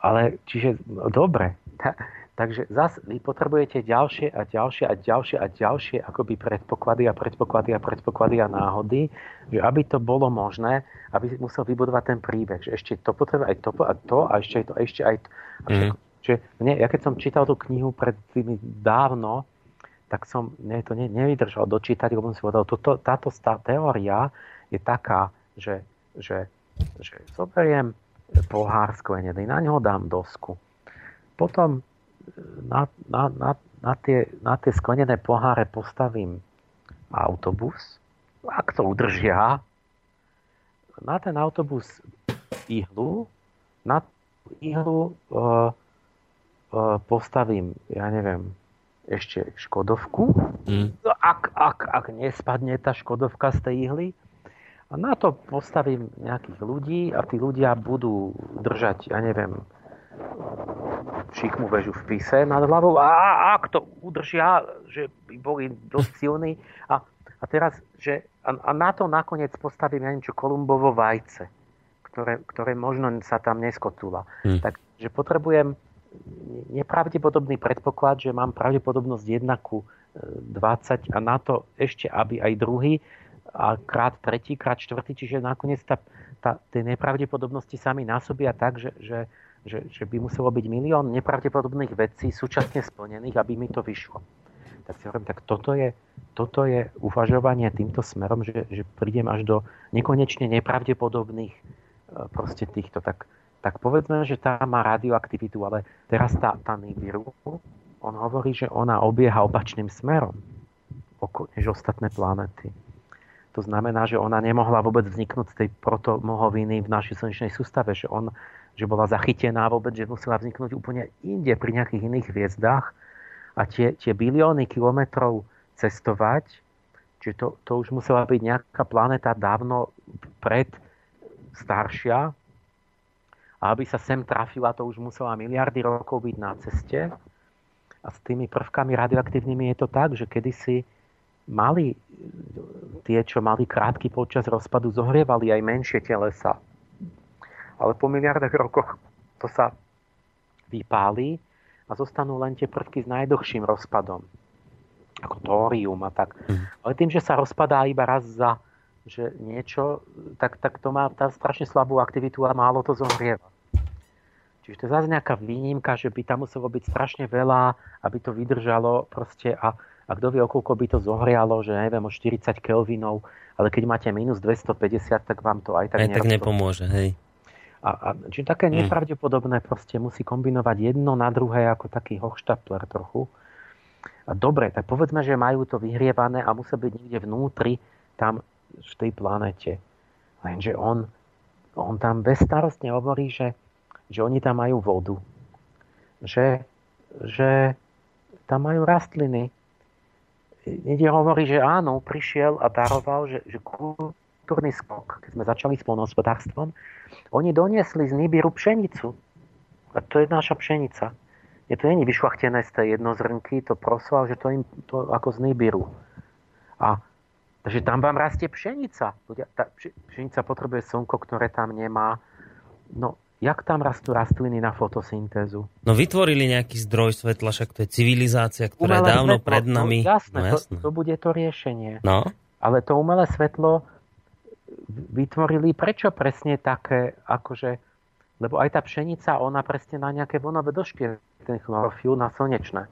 ale čiže no, dobre. Ta, takže zase vy potrebujete ďalšie a ďalšie a ďalšie a ďalšie akoby predpoklady a predpoklady a predpoklady a náhody, že aby to bolo možné, aby musel vybudovať ten príbeh, že ešte to potrebuje, aj to a to a ešte aj to a ešte aj to. Mm. Čiže mne, ja keď som čítal tú knihu pred tými dávno, tak som ne, to ne, nevydržal dočítať, lebo som si povedal, toto, táto tá teória je taká, že, že, že zoberiem pohár sklenený, na ňo dám dosku. Potom Na, na, na, na, tie, na tie sklenené poháre postavím autobus. Ak to udržia, na ten autobus ihlu, na ihlu e, e, postavím, ja neviem, ešte škodovku. Mm. Ak, ak, ak nespadne tá škodovka z tej ihly, A na to postavím nejakých ľudí a tí ľudia budú držať, ja neviem, šikmu väžu v pise nad hlavou a, a ak to udržia, že by boli dosť silní a, a teraz, že a, a na to nakoniec postavím ja niečo Kolumbovo vajce, ktoré, ktoré možno sa tam neskotúla. Hmm. Takže potrebujem nepravdepodobný predpoklad, že mám pravdepodobnosť jeden ku dvadsať a na to ešte, aby aj druhý a krát tretí, krát čtvrtý, čiže nakoniec tá, tá, tie nepravdepodobnosti sami násobia tak, že, že, že, že by muselo byť milión nepravdepodobných vecí súčasne splnených, aby mi to vyšlo. Tak si hovorím, tak toto je, toto je uvažovanie týmto smerom, že, že prídem až do nekonečne nepravdepodobných proste týchto. Tak, tak povedzme, že tá má radioaktivitu, ale teraz tá, tá Nibiru, on hovorí, že ona obieha opačným smerom než ostatné planety. To znamená, že ona nemohla vôbec vzniknúť z tej protomohoviny v našej slnečnej sústave, že, on, že bola zachytená vôbec, že musela vzniknúť úplne inde pri nejakých iných hviezdách a tie, tie bilióny kilometrov cestovať, čiže to, to už musela byť nejaká planéta dávno pred staršia a aby sa sem trafila, to už musela miliardy rokov byť na ceste a s tými prvkami radioaktívnymi je to tak, že kedysi mali tie, čo mali krátky počas rozpadu, zohrievali aj menšie telesa. Ale po miliardách rokoch to sa vypáli a zostanú len tie prvky s najdlhším rozpadom. Ako tórium a tak. Ale tým, že sa rozpadá iba raz za že niečo, tak, tak to má tá strašne slabú aktivitu a málo to zohrieva. Čiže to je zase nejaká výnimka, že by tam muselo byť strašne veľa, aby to vydržalo proste a A kto vie, okoľko by to zohrialo, že neviem, o štyridsať kelvinov, ale keď máte minus dvestopäťdesiat, tak vám to aj tak, aj tak nepomôže. Hej. A, a, čiže také hmm. nepravdepodobné proste musí kombinovať jedno na druhé, ako taký hochštapler trochu. A dobre, tak povedzme, že majú to vyhrievané a musí byť niekde vnútri, tam v tej planete. Lenže on, on tam bezstarostne hovorí, že, že oni tam majú vodu. Že, že tam majú rastliny. Niekde hovorí, že áno, prišiel a daroval, že, že kultúrny skok, keď sme začali s poľnohospodárstvom, oni doniesli z Nibiru pšenicu. A to je naša pšenica. Je to nie vyšľachtené z tej jednozrnky, to proslal, že to im to ako z Nibiru. A takže tam vám rastie pšenica. Tá pšenica potrebuje slnko, ktoré tam nemá. No, jak tam rastú rastliny na fotosyntézu? No vytvorili nejaký zdroj svetla, však to je civilizácia, ktorá umelé je dávno svetlo, pred nami. No, jasné, no, jasné. To, to bude to riešenie. No? Ale to umelé svetlo vytvorili prečo presne také, akože, lebo aj tá pšenica, ona presne na nejaké vlnové dĺžky, ten chlorofil na slnečné.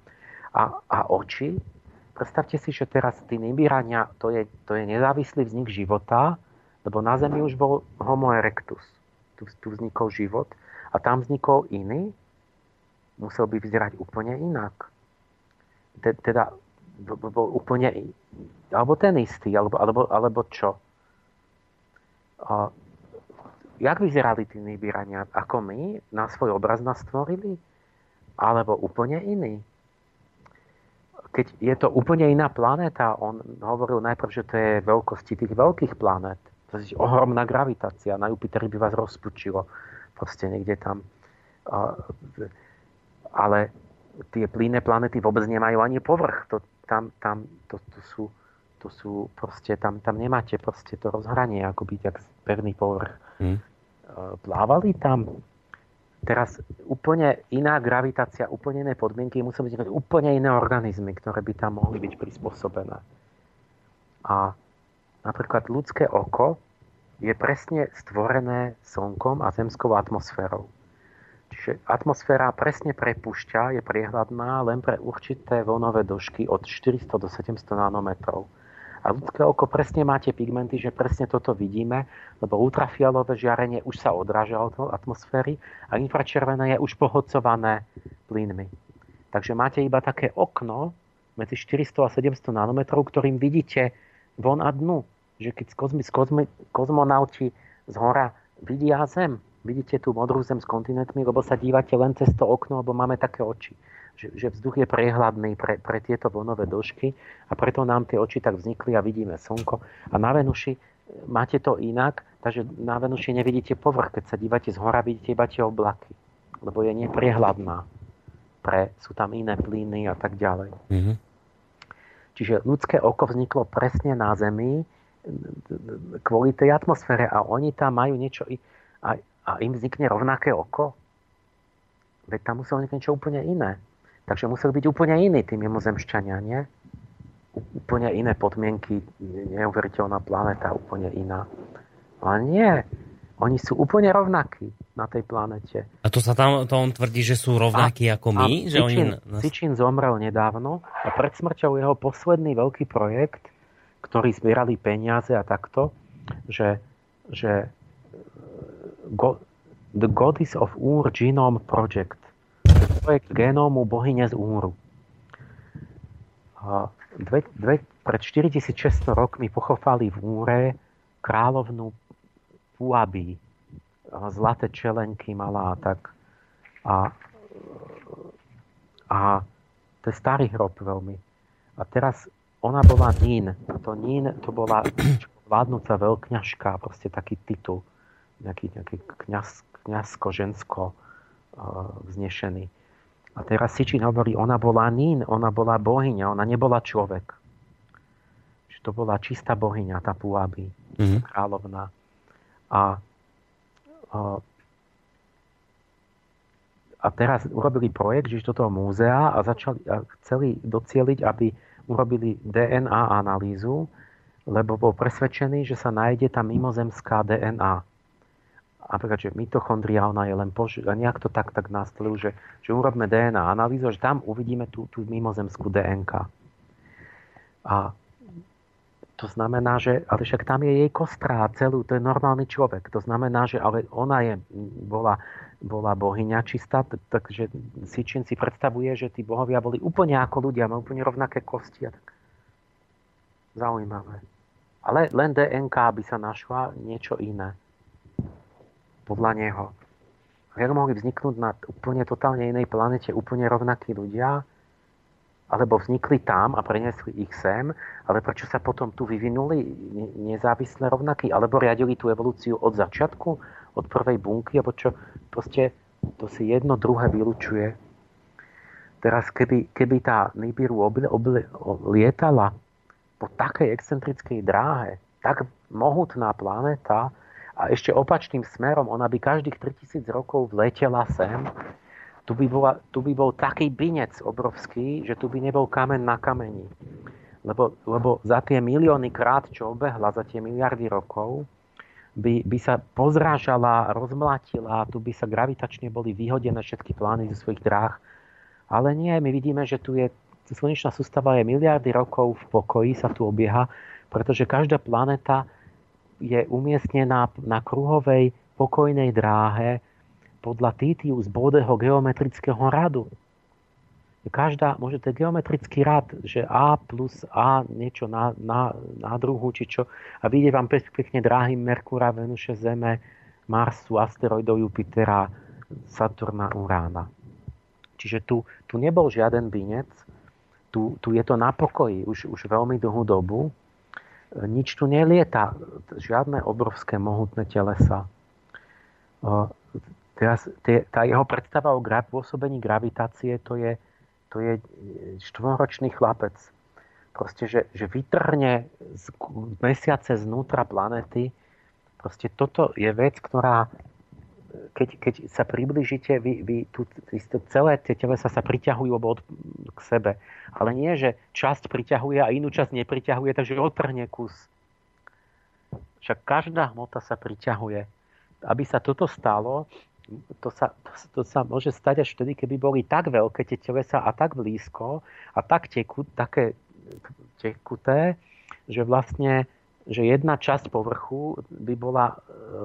A, a oči, predstavte si, že teraz tí Nibirania, to je, to je nezávislý vznik života, lebo na Zemi už bol Homo erectus. Tu, tu vznikol život a tam vznikol iný, musel by vyzerať úplne inak. Te, teda bol úplne iný. Alebo ten istý, alebo, alebo, alebo čo. A, jak vyzerali tí Nibirania? Ako my? Na svoj obraz nás stvorili? Alebo úplne iný? Keď je to úplne iná planéta, on hovoril najprv, že to je veľkosti tých veľkých planét. To je ohromná gravitácia. Na Jupiteri by vás rozpučilo. Proste niekde tam. Ale tie plynné planety vôbec nemajú ani povrch. To, tam, tam, to, to sú, to sú proste, tam, tam nemáte proste to rozhranie, ako byť jak pevný povrch. Hmm. Plávali tam. Teraz úplne iná gravitácia, úplne iné podmienky. Musí byť úplne iné organizmy, ktoré by tam mohli byť prispôsobené. A napríklad ľudské oko je presne stvorené slnkom a zemskou atmosférou. Čiže atmosféra presne prepúšťa, je priehľadná len pre určité vlnové dĺžky od štyristo do sedemsto nanometrov. A ľudské oko presne máte pigmenty, že presne toto vidíme, lebo ultrafialové žiarenie už sa odráža od atmosféry a infračervené je už pohodcované plynmi. Takže máte iba také okno medzi štyristo a sedemsto nanometrov, ktorým vidíte von a dnu, že keď kozmi, kozmi, kozmonauti z hora vidia zem, vidíte tú modrú zem s kontinentmi, lebo sa dívate len cez to okno, lebo máme také oči, že, že vzduch je priehľadný pre, pre tieto vlnové dĺžky a preto nám tie oči tak vznikli a vidíme slnko. A na Venuši máte to inak, takže na Venuši nevidíte povrch. Keď sa dívate z hora, vidíte iba tie oblaky, lebo je neprehľadná. Pre, sú tam iné plyny a tak ďalej. Mm-hmm. Čiže ľudské oko vzniklo presne na Zemi kvôli tej atmosfére a oni tam majú niečo i, a, a im vznikne rovnaké oko. Veď tam muselo vzniknúť niečo úplne iné. Takže museli byť úplne iní tí mimozemšťania, nie? Úplne iné podmienky, neuveriteľná planéta, úplne iná. Ale nie, oni sú úplne rovnakí na tej planete. A to sa tam, to on tvrdí, že sú rovnakí a, ako my? A že Sitchin, oni... Sitchin zomrel nedávno a pred smrťou jeho posledný veľký projekt, ktorý zbierali peniaze a takto, že, že go, The Goddess of Ur Genome Project. Projekt genómu bohyne z Úru. Dve, dve, pred štyritisícšesťsto rokmi pochopali v Úre kráľovnú Puabi. Zlaté čelenky malá tak. A, a to je starý hrob veľmi. A teraz ona bola Nín. A to Nín to bola vládnúca veľkňažka, proste taký titul. Nejaký, nejaký kňaz, kňazko, žensko vznešený. A teraz Sitchin hovorí, ona bola Nín, ona bola bohyňa, ona nebola človek. Čiže to bola čistá bohyňa, tá Puabi, mm-hmm. kráľovná. A, a, a teraz urobili projekt, že do toho múzea a, začali, a chceli docieliť, aby urobili dé en á analýzu, lebo bol presvedčený, že sa nájde tá mimozemská dé en á. Napríklad, že mitochondriálna je len pož... A nejak to tak, tak nastolil, že, že urobme dé en á analýzu, že tam uvidíme tú, tú mimozemskú dé en ká. A to znamená, že... Ale však tam je jej kostrá celú, to je normálny človek. To znamená, že ale ona je, bola, bola bohyňa čistá, takže Sitchin si predstavuje, že tí bohovia boli úplne ako ľudia, majú úplne rovnaké kosti. A tak. Zaujímavé. Ale len dé en ká by sa našla niečo iné. Podľa neho. Ako mohli vzniknúť na úplne totálne inej planete úplne rovnakí ľudia, alebo vznikli tam a prenesli ich sem, ale prečo sa potom tu vyvinuli nezávisle rovnakí, alebo riadili tú evolúciu od začiatku, od prvej bunky, alebo čo, proste to si jedno druhé vylučuje. Teraz keby, keby tá Nibiru obli, obli, lietala po takej excentrickej dráhe, tak mohutná planéta, a ešte opačným smerom, ona by každých tritisíc rokov vletela sem. Tu by, bola, tu by bol taký binec obrovský, že tu by nebol kameň na kameni. Lebo, lebo za tie milióny krát, čo obehla, za tie miliardy rokov, by, by sa pozrážala, rozmlatila, tu by sa gravitačne boli vyhodené všetky plány zo svojich dráh. Ale nie, my vidíme, že tu je, slnečná sústava je miliardy rokov v pokoji, sa tu obieha, pretože každá planéta je umiestnená na kruhovej pokojnej dráhe podľa Titius Bodeho geometrického radu. Každá, môže to je geometrický rad, že A plus A niečo na, na, na druhu, či čo. A vyjde vám pekne dráhy Merkúra, Venuše, Zeme, Marsu, asteroidov, Jupitera, Saturna, Urána. Čiže tu, tu nebol žiaden binec, tu, tu je to na pokoji už, už veľmi dlhú dobu. Nič tu nelieta, žiadne obrovské mohutné telesa. Tá jeho predstava o pôsobení gravitácie, to je, to je štvoročný chlapec. Proste, že, že vytrhne z mesiace znútra planéty. Proste toto je vec, ktorá, keď, keď sa priblížite, vy, vy tu, celé tie telesa sa priťahujú od, k sebe. Ale nie, že časť priťahuje a inú časť nepriťahuje, takže odtrhne kus. Však každá hmota sa priťahuje. Aby sa toto stalo, to sa, to, to sa môže stať až vtedy, keby boli tak veľké tie telesa a tak blízko a tak tekut, také tekuté, že vlastne že jedna časť povrchu by bola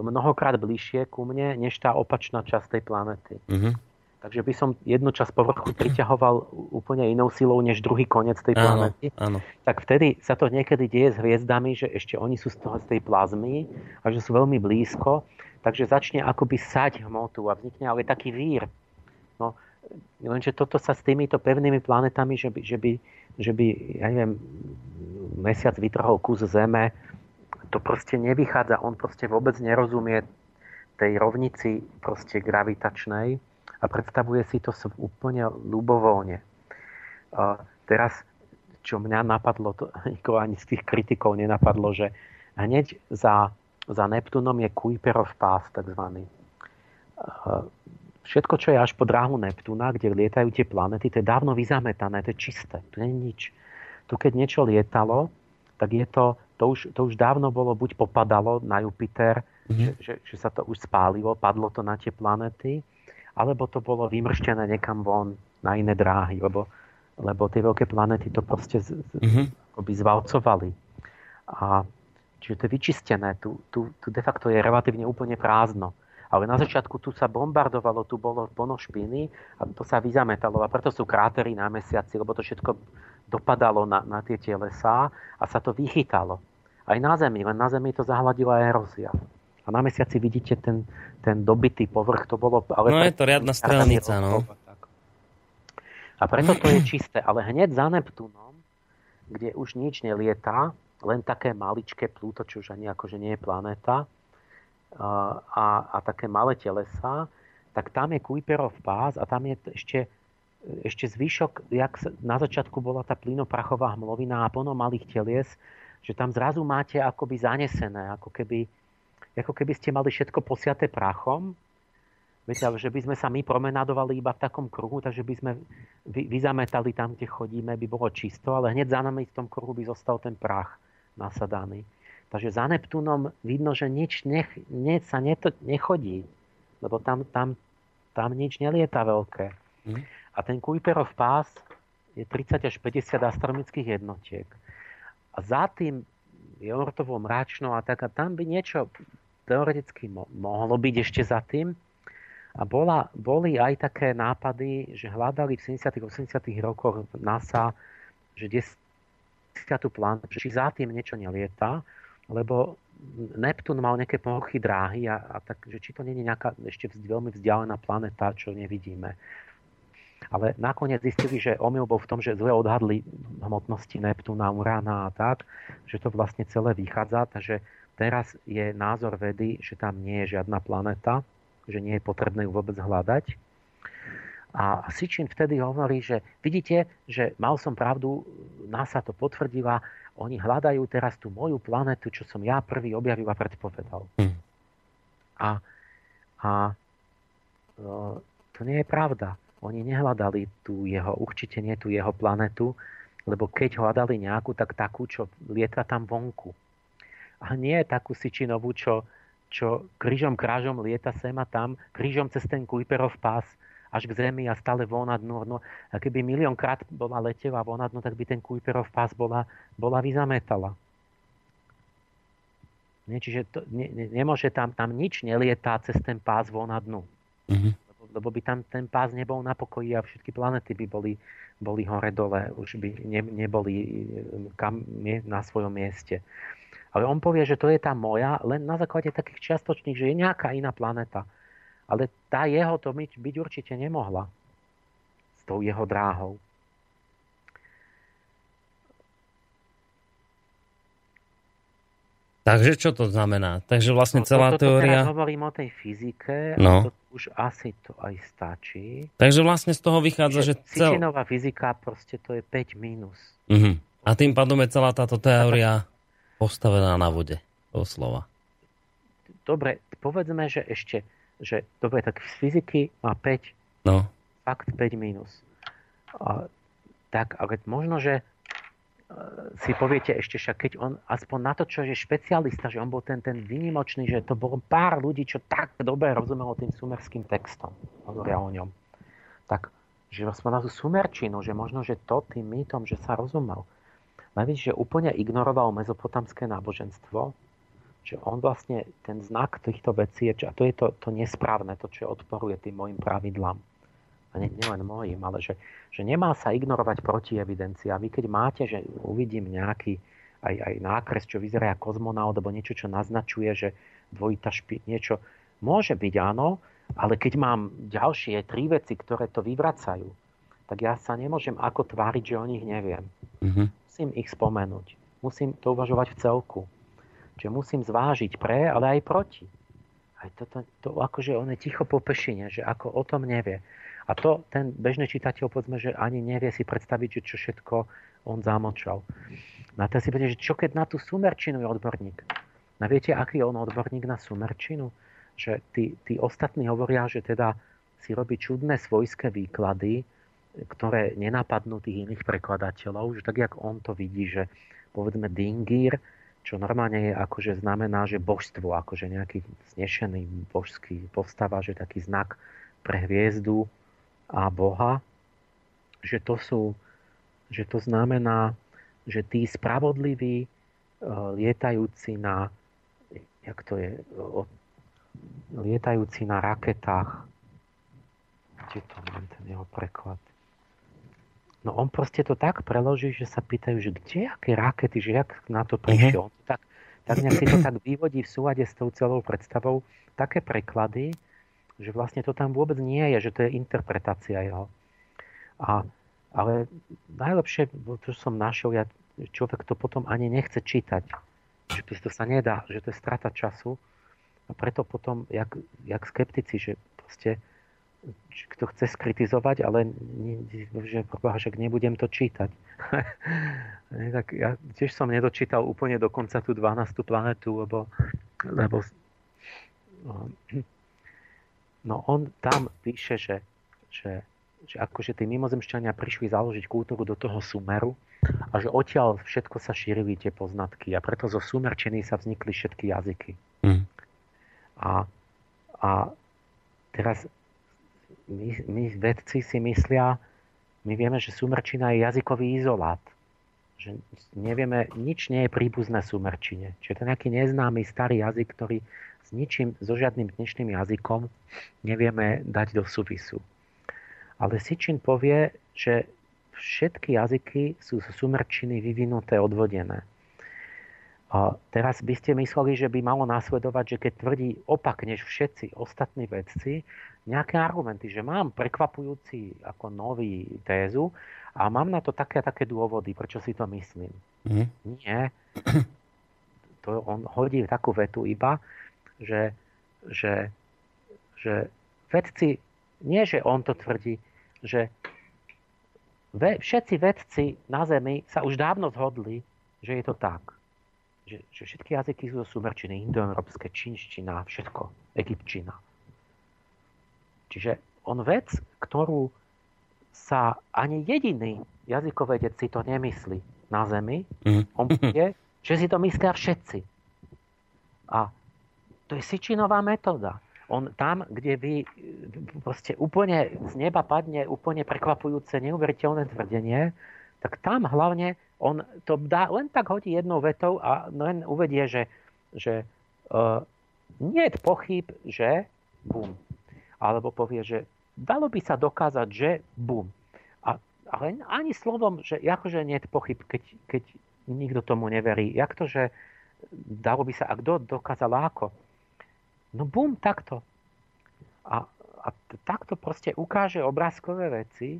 mnohokrát bližšie ku mne, než tá opačná časť tej planety. Mm-hmm. Takže by som jednu časť povrchu priťahoval úplne inou silou, než druhý koniec tej planety. Áno, áno. Tak vtedy sa to niekedy deje s hviezdami, že ešte oni sú z, toho, z tej plazmy a že sú veľmi blízko. Takže začne akoby sať hmotu a vznikne ale taký vír. No, lenže toto sa s týmito pevnými planetami, že by, že by, že by ja neviem, mesiac vytrhol kus Zeme, to proste nevychádza, on proste vôbec nerozumie tej rovnici proste gravitačnej a predstavuje si to úplne ľubovoľne. Uh, teraz, čo mňa napadlo, to nikoho ani z tých kritikov nenapadlo, že hneď za, za Neptúnom je Kuiperov pás takzvaný. Uh, všetko, čo je až po dráhu Neptúna, kde lietajú tie planety, to je dávno vyzametané, to je čisté, to nie je nič. Tu keď niečo lietalo, tak je to, to už, to už dávno bolo, buď popadalo na Jupiter, mm-hmm. že, že sa to už spálilo, padlo to na tie planety, alebo to bolo vymrštené niekam von na iné dráhy, lebo, lebo tie veľké planety to proste z, mm-hmm. akoby zvalcovali. A čiže to je vyčistené, tu, tu, tu de facto je relatívne úplne prázdno. Ale na začiatku tu sa bombardovalo, tu bolo plno špiny a to sa vyzametalo. A preto sú krátery na mesiaci, lebo to všetko dopadalo na, na tie telesá a sa to vychytalo. Aj na Zemi, len na Zemi to zahladila erózia. A na mesiaci vidíte ten, ten dobitý povrch, to bolo... Ale no je to riadna strelnica, no. A preto to je čisté. Ale hneď za Neptúnom, kde už nič nelietá, len také maličké Plúto, čo už ani akože nie je planéta, A, a také malé telesá, tak tam je Kuiperov pás a tam je ešte, ešte zvyšok, jak na začiatku bola tá plynoprachová hmlovina a plno malých telies, že tam zrazu máte akoby zanesené, ako keby, ako keby ste mali všetko posiaté prachom. Viete, že by sme sa my promenadovali iba v takom kruhu, takže by sme vy, vyzametali tam, kde chodíme, by bolo čisto, ale hneď za nami v tom kruhu by zostal ten prach nasadaný. Takže za Neptúnom vidno, že nič nech, ne, sa neto, nechodí, lebo tam, tam, tam nič nelieta veľké. Mm. A ten Kuiperov pás je tridsať až päťdesiat astronomických jednotiek. A za tým je ortovo mračno a tak, a tam by niečo teoreticky mo- mohlo byť ešte za tým. A bola, boli aj také nápady, že hľadali v sedemdesiatych osemdesiatych rokoch NASA, že desiatú planetu, či za tým niečo nelieta, lebo Neptún mal nejaké povrchy dráhy a, a tak, že či to nie je nejaká ešte veľmi vzdialená planéta, čo nevidíme. Ale nakoniec zistili, že omyl bol v tom, že zle odhadli hmotnosti Neptúna, Urána a tak, že to vlastne celé vychádza, takže teraz je názor vedy, že tam nie je žiadna planéta, že nie je potrebné ju vôbec hľadať. A Sitchin vtedy hovorí, že vidíte, že mal som pravdu, NASA to potvrdila, oni hľadajú teraz tú moju planetu, čo som ja prvý objavil a predpovedal. Hmm. A, a no, to nie je pravda. Oni nehľadali tú jeho, určite nie tú jeho planetu, lebo keď hľadali nejakú, tak takú, čo lieta tam vonku. A nie takú Sitchinovú, čo, čo krížom krážom lieta sem a tam, krížom cez ten Kuiperov pás, až k Zemi a stále vona dnu. No, a keby miliónkrát bola letela vona dnu, tak by ten Kuiperov pás bola, bola vyzametala. Nie, čiže to, ne, ne, nemôže tam, tam nič nelietá cez ten pás vona dnu. Mm-hmm. Lebo, lebo by tam ten pás nebol na pokoji a všetky planety by boli, boli hore-dole, už by ne, neboli kam, na svojom mieste. Ale on povie, že to je tá moja, len na základe takých čiastočných, že je nejaká iná planeta. Ale tá jeho to byť určite nemohla s tou jeho dráhou. Takže čo to znamená? Takže vlastne no, celá to, to, to teória... Teraz hovorím o tej fyzike, no. A to už asi to aj stačí. Takže vlastne z toho vychádza, že... že cel... Sitchinová fyzika, proste to je päť minus. Uh-huh. A tým pádom je celá táto teória postavená na vode, doslova. Dobre, povedzme, že ešte... že dobre, tak z fyziky má päť, no. Fakt päť minus. A, tak, ale možno, že si poviete ešte však, keď on aspoň na to, čo je špecialista, že on bol ten, ten výnimočný, že to bolo pár ľudí, čo tak dobre rozumelo tým sumerským textom. Hovoria o ňom. Tak, že aspoň na tú sumerčinu, že možno, že to tým mýtom, že sa rozumel. Najviac, že úplne ignoroval mezopotamské náboženstvo, že on vlastne, ten znak týchto vecí je, a to je to, to nesprávne, to, čo odporuje tým mojim pravidlám. A nie, nie len mojim, ale že, že nemá sa ignorovať proti evidencii. A vy keď máte, že uvidím nejaký aj, aj nákres, čo vyzerá ako kozmonaut, alebo niečo, čo naznačuje, že dvojitá špička, niečo môže byť áno, ale keď mám ďalšie tri veci, ktoré to vyvracajú, tak ja sa nemôžem ako tváriť, že o nich neviem. Mm-hmm. Musím ich spomenúť. Musím to uvažovať v celku. Čiže musím zvážiť pre, ale aj proti. Aj toto, to, akože on je ticho po pešine, že ako o tom nevie. A to ten bežný čitateľ, povedzme, že ani nevie si predstaviť, že čo všetko on zamlčal. No a ten si povie, že čo keď na tú sumerčinu je odborník? No viete, aký je on odborník na sumerčinu? Že tí, tí ostatní hovoria, že teda si robí čudné svojské výklady, ktoré nenapadnú tých iných prekladateľov, že tak, jak on to vidí, že povedzme Dingír, čo normálne je, akože znamená, že božstvo, akože nejaký znešený božský postava, že taký znak pre hviezdu a Boha, že to sú, že to znamená, že tí spravodliví lietajúci na, jak to je, lietajúci na raketách, kde to mám ten jeho preklad. No on proste to tak preloží, že sa pýtajú, že kde, aké rakety, že jak na to prišiel. Uh-huh. Tak, tak nejaký to tak vývodí v súlade s tou celou predstavou také preklady, že vlastne to tam vôbec nie je, že to je interpretácia jeho. A, ale najlepšie, čo som našiel, ja, človek to potom ani nechce čítať. Že to sa nedá, že to je strata času. A preto potom, jak, jak skeptici, že proste kto chce skritizovať, ale že, že nebudem to čítať. Tak ja tiež som nedočítal úplne dokonca tú dvanástu planetu, lebo, lebo no on tam píše, že, že, že akože tí mimozemšťania prišli založiť kultúru do toho Sumeru a že odtiaľ všetko sa šírili tie poznatky a preto zo sumerčiny sa vznikli všetky jazyky. Mm. A, a teraz My, my vedci si myslia, my vieme, že sumerčina je jazykový izolát. Že nevieme, nič nie je príbuzné sumerčine. Čiže to je nejaký neznámy starý jazyk, ktorý s ničím, so žiadnym dnešným jazykom nevieme dať do súvisu. Ale Sitchin povie, že všetky jazyky sú z sumerčiny vyvinuté, odvodené. A teraz by ste mysleli, že by malo následovať, že keď tvrdí opak než všetci ostatní vedci, nejaké argumenty, že mám prekvapujúci ako nový tézu a mám na to také a také dôvody, prečo si to myslím. Mm. Nie. To on hodí takú vetu iba, že, že, že vedci, nie že on to tvrdí, že ve, všetci vedci na Zemi sa už dávno zhodli, že je to tak. Že, že všetky jazyky sú zo sumerčiny, indoeurópske, čínština, všetko, egyptčina. Čiže on vec, ktorú sa ani jediný jazykovedec si to nemyslí na Zemi, on povie, že si to myslia všetci. A to je Sitchinová metóda. On tam, kde vy proste úplne z neba padne úplne prekvapujúce, neuveriteľné tvrdenie, tak tam hlavne on to dá, len tak hodí jednou vetou a len uvedie, že, že uh, nie je pochyb, že bum. Alebo povie, že dalo by sa dokázať, že bum. A, ale ani slovom, že akože nie je pochyb, keď, keď nikto tomu neverí. Jak to, že dalo by sa, a kto dokázal ako? No bum, takto. A, a takto proste ukáže obrázkové veci.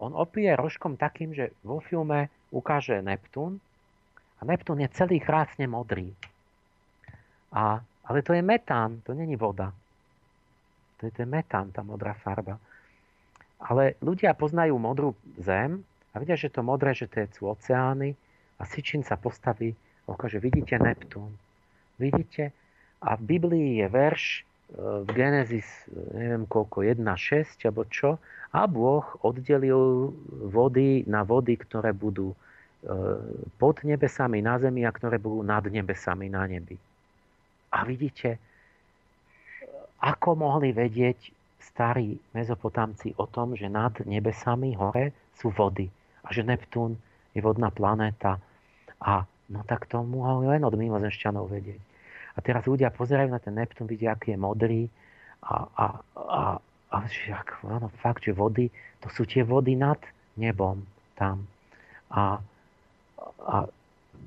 On opije rožkom takým, že vo filme ukáže Neptún a Neptún je celý krásne modrý. A, ale to je metán, to není voda. To je, to je metán, tá modrá farba. Ale ľudia poznajú modrú zem a vidia, že to modré, že to je sú oceány a Sitchin sa postaví a ukáže, vidíte Neptún. Vidíte? A v Biblii je verš v Genesis, neviem koľko, jedna šesť alebo čo, a Boh oddelil vody na vody, ktoré budú pod nebesami na zemi a ktoré budú nad nebesami na nebi. A vidíte, ako mohli vedieť starí Mezopotámci o tom, že nad nebesami hore sú vody a že Neptún je vodná planéta. A no tak to mohli len od mimozemšťanov vedieť. A teraz ľudia pozerajú na ten Neptún, vidia, aký je modrý a... a, a A že, áno, fakt, že vody, to sú tie vody nad nebom tam. A, a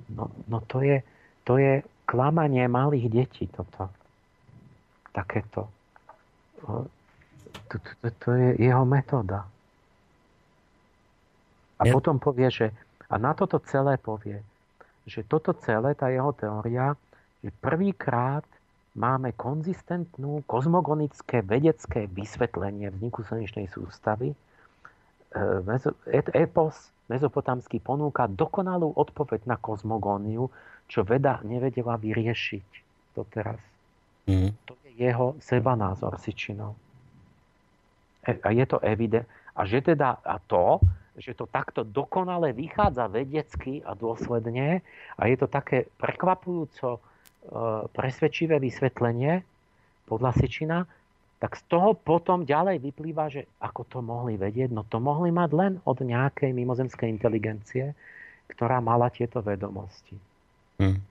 no, no to je, to je klamanie malých detí toto. Takéto. To, to, to, to je jeho metóda. A ja. Potom povie, že a na toto celé povie, že toto celé, tá jeho teória že prvýkrát máme konzistentnú kozmogonické vedecké vysvetlenie vzniku slnečnej sústavy. Epos mezopotamský ponúka dokonalú odpoveď na kozmogóniu, čo veda nevedela vyriešiť doteraz. Mm. To je jeho sebanázor Sitchinov. A je to evident. A že teda a to, že to takto dokonale vychádza vedecky a dôsledne a je to také prekvapujúco presvedčivé vysvetlenie podľa Sitchina, tak z toho potom ďalej vyplýva, že ako to mohli vedieť, no to mohli mať len od nejakej mimozemskej inteligencie, ktorá mala tieto vedomosti. Hmm.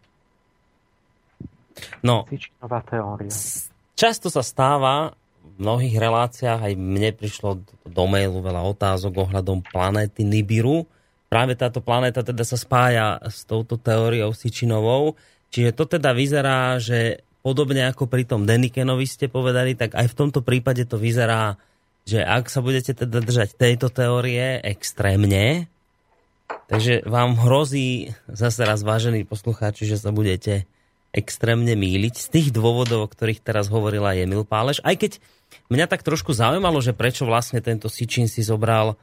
No, Sitchinová teória. Často sa stáva v mnohých reláciách, aj mne prišlo do mailu veľa otázok ohľadom planéty Nibiru. Práve táto planéta teda sa spája s touto teóriou Sitchinovou. Čiže to teda vyzerá, že podobne ako pri tom Dänikenovi ste povedali, tak aj v tomto prípade to vyzerá, že ak sa budete teda držať tejto teórie extrémne, takže vám hrozí zase raz, vážení poslucháči, že sa budete extrémne míliť z tých dôvodov, o ktorých teraz hovorila Emil Páleš. Aj keď mňa tak trošku zaujímalo, že prečo vlastne tento Sitchin si zobral uh,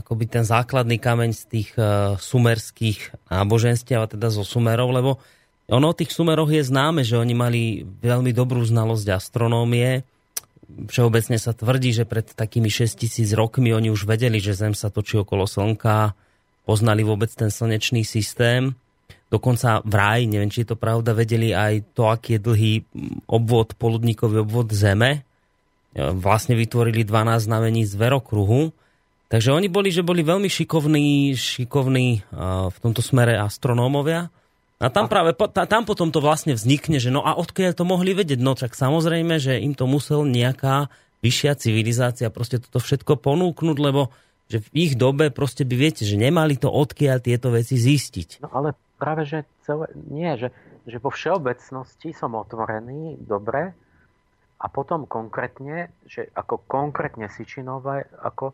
akoby ten základný kameň z tých uh, sumerských náboženstiev, a teda zo Sumerov, lebo ono o tých Sumeroch je známe, že oni mali veľmi dobrú znalosť astronómie. Všeobecne sa tvrdí, že pred takými šesťtisíc rokmi oni už vedeli, že Zem sa točí okolo Slnka, poznali vôbec ten slnečný systém. Dokonca vraj, neviem, či je to pravda, vedeli aj to, aký je dlhý obvod, poludníkový obvod Zeme. Vlastne vytvorili dvanásť znamení z verokruhu. Takže oni boli, že boli veľmi šikovní, šikovní v tomto smere astronómovia. A tam práve, tam potom to vlastne vznikne, že no a odkiaľ to mohli vedieť? No tak samozrejme, že im to musel nejaká vyššia civilizácia proste toto všetko ponúknuť, lebo že v ich dobe proste by viete, že nemali to odkiaľ tieto veci zistiť. No ale práve, že celé, nie, že, že vo všeobecnosti som otvorený, dobre, a potom konkrétne, že ako konkrétne Sitchinové, ako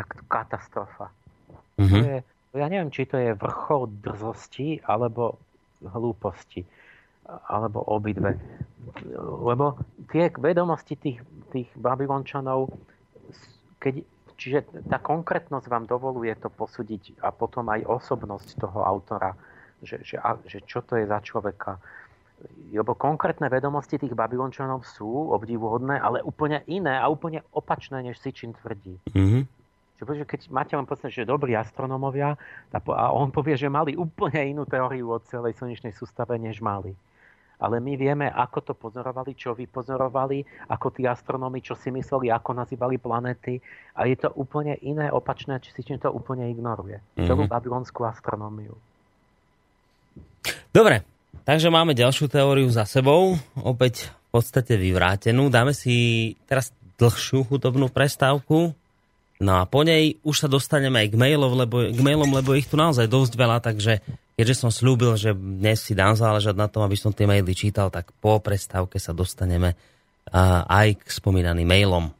tak katastrofa. Mhm. To je, ja neviem, či to je vrchol drzosti, alebo hlúposti. Alebo obidve. Lebo tie vedomosti tých, tých Babylončanov, keď, čiže tá konkrétnosť vám dovoluje to posúdiť a potom aj osobnosť toho autora, že, že, a, že čo to je za človeka. Lebo konkrétne vedomosti tých Babylončanov sú obdivuhodné, ale úplne iné a úplne opačné, než Sitchin tvrdí. Mhm. Pretože keď máte len pocit, že dobrí astronómovia a on povie, že mali úplne inú teóriu o celej slnečnej sústave, než mali. Ale my vieme, ako to pozorovali, čo vypozorovali, ako tí astronómi, čo si mysleli, ako nazývali planéty. A je to úplne iné, opačné, či Sitchin to úplne ignoruje. Celú mm-hmm. babylonskú astronómiu. Dobre, takže máme ďalšiu teóriu za sebou. Opäť v podstate vyvrátenú. Dáme si teraz dlhšiu hudobnú prestávku. No a po nej už sa dostaneme aj k, mailov, lebo, k mailom, lebo ich tu naozaj dosť veľa, takže keďže som slúbil, že dnes si dám záležať na tom, aby som tie maily čítal, tak po prestávke sa dostaneme uh, aj k spomínaným mailom.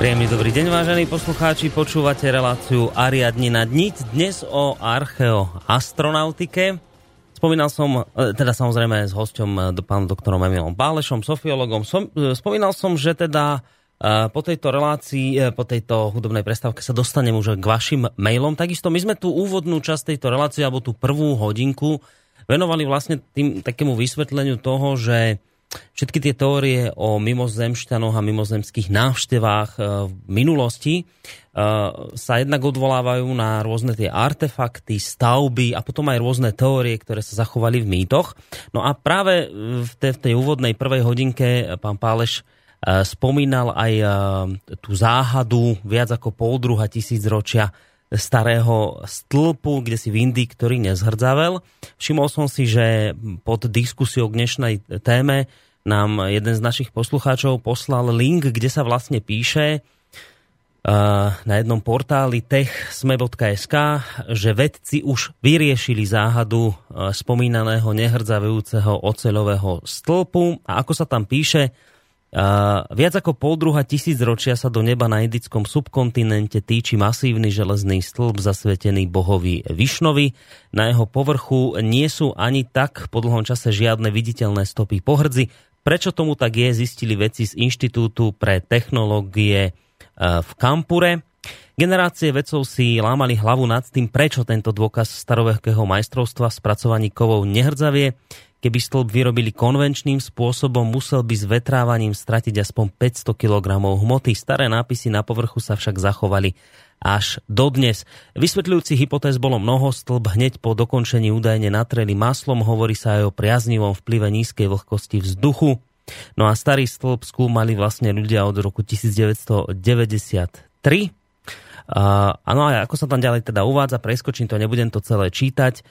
Príjemný dobrý deň, vážení poslucháči, počúvate reláciu Ariadnina Niť, dnes o archeoastronautike. Spomínal som, teda samozrejme s hosťom, pánom doktorom Emilom Pálešom, sofiologom, som, spomínal som, že teda po tejto relácii, po tejto hudobnej prestávke sa dostanem už k vašim mailom. Takisto my sme tú úvodnú časť tejto relácie, alebo tú prvú hodinku, venovali vlastne tým takému vysvetleniu toho, že všetky tie teórie o mimozemšťanoch a mimozemských návštevách v minulosti sa jednak odvolávajú na rôzne tie artefakty, stavby a potom aj rôzne teórie, ktoré sa zachovali v mýtoch. No a práve v tej, v tej úvodnej prvej hodinke pán Páleš spomínal aj tú záhadu viac ako poldruha tisícročia starého stĺpu, kde si v Indii, ktorý nezhrdzavel. Všimol som si, že pod diskusiou k dnešnej téme nám jeden z našich poslucháčov poslal link, kde sa vlastne píše na jednom portáli techsme bodka es ká, že vedci už vyriešili záhadu spomínaného nehrdzavejúceho oceľového stĺpu. A ako sa tam píše, Uh, viac ako poldruha tisícročia sa do neba na indickom subkontinente týči masívny železný stĺp zasvetený bohovi Višnovi. Na jeho povrchu nie sú ani tak po dlhom čase žiadne viditeľné stopy pohrdzy. Prečo tomu tak je, zistili vedci z Inštitútu pre technológie uh, v Kampure. Generácie vedcov si lámali hlavu nad tým, prečo tento dôkaz starovekého majstrovstva v spracovaní kovov nehrdzavie. Keby stĺp vyrobili konvenčným spôsobom, musel by s vetrávaním stratiť aspoň päťsto kilogramov hmoty. Staré nápisy na povrchu sa však zachovali až dodnes. Vysvetľujúcich hypotéz bolo mnoho, stĺp hneď po dokončení údajne natreli maslom, hovorí sa aj o priaznivom vplyve nízkej vlhkosti vzduchu. No a starý stĺp skúmali vlastne ľudia od roku devätnásťstodeväťdesiattri. Áno, a ako sa tam ďalej teda uvádza, preskočím to, nebudem to celé čítať,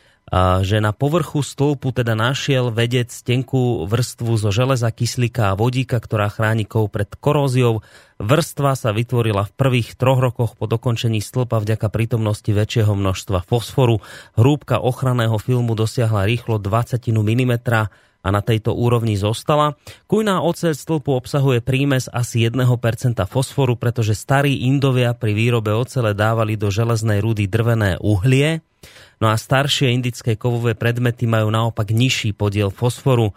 že na povrchu stĺpu teda našiel vedec tenkú vrstvu zo železa, kyslíka a vodíka, ktorá chráni kov pred koróziou. Vrstva sa vytvorila v prvých troch rokoch po dokončení stĺpa vďaka prítomnosti väčšieho množstva fosforu. Hrúbka ochranného filmu dosiahla rýchlo dvacatinu milimetra a na tejto úrovni zostala. Kujná oceľ stĺpu obsahuje prímes asi jedno percento fosforu, pretože starí Indovia pri výrobe ocele dávali do železnej rudy drvené uhlie. No a staršie indické kovové predmety majú naopak nižší podiel fosforu.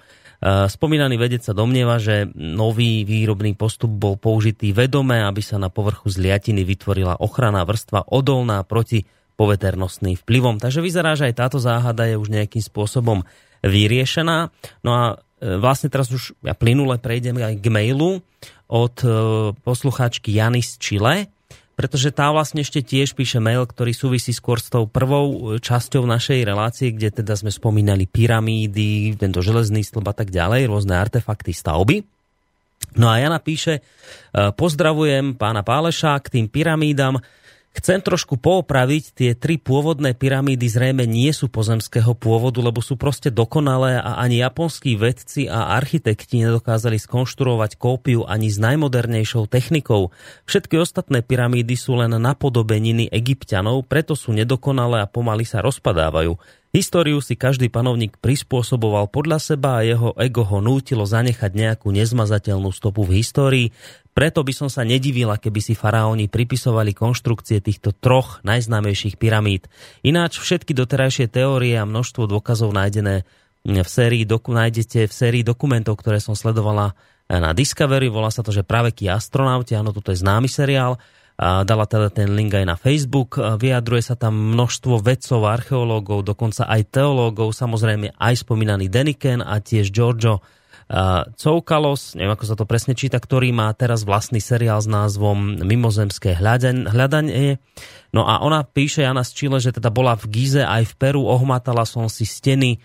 Spomínaný vedec sa domnieva, že nový výrobný postup bol použitý vedome, aby sa na povrchu zliatiny vytvorila ochranná vrstva odolná proti poveternostným vplyvom. Takže vyzerá, že aj táto záhada je už nejakým spôsobom vyriešená. No a vlastne teraz už ja plynule prejdem aj k mailu od poslucháčky Jany z Chile, pretože tá vlastne ešte tiež píše mail, ktorý súvisí skôr s tou prvou časťou našej relácie, kde teda sme spomínali pyramídy, tento železný stĺp a tak ďalej, rôzne artefakty, stavby. No a Jana píše, pozdravujem pána Páleša k tým pyramídam. Chcem trošku poopraviť, tie tri pôvodné pyramídy zrejme nie sú pozemského pôvodu, lebo sú proste dokonalé a ani japonskí vedci a architekti nedokázali skonštruovať kópiu ani s najmodernejšou technikou. Všetky ostatné pyramídy sú len napodobeniny Egypťanov, preto sú nedokonalé a pomaly sa rozpadávajú. Históriu si každý panovník prispôsoboval podľa seba a jeho ego ho nútilo zanechať nejakú nezmazateľnú stopu v histórii. Preto by som sa nedivila, keby si faraóni pripisovali konštrukcie týchto troch najznámejších pyramíd. Ináč všetky doterajšie teórie a množstvo dôkazov nájdené v sérii doku, nájdete v sérii dokumentov, ktoré som sledovala na Discovery. Volá sa to, že Pravekí astronauti, áno, toto je známy seriál. A dala teda ten link aj na Facebook. Vyjadruje sa tam množstvo vedcov, archeológov, dokonca aj teológov, samozrejme aj spomínaný Däniken a tiež Giorgio Tsoukalos, neviem ako sa to presne číta, ktorý má teraz vlastný seriál s názvom Mimozemské hľadanie. No a ona píše, Jana z Chile, že teda bola v Gize aj v Peru, ohmatala som si steny,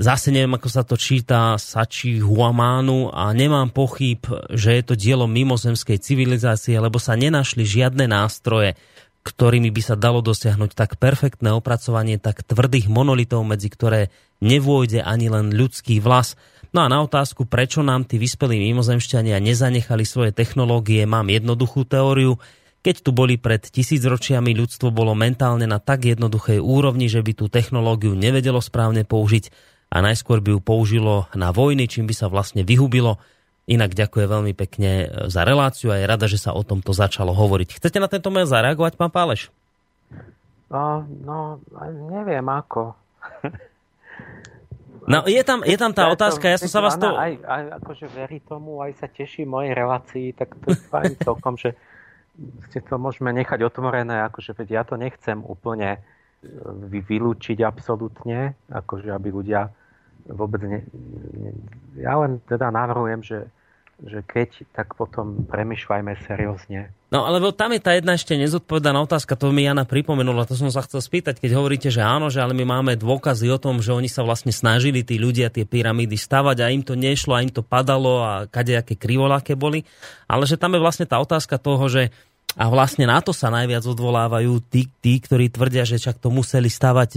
zase neviem ako sa to číta, Sacsayhuamánu, a nemám pochýb, že je to dielo mimozemskej civilizácie, lebo sa nenašli žiadne nástroje, ktorými by sa dalo dosiahnuť tak perfektné opracovanie tak tvrdých monolitov, medzi ktoré nevôjde ani len ľudský vlas. No a na otázku, prečo nám tí vyspelí mimozemšťania nezanechali svoje technológie, mám jednoduchú teóriu. Keď tu boli pred tisícročiami, ľudstvo bolo mentálne na tak jednoduchej úrovni, že by tú technológiu nevedelo správne použiť a najskôr by ju použilo na vojny, čím by sa vlastne vyhubilo. Inak ďakujem veľmi pekne za reláciu a je rada, že sa o tomto začalo hovoriť. Chcete na tento mail zareagovať, pán Páleš? No, no, neviem ako. No, je tam, je tam tá otázka, ja som sa vás to... Aj, aj akože verí tomu, aj sa teší mojej relácii, tak to je fajn celkom, že ste to môžeme nechať otvorené, akože veď ja to nechcem úplne vylúčiť absolútne, akože aby ľudia vôbec ne... Ja len teda navrhujem, že že keď, tak potom premyšľajme seriózne. No, alebo tam je tá jedna ešte nezodpovedaná otázka, to mi Jana pripomenula, to som sa chcel spýtať, keď hovoríte, že áno, že ale my máme dôkazy o tom, že oni sa vlastne snažili, tí ľudia, tie pyramídy stavať a im to nešlo, a im to padalo a kadejaké krivoláke boli, ale že tam je vlastne tá otázka toho, že a vlastne na to sa najviac odvolávajú tí, tí ktorí tvrdia, že čak to museli stavať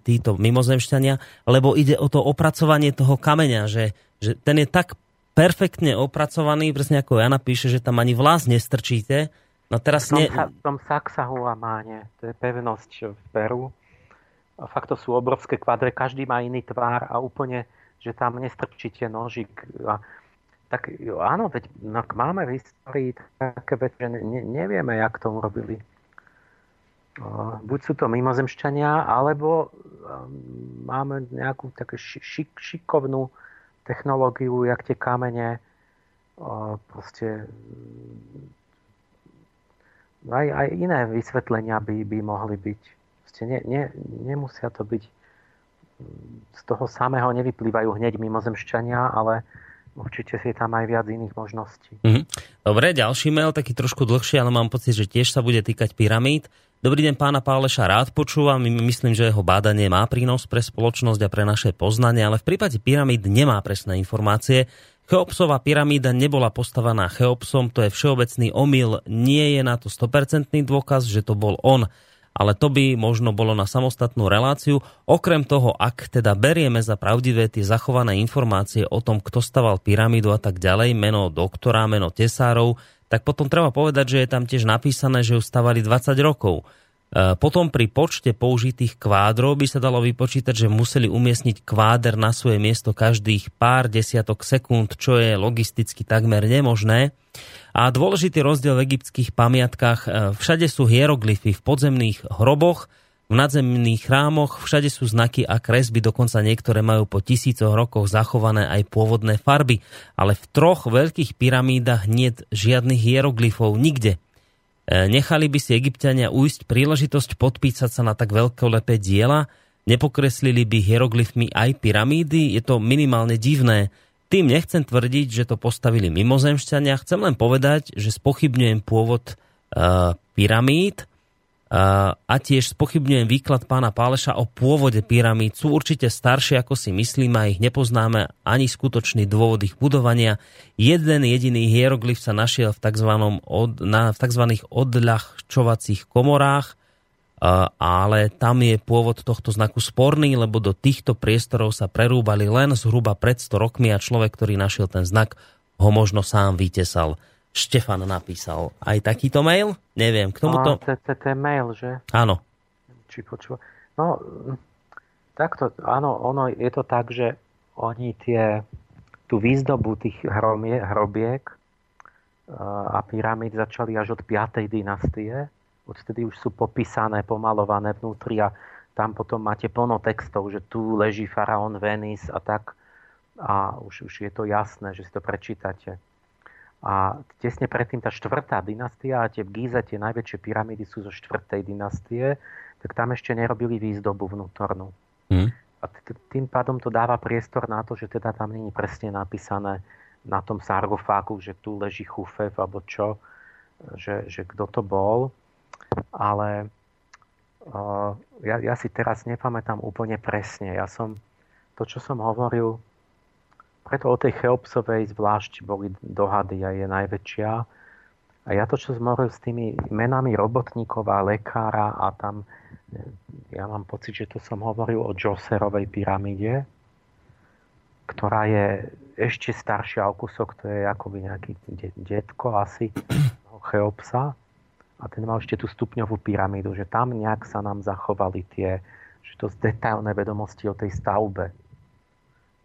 títo mimozemšťania, lebo ide o to opracovanie toho kameňa, že, že ten je tak perfektne opracovaný, presne ako Jana píše, že tam ani vlás nestrčíte. No teraz ne... V tom Sacsayhuamáne, to je pevnosť v Peru. A fakt to sú obrovské kvadre, každý má iný tvár a úplne, že tam nestrčíte nožik. A tak jo, áno, veď no, máme v histórii také veci, že ne, nevieme, jak to urobili. Uh, buď sú to mimozemšťania, alebo um, máme nejakú také šik, šikovnú technológiu, jak tie kamene proste aj, aj iné vysvetlenia by, by mohli byť. Proste ne, ne, nemusia to byť z toho samého, nevyplývajú hneď mimozemšťania, ale určite si tam aj viac iných možností. Mm-hmm. Dobre, ďalší mail, taký trošku dlhší, ale mám pocit, že tiež sa bude týkať pyramíd. Dobrý deň, pána Páleša rád počúvam. Myslím, že jeho bádanie má prínos pre spoločnosť a pre naše poznanie, ale v prípade pyramíd nemá presné informácie. Cheopsova pyramída nebola postavaná Cheopsom, to je všeobecný omyl, nie je na to sto percent dôkaz, že to bol on. Ale to by možno bolo na samostatnú reláciu. Okrem toho, ak teda berieme za pravdivé tie zachované informácie o tom, kto staval pyramídu a tak ďalej, meno doktora, meno tesárov, tak potom treba povedať, že je tam tiež napísané, že ju stavali dvadsať rokov. Potom pri počte použitých kvádrov by sa dalo vypočítať, že museli umiestniť kváder na svoje miesto každých pár desiatok sekúnd, čo je logisticky takmer nemožné. A dôležitý rozdiel v egyptských pamiatkách, všade sú hieroglyfy v podzemných hroboch, v nadzemných chrámoch, všade sú znaky a kresby, dokonca niektoré majú po tisícoch rokoch zachované aj pôvodné farby, ale v troch veľkých pyramídach niet žiadnych hieroglyfov nikde. Nechali by si Egypťania ujsť príležitosť podpísať sa na tak veľkolepé diela, nepokreslili by hieroglyfmi aj pyramídy, je to minimálne divné. Tým nechcem tvrdiť, že to postavili mimozemšťania, chcem len povedať, že spochybňujem pôvod uh, pyramíd, a tiež spochybňujem výklad pána Páleša o pôvode pyramíd. Sú určite staršie, ako si myslíme, a ich nepoznáme ani skutočný dôvod ich budovania. Jeden jediný hieroglyf sa našiel v tzv. Od, na, v tzv. Odľahčovacích komorách, ale tam je pôvod tohto znaku sporný, lebo do týchto priestorov sa prerúbali len zhruba pred sto rokmi a človek, ktorý našiel ten znak, ho možno sám vytesal. Štefan napísal aj takýto mail? Neviem, k tomuto... To je mail, že? Áno. Či počúva? No, takto, áno, ono je to tak, že oni tie, tú výzdobu tých hromie, hrobiek a pyramíd začali až od piatej dynastie. Odtedy už sú popísané, pomalované vnútri a tam potom máte plno textov, že tu leží faraón Venis a tak. A už, už je to jasné, že si to prečítate. A tesne predtým tá štvrtá dynastia a tie v Gíze, tie najväčšie pyramídy sú zo štvrtej dynastie, tak tam ešte nerobili výzdobu vnútornú. Mm. A t- tým pádom to dáva priestor na to, že teda tam není presne napísané na tom sargofágu, že tu leží Chufef alebo čo, že, že kto to bol. Ale uh, ja, ja si teraz nepamätám úplne presne. Ja som to, čo som hovoril, preto o tej Cheopsovej zvlášť boli dohady a je najväčšia. A ja to, čo zmoril s tými menami robotníkov a lekára a tam, ja mám pocit, že to som hovoril o Djoserovej pyramíde, ktorá je ešte staršia o kúsok, to je akoby nejaký detko asi Cheopsa. A ten mal ešte tú stupňovú pyramídu, že tam nejak sa nám zachovali tie, že to z detailné vedomosti o tej stavbe.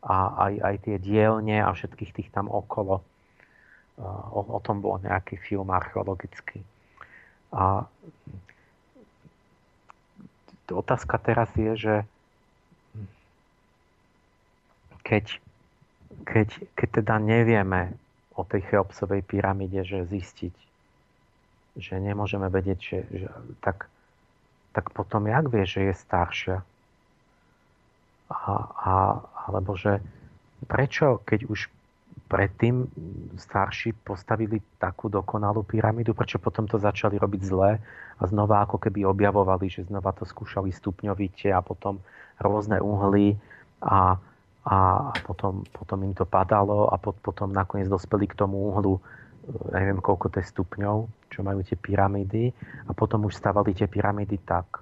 a aj, aj tie dielne a všetkých tých tam okolo. O, o tom bol nejaký film archeologický. A otázka teraz je, že keď, keď, keď teda nevieme o tej Cheopsovej pyramíde, že zistiť, že nemôžeme vedieť, že, že, tak, tak potom jak vie, že je staršia? A, a, alebo že prečo, keď už predtým starší postavili takú dokonalú pyramídu, prečo potom to začali robiť zle a znova ako keby objavovali, že znova to skúšali stupňovite a potom rôzne uhly a, a potom, potom im to padalo a pot, potom nakoniec dospeli k tomu uhlu, neviem koľko to je stupňov, čo majú tie pyramídy, a potom už stavali tie pyramídy tak.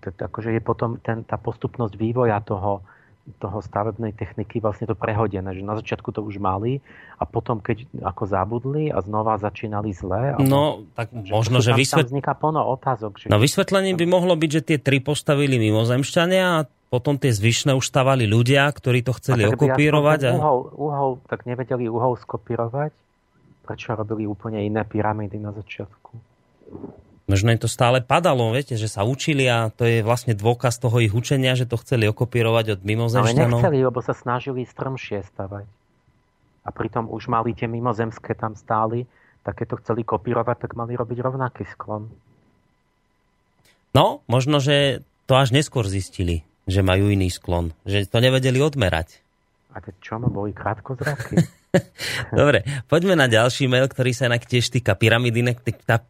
Takže je potom ten, tá postupnosť vývoja toho toho stavebnej techniky vlastne to prehodené, že na začiatku to už mali a potom keď ako zabudli a znova začínali zle. No, tak že možno, že... Tam, vysvet... tam vzniká plno otázok. Že... No vysvetlením by mohlo byť, že tie tri postavili mimozemšťania a potom tie zvyšné už stavali ľudia, ktorí to chceli a okopírovať. Ja a... Uhol, uhol, tak nevedeli uhol skopírovať? Prečo robili úplne iné pyramídy na začiatku? Možno im to stále padalo, viete, že sa učili a to je vlastne dôkaz toho ich učenia, že to chceli okopírovať od mimozemšťanov. Ale nechceli, lebo sa snažili strmšie stavať. A pritom už mali tie mimozemské tam stáli, tak keď to chceli kopírovať, tak mali robiť rovnaký sklon. No, možno, že to až neskôr zistili, že majú iný sklon. Že to nevedeli odmerať. A to čo, ma boli krátkozraky? Dobre, poďme na ďalší mail, ktorý sa inak tiež týka pyramídy.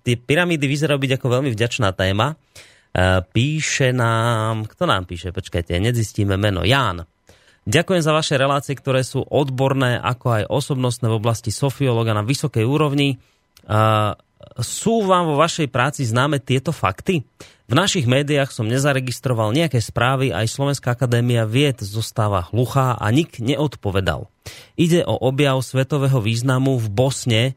Tie pyramídy vyzerajú byť ako veľmi vďačná téma. Píše nám... Kto nám píše? Počkajte, nezistíme meno. Ján. Ďakujem za vaše relácie, ktoré sú odborné, ako aj osobnostné v oblasti sofiológa na vysokej úrovni. Sú vám vo vašej práci známe tieto fakty? V našich médiách som nezaregistroval nejaké správy, aj Slovenská akadémia vied zostáva hluchá a nik neodpovedal. Ide o objav svetového významu v Bosne. E,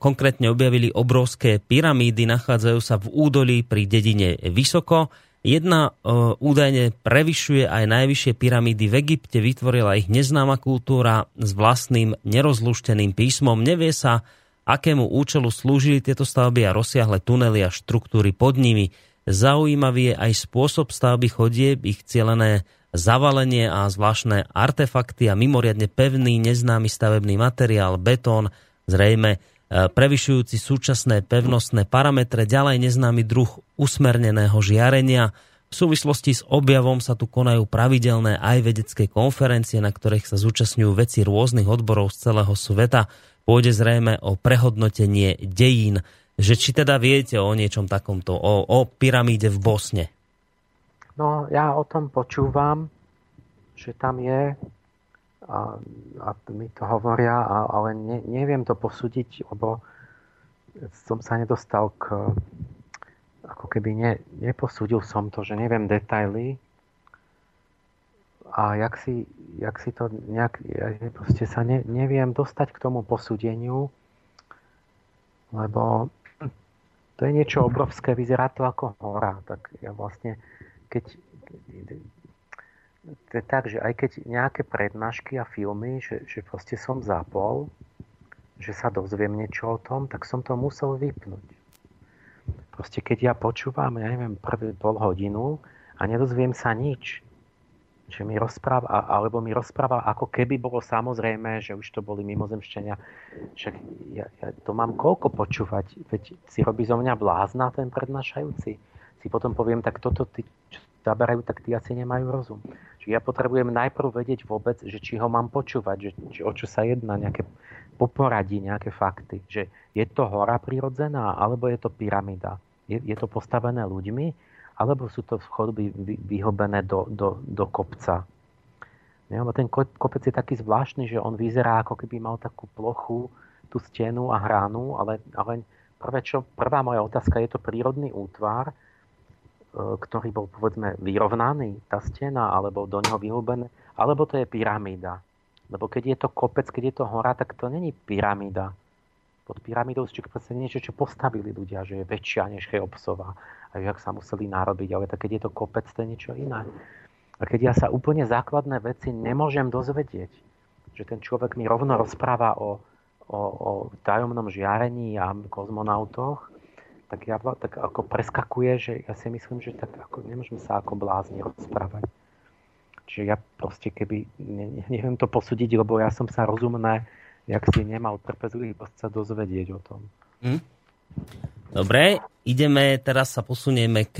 konkrétne objavili obrovské pyramídy, nachádzajú sa v údolí pri dedine Vysoko. Jedna e, údajne prevyšuje aj najvyššie pyramídy v Egypte, vytvorila ich neznáma kultúra s vlastným nerozlušteným písmom. Nevie sa, akému účelu slúžili tieto stavby a rozsiahle tunely a štruktúry pod nimi. Zaujímavý je aj spôsob stavby chodieb, ich cielené zavalenie a zvláštne artefakty a mimoriadne pevný neznámy stavebný materiál, betón, zrejme prevyšujúci súčasné pevnostné parametre, ďalej neznámy druh usmerneného žiarenia. V súvislosti s objavom sa tu konajú pravidelné aj vedecké konferencie, na ktorých sa zúčastňujú vedci rôznych odborov z celého sveta. Pôjde zrejme o prehodnotenie dejín. Že či teda viete o niečom takomto, o, o pyramíde v Bosne? No, ja o tom počúvam, že tam je a, a mi to hovoria, a, ale ne, neviem to posúdiť, lebo som sa nedostal k... ako keby ne, neposúdil som to, že neviem detaily a jak si, jak si to nejak... proste sa ne, neviem dostať k tomu posúdeniu, lebo to je niečo obrovské, vyzerá to ako hora. Tak ja vlastne, keď... To je tak, že aj keď nejaké prednášky a filmy, že, že proste som zapol, že sa dozviem niečo o tom, tak som to musel vypnúť. Proste keď ja počúvam, ja neviem, prvú pol hodinu a nedozviem sa nič, že mi rozpráva, alebo mi rozpráva, ako keby bolo samozrejme, že už to boli mimozemšťania. Však ja, ja to mám koľko počúvať, veď si robí zo mňa blázna ten prednášajúci. Si potom poviem, tak toto ty, čo zaberajú, tak tí asi nemajú rozum. Čiže ja potrebujem najprv vedieť vôbec, že či ho mám počúvať, že, či, o čo sa jedná, nejaké poporadí, nejaké fakty. Že je to hora prirodzená, alebo je to pyramída. Je, je to postavené ľuďmi, alebo sú to chodby vyhobené do, do, do kopca. Ja, ten kopec je taký zvláštny, že on vyzerá, ako keby mal takú plochu, tú stenu a hranu, ale, ale prvé čo, prvá moja otázka, je to prírodný útvar, ktorý bol, povedzme, vyrovnaný, tá stena, alebo do neho vyhobené, alebo to je pyramída. Lebo keď je to kopec, keď je to hora, tak to není pyramída. Pod pyramídou je niečo, čo postavili ľudia, že je väčšia než Cheopsova. A jak sa museli narobiť, ale tak keď je to kopec, to je niečo iné. A keď ja sa úplne základné veci nemôžem dozvedieť, že ten človek mi rovno rozpráva o, o, o tajomnom žiarení a kozmonautoch, tak, ja, tak ako preskakuje, že ja si myslím, že tak ako nemôžeme sa ako blázni rozprávať. Čiže ja proste keby, ne, neviem to posúdiť, lebo ja som sa rozumné, jak si nemal trpezlivosť sa dozvedieť o tom. Hm? Dobre, ideme, teraz sa posunieme k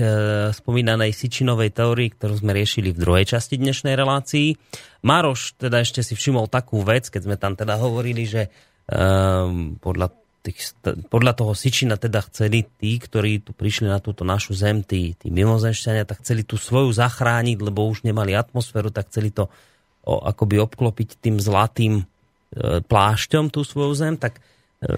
spomínanej Sitchinovej teórii, ktorú sme riešili v druhej časti dnešnej relácii. Maroš teda ešte si všimol takú vec, keď sme tam teda hovorili, že um, podľa Tých, podľa toho Sitchina teda chceli tí, ktorí tu prišli na túto našu zem, tí, tí mimozemšťania, tak chceli tú svoju zachrániť, lebo už nemali atmosféru, tak chceli to o, akoby obklopiť tým zlatým e, plášťom tú svoju zem. Tak e,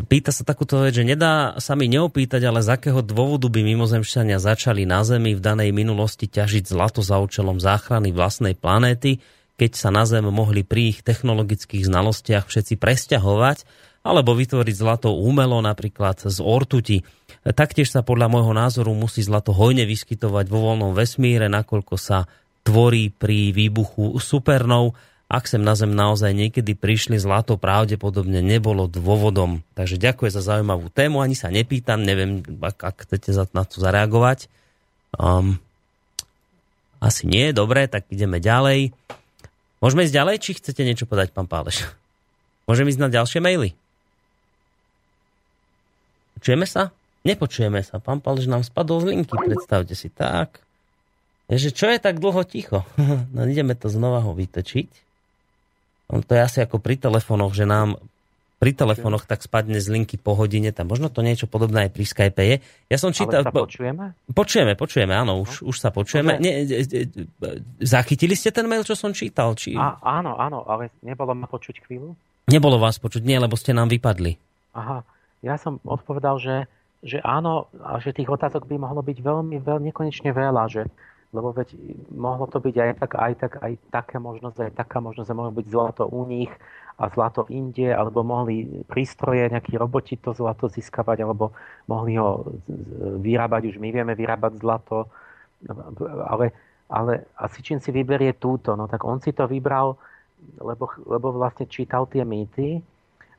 pýta sa takúto vec, že nedá sa mi neopýtať, ale z akého dôvodu by mimozemšťania začali na Zemi v danej minulosti ťažiť zlato za účelom záchrany vlastnej planéty, keď sa na Zem mohli pri ich technologických znalostiach všetci presťahovať, alebo vytvoriť zlato umelo, napríklad z ortuti. Taktiež sa podľa môjho názoru musí zlato hojne vyskytovať vo voľnom vesmíre, nakoľko sa tvorí pri výbuchu supernov. Ak sem na Zem naozaj niekedy prišli, zlato pravdepodobne nebolo dôvodom. Takže ďakujem za zaujímavú tému, ani sa nepýtam, neviem, ak, ak chcete na to zareagovať. Um, asi nie, dobre, tak ideme ďalej. Môžeme ísť ďalej, či chcete niečo podať, pán Páleš? Môžeme ísť na ďalšie maily? Počujeme sa? Nepočujeme sa. Pán Páleš nám spadol z linky, predstavte si. Tak. Ježe, čo je tak dlho ticho? No ideme to znova ho vytočiť. On to je asi ako pri telefónoch, že nám pri telefónoch tak spadne z linky po hodine. Tam možno to niečo podobné aj pri Skype je. Ja som čítal... Ale sa počujeme? Počujeme, počujeme, áno, už, už sa počujeme. Ne, zachytili ste ten mail, čo som čítal? Či... A, áno, áno, ale nebolo ma počuť chvíľu? Nebolo vás počuť, nie, lebo ste nám vypadli. Aha. Ja som odpovedal, že, že áno, a že tých otázok by mohlo byť veľmi, veľmi nekonečne veľa, že, lebo veď mohlo to byť aj tak, aj tak, aj taká možnosť, aj taká možnosť, že mohlo byť zlato u nich a zlato inde, alebo mohli prístroje, nejakí roboti to zlato získavať, alebo mohli ho vyrábať, už my vieme vyrábať zlato, ale, ale a Sitchin si vyberie túto, no tak on si to vybral, lebo, lebo vlastne čítal tie mýty,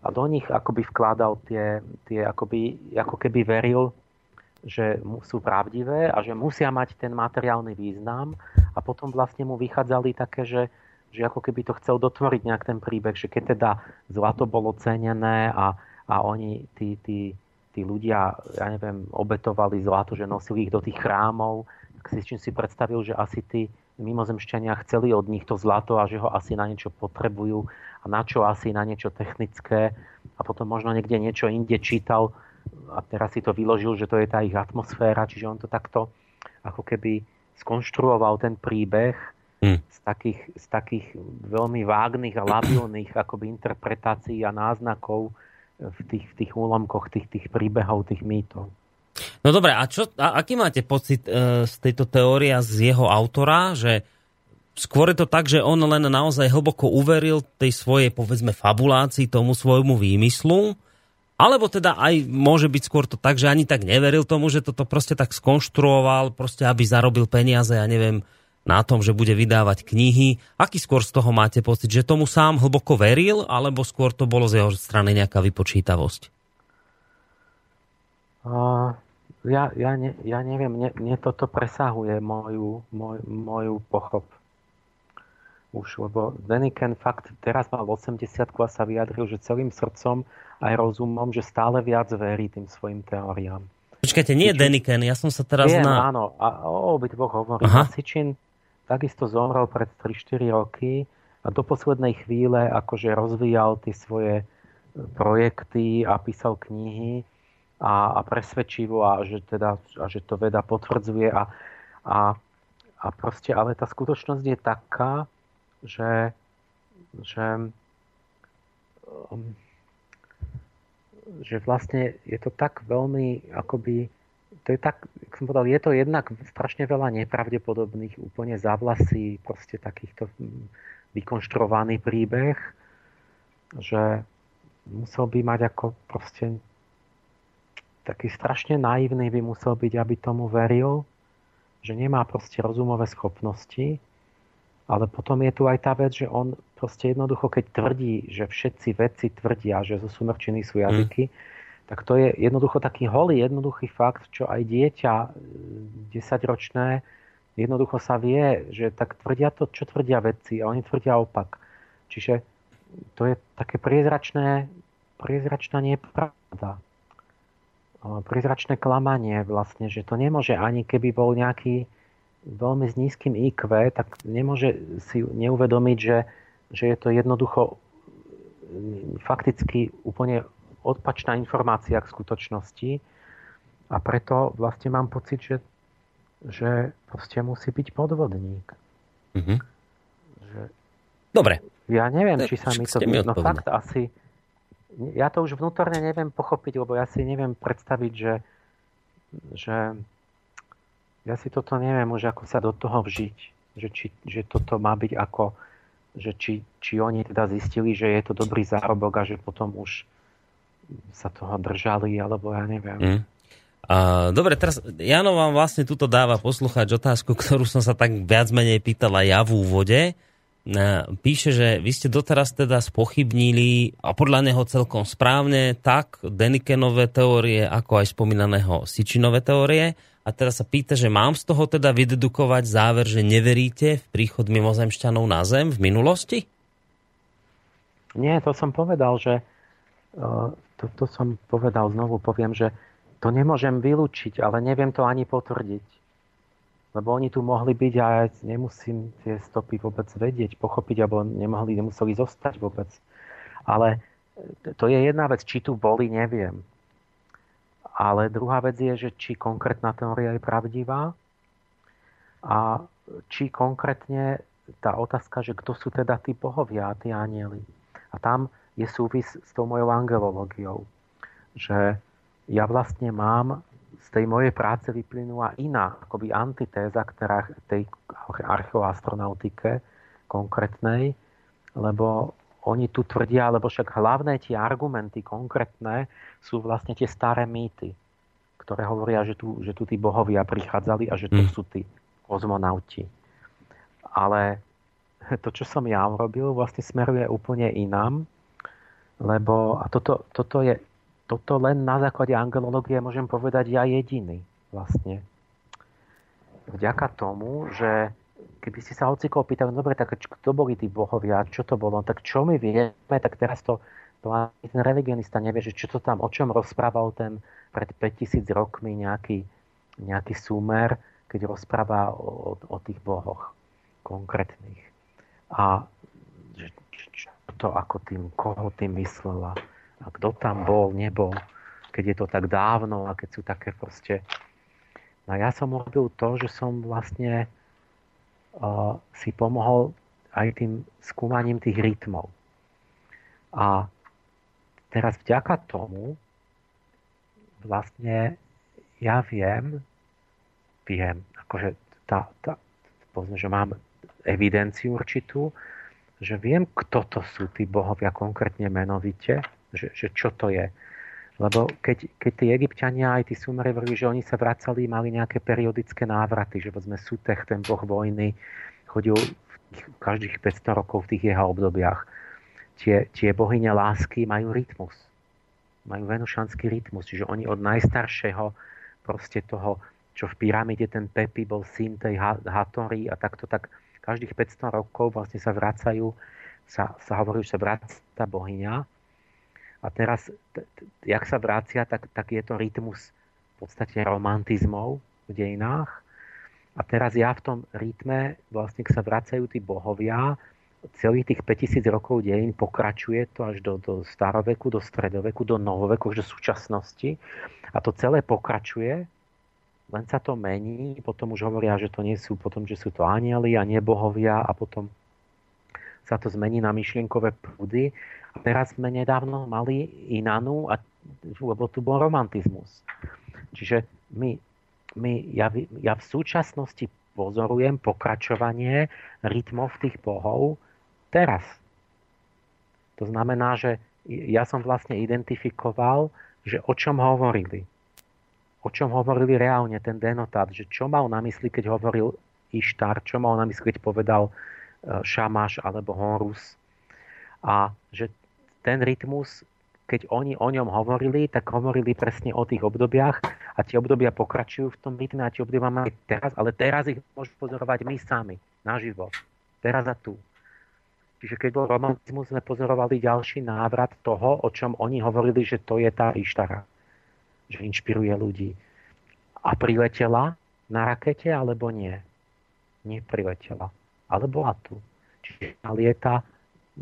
a do nich akoby vkládal tie, tie akoby, ako keby veril, že sú pravdivé a že musia mať ten materiálny význam. A potom vlastne mu vychádzali také, že, že ako keby to chcel dotvoriť nejak ten príbeh, že keď teda zlato bolo cenené a, a oni, tí, tí, tí ľudia, ja neviem, obetovali zlato, že nosili ich do tých chrámov, tak si čím si predstavil, že asi tí mimozemšťania chceli od nich to zlato a že ho asi na niečo potrebujú a na čo asi, na niečo technické a potom možno niekde niečo inde čítal a teraz si to vyložil, že to je tá ich atmosféra, čiže on to takto ako keby skonštruoval ten príbeh mm. z, takých, z takých veľmi vágnych a labilných akoby interpretácií a náznakov v tých, v tých úlomkoch tých, tých príbehov, tých mýtov. No dobré, a, čo, a aký máte pocit e, z tejto teórie z jeho autora, že skôr je to tak, že on len naozaj hlboko uveril tej svojej, povedzme, fabulácii, tomu svojmu výmyslu, alebo teda aj môže byť skôr to tak, že ani tak neveril tomu, že toto proste tak skonštruoval, proste aby zarobil peniaze, ja neviem, na tom, že bude vydávať knihy. Aký skôr z toho máte pocit, že tomu sám hlboko veril, alebo skôr to bolo z jeho strany nejaká vypočítavosť? Uh... Ja, ja, ne, ja neviem, mne, mne toto presahuje moju, moj, moju pochop. Už, lebo Däniken fakt teraz mal osemdesiatku a sa vyjadril, že celým srdcom aj rozumom, že stále viac verí tým svojim teóriám. Počkajte, nie Däniken, ja som sa teraz nie, na... Áno, a o obi dvoch hovorím. Sitchin takisto zomrel pred tri štyri roky a do poslednej chvíle akože rozvíjal tie svoje projekty a písal knihy. A, a presvedčivo a že, teda, a že to veda potvrdzuje a, a, a proste, ale tá skutočnosť je taká, že, že, um, že vlastne je to tak veľmi akoby, to je tak, jak som povedal, je to jednak strašne veľa nepravdepodobných úplne za vlasy proste takýchto vykonštruovaný príbeh, že musel by mať ako proste taký strašne naivný by musel byť, aby tomu veril, že nemá proste rozumové schopnosti Ale potom je tu aj tá vec, že on proste jednoducho, keď tvrdí, že všetci vedci tvrdia, že zo sumrčiny sú jazyky, mm. tak to je jednoducho taký holý, jednoduchý fakt, čo aj dieťa desaťročné jednoducho sa vie, že tak tvrdia to, čo tvrdia vedci, a oni tvrdia opak. Čiže to je také priezračné, priezračná nepravda. Priezračné klamanie vlastne, že to nemôže, ani keby bol nejaký veľmi s nízkym í kvé, tak nemôže si neuvedomiť, že, že je to jednoducho fakticky úplne odpačná informácia k skutočnosti, a preto vlastne mám pocit, že, že proste musí byť podvodník. Mm-hmm. Že... Dobre. Ja neviem, či sa mi to... No fakt asi... Ja to už vnútorne neviem pochopiť, lebo ja si neviem predstaviť, že, že ja si toto neviem už, ako sa do toho vžiť. Že, či, že toto má byť ako, že či, či oni teda zistili, že je to dobrý zárobok a že potom už sa toho držali, alebo ja neviem. Mm. A, dobre, teraz Jano vám vlastne tuto dáva poslucháč otázku, ktorú som sa tak viac menej pýtala ja v úvode. Píše, že vy ste doteraz teda spochybnili, a podľa neho celkom správne, tak Dänikenove teórie, ako aj spomínaného Sitchinove teórie. A teraz sa pýta, že mám z toho teda vydedukovať záver, že neveríte v príchod mimozemšťanov na Zem v minulosti? Nie, to som povedal, že to, to som povedal, znovu poviem, že to nemôžem vylúčiť, ale neviem to ani potvrdiť. Lebo oni tu mohli byť a ja nemusím tie stopy vôbec vedieť, pochopiť, alebo nemohli, nemuseli zostať vôbec. Ale to je jedna vec, či tu boli, neviem. Ale druhá vec je, že či konkrétna teória je pravdivá a či konkrétne tá otázka, že kto sú teda tí bohovia, tí anjeli. A tam je súvis s tou mojou angelológiou. Že ja vlastne mám... z tej mojej práce vyplynula iná akoby antitéza, ktorá tej archeoastronautike konkrétnej, lebo oni tu tvrdia, lebo však hlavné tie argumenty konkrétne sú vlastne tie staré mýty, ktoré hovoria, že tu, že tu tí bohovia prichádzali a že to sú tí kozmonauti. Ale to, čo som ja urobil, vlastne smeruje úplne inám, lebo a toto, toto je Toto len na základe angelológie môžem povedať ja jediný vlastne. Vďaka tomu, že keby ste sa hocikoho pýtali, dobre, tak kto boli tí bohovia, čo to bolo, tak čo my vieme, tak teraz to, to ani ten religionista nevie, že čo to tam, o čom rozprával ten pred päťtisíc rokmi nejaký, nejaký súmer, keď rozpráva o, o, o tých bohoch konkrétnych. A že, čo to ako tým, koho tým myslela. A kto tam bol, nebol, keď je to tak dávno a keď sú také proste... No ja som robil to, že som vlastne uh, si pomohol aj tým skúmaním tých rytmov. A teraz vďaka tomu vlastne ja viem, viem, akože tá, tá, povedzme, že mám evidenciu určitú, že viem, kto to sú tí bohovia konkrétne menovite, Že, že čo to je. Lebo keď, keď tí Egypťania aj tí Sumeri vrli, že oni sa vracali, mali nejaké periodické návraty, že sme Sutech, ten boh vojny, chodil v tých, každých päťsto rokov v tých jeho obdobiach. Tie, tie bohyne lásky majú rytmus. Majú venušanský rytmus. Čiže oni od najstaršieho proste toho, čo v pyramide ten Pepi bol syn tej Hatory a takto tak každých päťsto rokov vlastne sa vracajú, sa, sa hovorí, že sa vracia tá bohyňa. A teraz, t- t- jak sa vrácia, tak, tak je to rytmus v podstate romantizmov v dejinách. A teraz ja v tom rytme, vlastne, keď sa vracajú tí bohovia, celých tých päťtisíc rokov dejín pokračuje to až do, do staroveku, do stredoveku, do novoveku, až do súčasnosti. A to celé pokračuje, len sa to mení. Potom už hovoria, že to nie sú, potom, že sú to anjeli a nie bohovia a potom sa to zmení na myšlienkové prúdy. A teraz sme nedávno mali Inannu, a, lebo tu bol romantizmus. Čiže my, my, ja, ja v súčasnosti pozorujem pokračovanie rytmov tých bohov teraz. To znamená, že ja som vlastne identifikoval, že o čom hovorili. O čom hovorili reálne ten denotát, že čo mal na mysli, keď hovoril Ištar, čo mal na mysli, keď povedal Šamaš alebo Horus. A že ten rytmus, keď oni o ňom hovorili, tak hovorili presne o tých obdobiach a tie obdobia pokračujú v tom rytme a tie obdobia máme teraz, ale teraz ich môžu pozorovať my sami, naživo. Teraz a tu. Čiže keď bol romantizmus, sme pozorovali ďalší návrat toho, o čom oni hovorili, že to je tá Ištara, že inšpiruje ľudí. A priletela na rakete, alebo nie? Nepriletela. Ale bola tu. Čiže lieta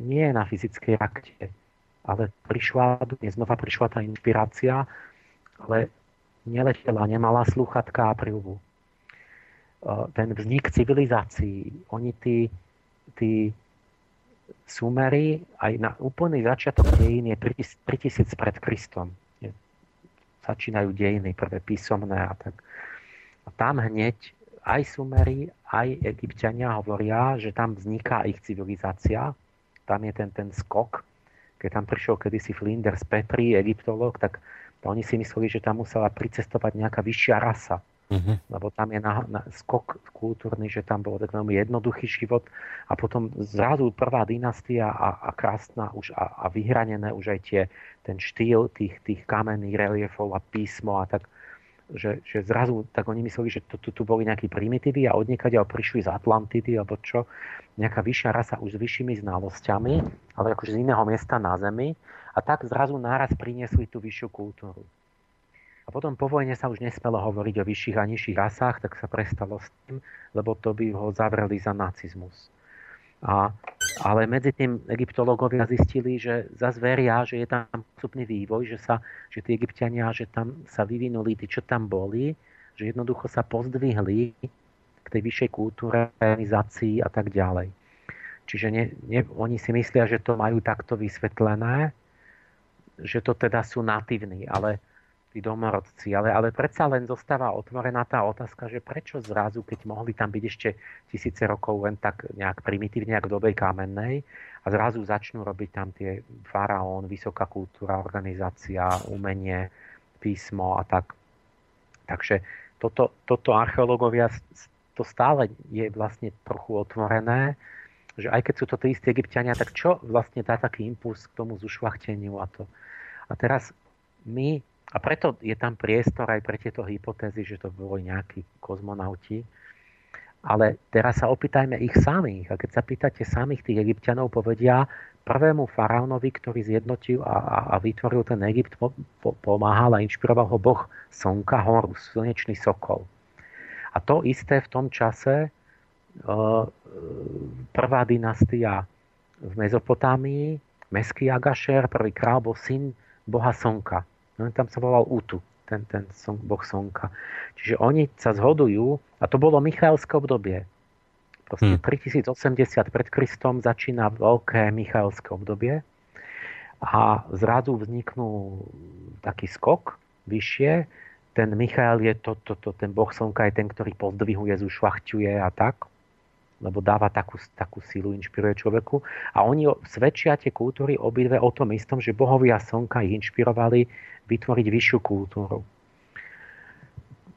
nie na fyzickej rakete, ale prišla, znova prišla tá inšpirácia, ale neletela, nemala slúchatka a príľbu. Ten vznik civilizácií, oni tí, tí Sumery, aj na úplný začiatok dejín je tritisíc pred Kristom. Začínajú dejiny, prvé písomné a tak. A tam hneď aj Sumery, aj Egypťania hovoria, že tam vzniká ich civilizácia. Tam je ten, ten skok. Keď tam prišiel kedysi Flinders Petrie, egyptológ, tak oni si mysleli, že tam musela pricestovať nejaká vyššia rasa. Uh-huh. Lebo tam je na, na skok kultúrny, že tam bol tak veľmi jednoduchý život a potom zrazu prvá dynastia a, a krásna už a, a vyhranené už aj tie, ten štýl tých, tých kamenných reliefov a písmo a tak, že, že zrazu tak oni mysleli, že tu, tu, tu boli nejakí primitívi a odniekaď prišli z Atlantidy alebo čo, nejaká vyššia rasa už s vyššími znalosťami, ale akože z iného miesta na Zemi a tak zrazu náraz priniesli tú vyššiu kultúru. A potom po vojne sa už nesmelo hovoriť o vyšších a nižších rasách, tak sa prestalo s tým, lebo to by ho zavreli za nacizmus. A, ale medzi tým egyptológovia zistili, že zase veria, že je tam postupný vývoj, že, sa, že tí Egypťania, že tam sa vyvinuli, tí, čo tam boli, že jednoducho sa pozdvihli k tej vyššej kultúre, organizácii a tak ďalej. Čiže ne, ne, oni si myslia, že to majú takto vysvetlené, že to teda sú natívni, ale tí domorodci, ale, ale predsa len zostáva otvorená tá otázka, že prečo zrazu, keď mohli tam byť ešte tisíce rokov len tak nejak primitívne, ako v dobe kamennej, a zrazu začnú robiť tam tie faraón, vysoká kultúra, organizácia, umenie, písmo a tak. Takže toto, toto archeológovia, to stále je vlastne trochu otvorené, že aj keď sú to tí istí Egypťania, tak čo vlastne dá taký impuls k tomu zušľachteniu a to. A teraz my A preto je tam priestor aj pre tieto hypotézy, že to boli nejakí kozmonauti. Ale teraz sa opýtajme ich samých. A keď sa pýtate samých tých Egypťanov, povedia prvému faraónovi, ktorý zjednotil a, a, a vytvoril ten Egypt, po, po, pomáhal a inšpiroval ho boh slnka Horus, slnečný sokol. A to isté v tom čase e, prvá dynastia v Mezopotámii, Meský Agašer, prvý král bol syn boha slnka. No, tam sa volal Útu, ten, ten son, boh slnka. Čiže oni sa zhodujú, a to bolo Michaelské obdobie. Proste hmm. tritisíc osemdesiat pred Kristom začína veľké Michaelské obdobie a zrazu vzniknú taký skok vyššie. Ten Michael je to, to, to, ten boh slnka je ten, ktorý pozdvihuje, zušľachťuje a tak, lebo dáva takú, takú sílu, inšpiruje človeku. A oni svedčia tie kultúry obidve o tom istom, že bohovia slnka ich inšpirovali vytvoriť vyššiu kultúru.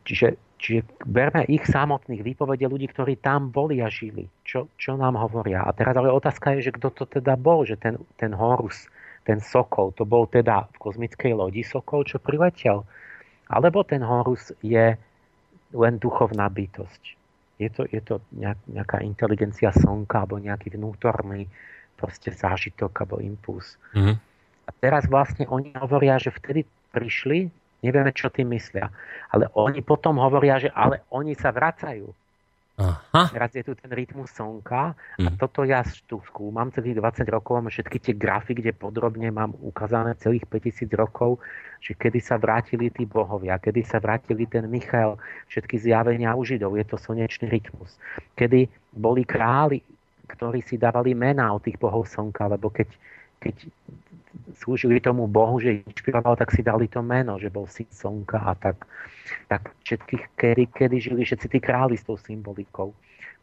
Čiže, čiže berme ich samotných výpovede ľudí, ktorí tam boli a žili. Čo, čo nám hovoria? A teraz ale otázka je, že kto to teda bol, že ten, ten Horus, ten sokol, to bol teda v kozmickej lodi sokol, čo priletel. Alebo ten Horus je len duchovná bytosť. Je to, je to nejaká inteligencia slnka alebo nejaký vnútorný proste zážitok alebo impuls. Mm-hmm. A teraz vlastne oni hovoria, že vtedy prišli, nevieme, čo tým myslia, ale oni potom hovoria, že ale oni sa vracajú. Aha. Teraz je tu ten rytmus slnka a mm. toto ja tu skúmam celých dvadsať rokov, mám všetky tie grafy, kde podrobne mám ukázané celých päťtisíc rokov, že kedy sa vrátili tí bohovia, kedy sa vrátili ten Michael, všetky zjavenia u Židov, je to slnečný rytmus, kedy boli králi, ktorí si dávali mená od tých bohov slnka, lebo keď, keď slúžili tomu bohu, že ich inšpiroval, tak si dali to meno, že bol syn slnka a tak, tak všetkých, kedy, kedy žili všetci tí králi s tou symbolikou.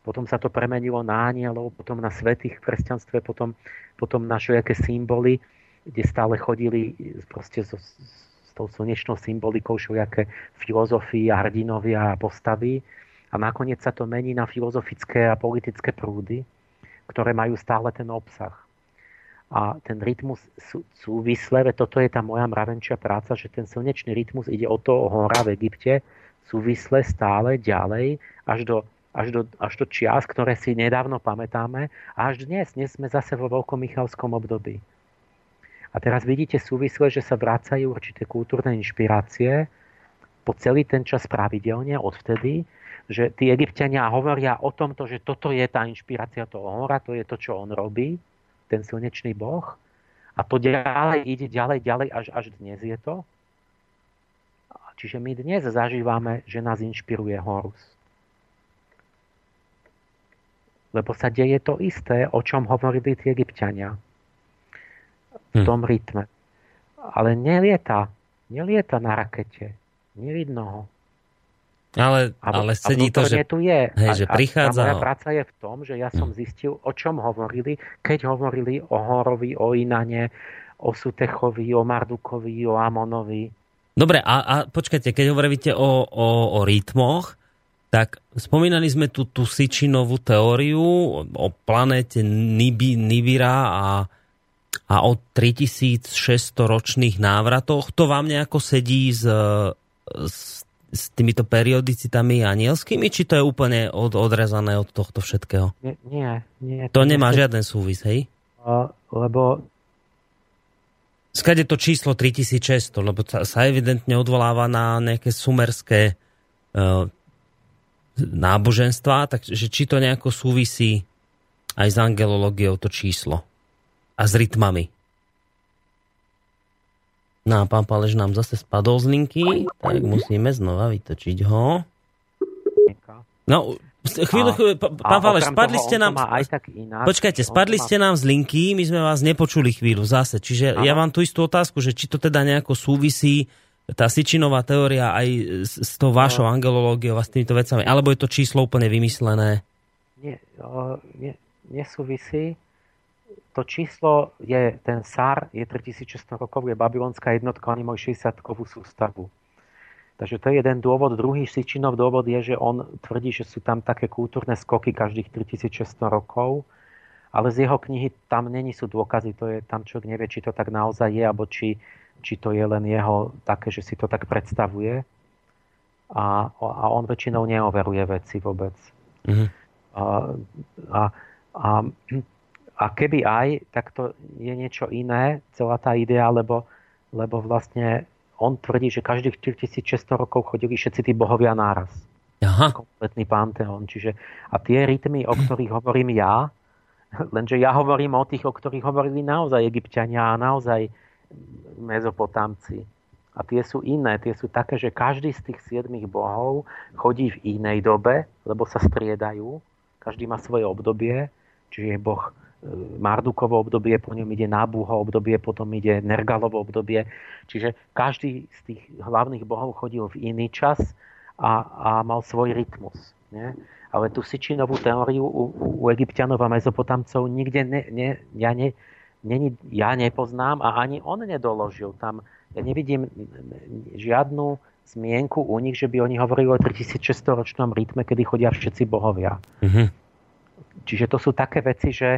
Potom sa to premenilo na anielov, potom na svätých v kresťanstve, potom, potom na všelijaké symboly, kde stále chodili proste so, s tou slnečnou symbolikou všelijaké filozofii a hrdinovia a postavy. A nakoniec sa to mení na filozofické a politické prúdy, ktoré majú stále ten obsah. A ten rytmus súvisle, veď toto je tá moja mravenčia práca, že ten slnečný rytmus ide od toho hora v Egypte súvisle stále ďalej až do, až, do, až do čias, ktoré si nedávno pamätáme a až dnes, dnes sme zase vo veľkomichalskom období. A teraz vidíte súvisle, že sa vracajú určité kultúrne inšpirácie po celý ten čas pravidelne odvtedy, že tí Egypťania hovoria o tomto, že toto je tá inšpirácia toho hora, to je to, čo on robí, ten slnečný boh. A to ďalej ide ďalej, ďalej, až, až dnes je to. Čiže my dnes zažívame, že nás inšpiruje Horus. Lebo sa deje to isté, o čom hovorili tí Egypťania. V tom hm. rytme. Ale nelieta. Nelieta na rakete. Nevidno ho. Ale, ale sedí to, že, je. Hej, že a, prichádza... A moja práca je v tom, že ja som zistil, o čom hovorili, keď hovorili o Horovi, o Inane, o Sutechovi, o Mardukovi, o Amonovi. Dobre, a, a počkajte, keď hovoríte o, o, o rytmoch, tak spomínali sme tú, tú Sitchinovú teóriu o, o planéte Nibi, Nibira a, a o tritisícšesťsto ročných návratoch. To vám nejako sedí z... z s týmito periodicitami anielskými, či to je úplne od, odrezané od tohto všetkého? Nie, nie. nie to nemá to... žiaden súvis, hej? Uh, lebo... Skade to číslo tritisícšesťsto, lebo sa, sa evidentne odvoláva na nejaké sumerské uh, náboženstvá, takže či to nejako súvisí aj s angelológiou to číslo a s rytmami. No a pán Páleš nám zase spadol z linky, tak musíme znova vytočiť ho. No, chvíľu, chvíľu, pán Páleš, spadli ste nám... Počkajte, spadli ste nám z linky, my sme vás nepočuli chvíľu zase. Čiže ja mám tú istú otázku, že či to teda nejako súvisí tá Sitchinová teória aj s tou vašou angelológiou a s týmito vecami, alebo je to číslo úplne vymyslené? Nie, nie, nesúvisí. To číslo je, ten sár je tritisícšesťsto rokov, je babylonská jednotka, oni majú šesťdesiatkovú sústavu. Takže to je jeden dôvod. Druhý Sitchinov dôvod je, že on tvrdí, že sú tam také kultúrne skoky každých tritisícšesťsto rokov, ale z jeho knihy tam není sú dôkazy, to je tam človek nevie, či to tak naozaj je, alebo či, či to je len jeho také, že si to tak predstavuje. A, a on väčšinou neoveruje veci vôbec. Mm-hmm. A, a, a A keby aj, tak to je niečo iné, celá tá idea, lebo, lebo vlastne on tvrdí, že každých štyritisícšesťsto rokov chodili všetci tí bohovia náraz. Aha. Kompletný panteón. Čiže, a tie rytmy, o ktorých hovorím ja, lenže ja hovorím o tých, o ktorých hovorili naozaj Egypťania a naozaj Mezopotámci. A tie sú iné, tie sú také, že každý z tých siedmých bohov chodí v inej dobe, lebo sa striedajú, každý má svoje obdobie, čiže je boh Mardukovo obdobie, po ňom ide Nábuho obdobie, potom ide Nergalovo obdobie. Čiže každý z tých hlavných bohov chodil v iný čas a, a mal svoj rytmus. Nie? Ale tú Sitchinovú teóriu u, u Egypťanov a Mezopotamcov nikde ne, ne, ja, ne, ne, ja nepoznám a ani on nedoložil. Tam ja nevidím žiadnu zmienku u nich, že by oni hovorili o tritisícšesťstoročnom rytme, kedy chodia všetci bohovia. Mhm. Čiže to sú také veci, že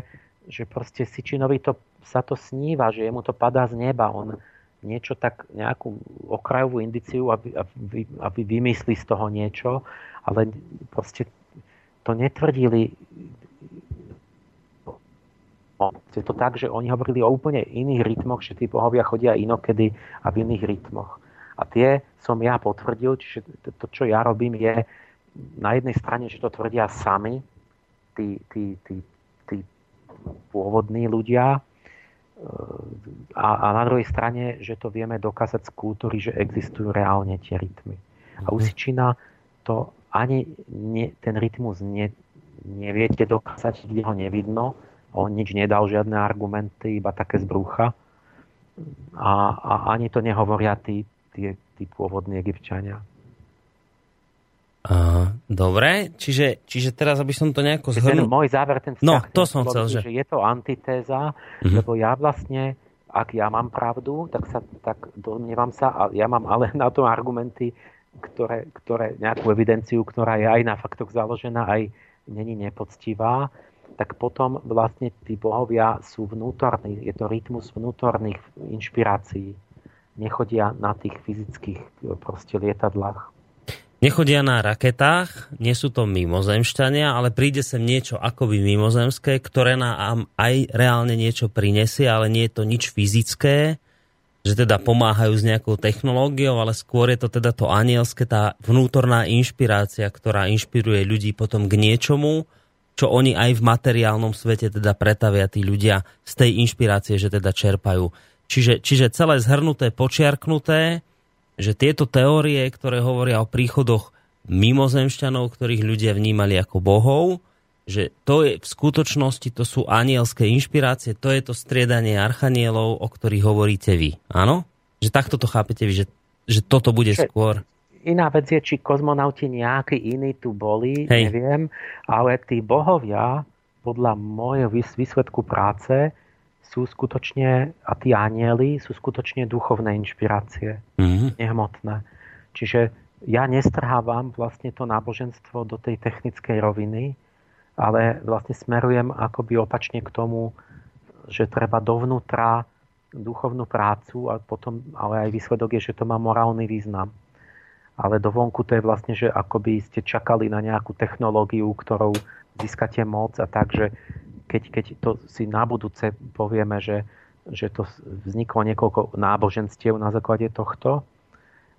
že proste Sitchinovi to, sa to sníva, že jemu to padá z neba. On niečo tak, nejakú okrajovú indiciu, aby, aby, aby vymyslí z toho niečo, ale proste to netvrdili. Je to tak, že oni hovorili o úplne iných rytmoch, že tí bohovia chodia inokedy a v iných rytmoch. A tie som ja potvrdil, čiže to, čo ja robím, je na jednej strane, že to tvrdia sami, tí, tí, tí pôvodní ľudia a, a na druhej strane, že to vieme dokázať z kultúry, že existujú reálne tie rytmy. A u Sitchina to ani ne, ten rytmus ne, neviete dokázať, kde ho nevidno. On nič nedal, žiadne argumenty, iba také z brucha. A, a ani to nehovoria tí, tí, tí pôvodní Egypťania. Aha, dobre, čiže, čiže teraz, aby som to nejako zhrnul... Ten môj záver, ten vzťah, no, to som chcel, že... že je to antitéza, mm-hmm. lebo ja vlastne, ak ja mám pravdu, tak, sa, tak domnievam sa, a ja mám ale na to argumenty, ktoré, ktoré nejakú evidenciu, ktorá je aj na faktoch založená, aj není nepoctivá. tak potom vlastne tí bohovia sú vnútorní, je to rytmus vnútorných inšpirácií. Nechodia na tých fyzických proste lietadlách. Nechodia na raketách, nie sú to mimozemšťania, ale príde sem niečo akoby mimozemské, ktoré nám aj reálne niečo prinesie, ale nie je to nič fyzické, že teda pomáhajú s nejakou technológiou, ale skôr je to teda to anielské, tá vnútorná inšpirácia, ktorá inšpiruje ľudí potom k niečomu, čo oni aj v materiálnom svete teda pretavia tí ľudia z tej inšpirácie, že teda čerpajú. Čiže, čiže celé zhrnuté, počiarknuté, že tieto teórie, ktoré hovoria o príchodoch mimozemšťanov, ktorých ľudia vnímali ako bohov, že to je v skutočnosti, to sú anielské inšpirácie, to je to striedanie archanielov, o ktorých hovoríte vy. Áno? Že takto to chápete vy, že, že toto bude Čiže skôr. Iná vec je, či kozmonauti nejakí iní tu boli, Hej. neviem, ale tí bohovia, podľa môjho výsledku práce, sú skutočne, a tí anieli, sú skutočne duchovné inšpirácie, mm-hmm. nehmotné. Čiže ja nestrhávam vlastne to náboženstvo do tej technickej roviny, ale vlastne smerujem akoby opačne k tomu, že treba dovnútra duchovnú prácu a potom, ale aj výsledok je, že to má morálny význam. Ale dovonku to je vlastne, že akoby ste čakali na nejakú technológiu, ktorou získate moc a tak, že keď, keď to si na budúce povieme, že, že to vzniklo niekoľko náboženstiev na základe tohto,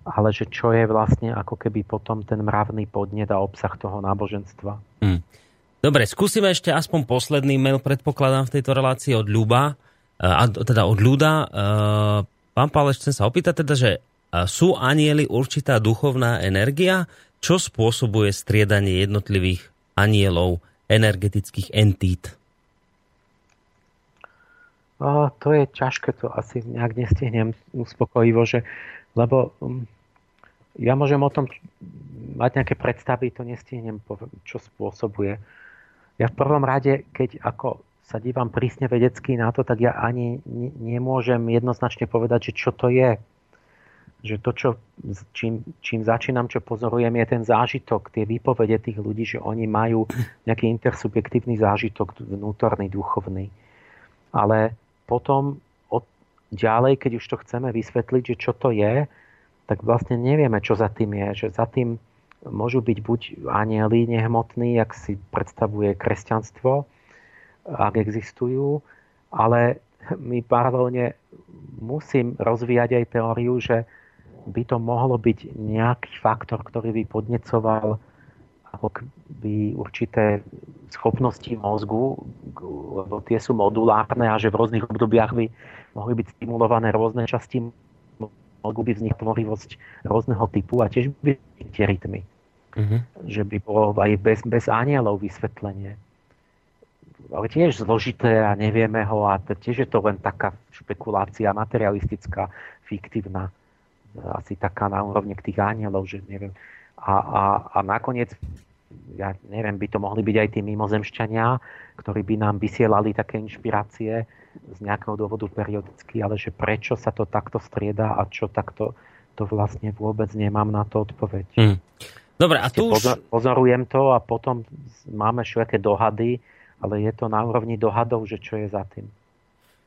ale že čo je vlastne ako keby potom ten mravný podnet a obsah toho náboženstva. Hmm. Dobre, skúsime ešte aspoň posledný mail, predpokladám, v tejto relácii od Ľuba, teda od Ľuda. Pán Páleš, chcem sa opýtať teda, že sú anieli určitá duchovná energia? Čo spôsobuje striedanie jednotlivých anielov, energetických entít? O, to je ťažké, to asi nejak nestihnem uspokojivo, že, lebo ja môžem o tom mať nejaké predstavy, to nestihnem, čo spôsobuje. Ja v prvom rade, keď ako sa dívam prísne vedecky na to, tak ja ani nemôžem jednoznačne povedať, že čo to je. Že to, čo, čím, čím začínam, čo pozorujem, je ten zážitok, tie výpovede tých ľudí, že oni majú nejaký intersubjektívny zážitok, vnútorný, duchovný. Ale potom od, ďalej, keď už to chceme vysvetliť, že čo to je, tak vlastne nevieme, čo za tým je. Že za tým môžu byť buď anjeli nehmotní, jak si predstavuje kresťanstvo, ak existujú, ale my paralelne musím rozvíjať aj teóriu, že by to mohlo byť nejaký faktor, ktorý by podnecoval by určité schopnosti mozgu, lebo tie sú modulárne a že v rôznych obdobiach by mohli byť stimulované rôzne časti mozgu, by vznikla tvorivosť rôzneho typu a tiež by tie rytmy. Mm-hmm. Že by bolo aj bez, bez anielov vysvetlenie. Ale tiež zložité a nevieme ho a tiež je to len taká špekulácia materialistická, fiktívna. Asi taká na úrovni tých anielov, že neviem. A, a, a nakoniec, ja neviem, by to mohli byť aj tí mimozemšťania, ktorí by nám vysielali také inšpirácie z nejakého dôvodu periodicky, ale že prečo sa to takto striedá a čo takto, to vlastne vôbec nemám na to odpoveď. Hmm. Dobre, a tu už... Pozorujem to a potom máme všetké dohady, ale je to na úrovni dohadov, že čo je za tým.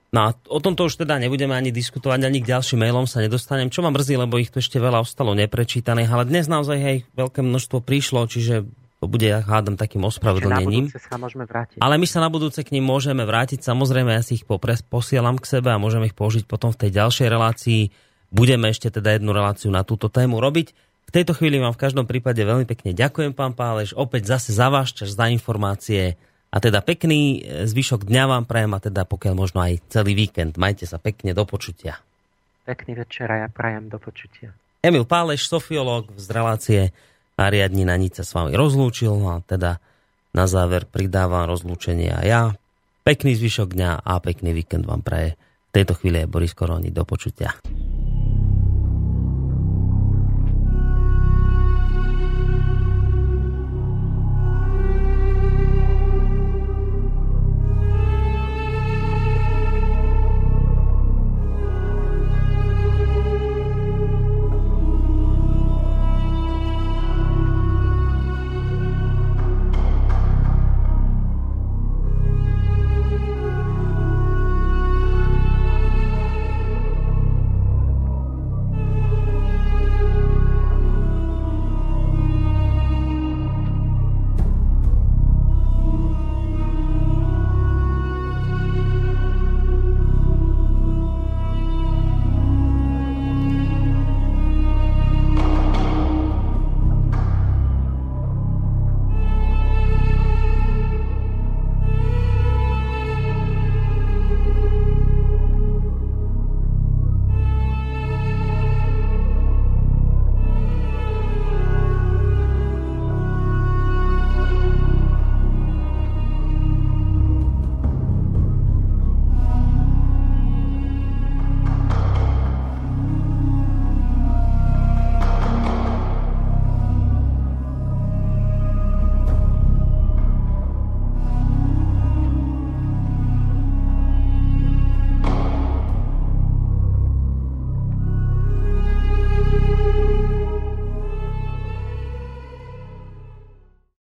No a o tomto už teda nebudeme ani diskutovať, ani k ďalším mailom sa nedostanem, čo ma mrzí, lebo ich tu ešte veľa ostalo neprečítaných, ale dnes naozaj hej, veľké množstvo prišlo, čiže to bude, ja hádam, takým ospravedlnením. Ale my sa na budúce k nim môžeme vrátiť, samozrejme ja si ich popres, posielam k sebe a môžeme ich použiť potom v tej ďalšej relácii. Budeme ešte teda jednu reláciu na túto tému robiť. V tejto chvíli vám v každom prípade veľmi pekne ďakujem, pán Páleš, opäť zase za váš čas, za informácie. A teda pekný zvyšok dňa vám prajem a teda pokiaľ možno aj celý víkend. Majte sa pekne, do počutia. Pekný večer a ja prajem, do počutia. Emil Páleš, sofiológ z relácie Mária Dnina-Nica s vami rozlúčil a teda na záver pridávam rozlúčenie a ja. Pekný zvyšok dňa a pekný víkend vám praje. V tejto chvíli je Boris Korónik, do počutia.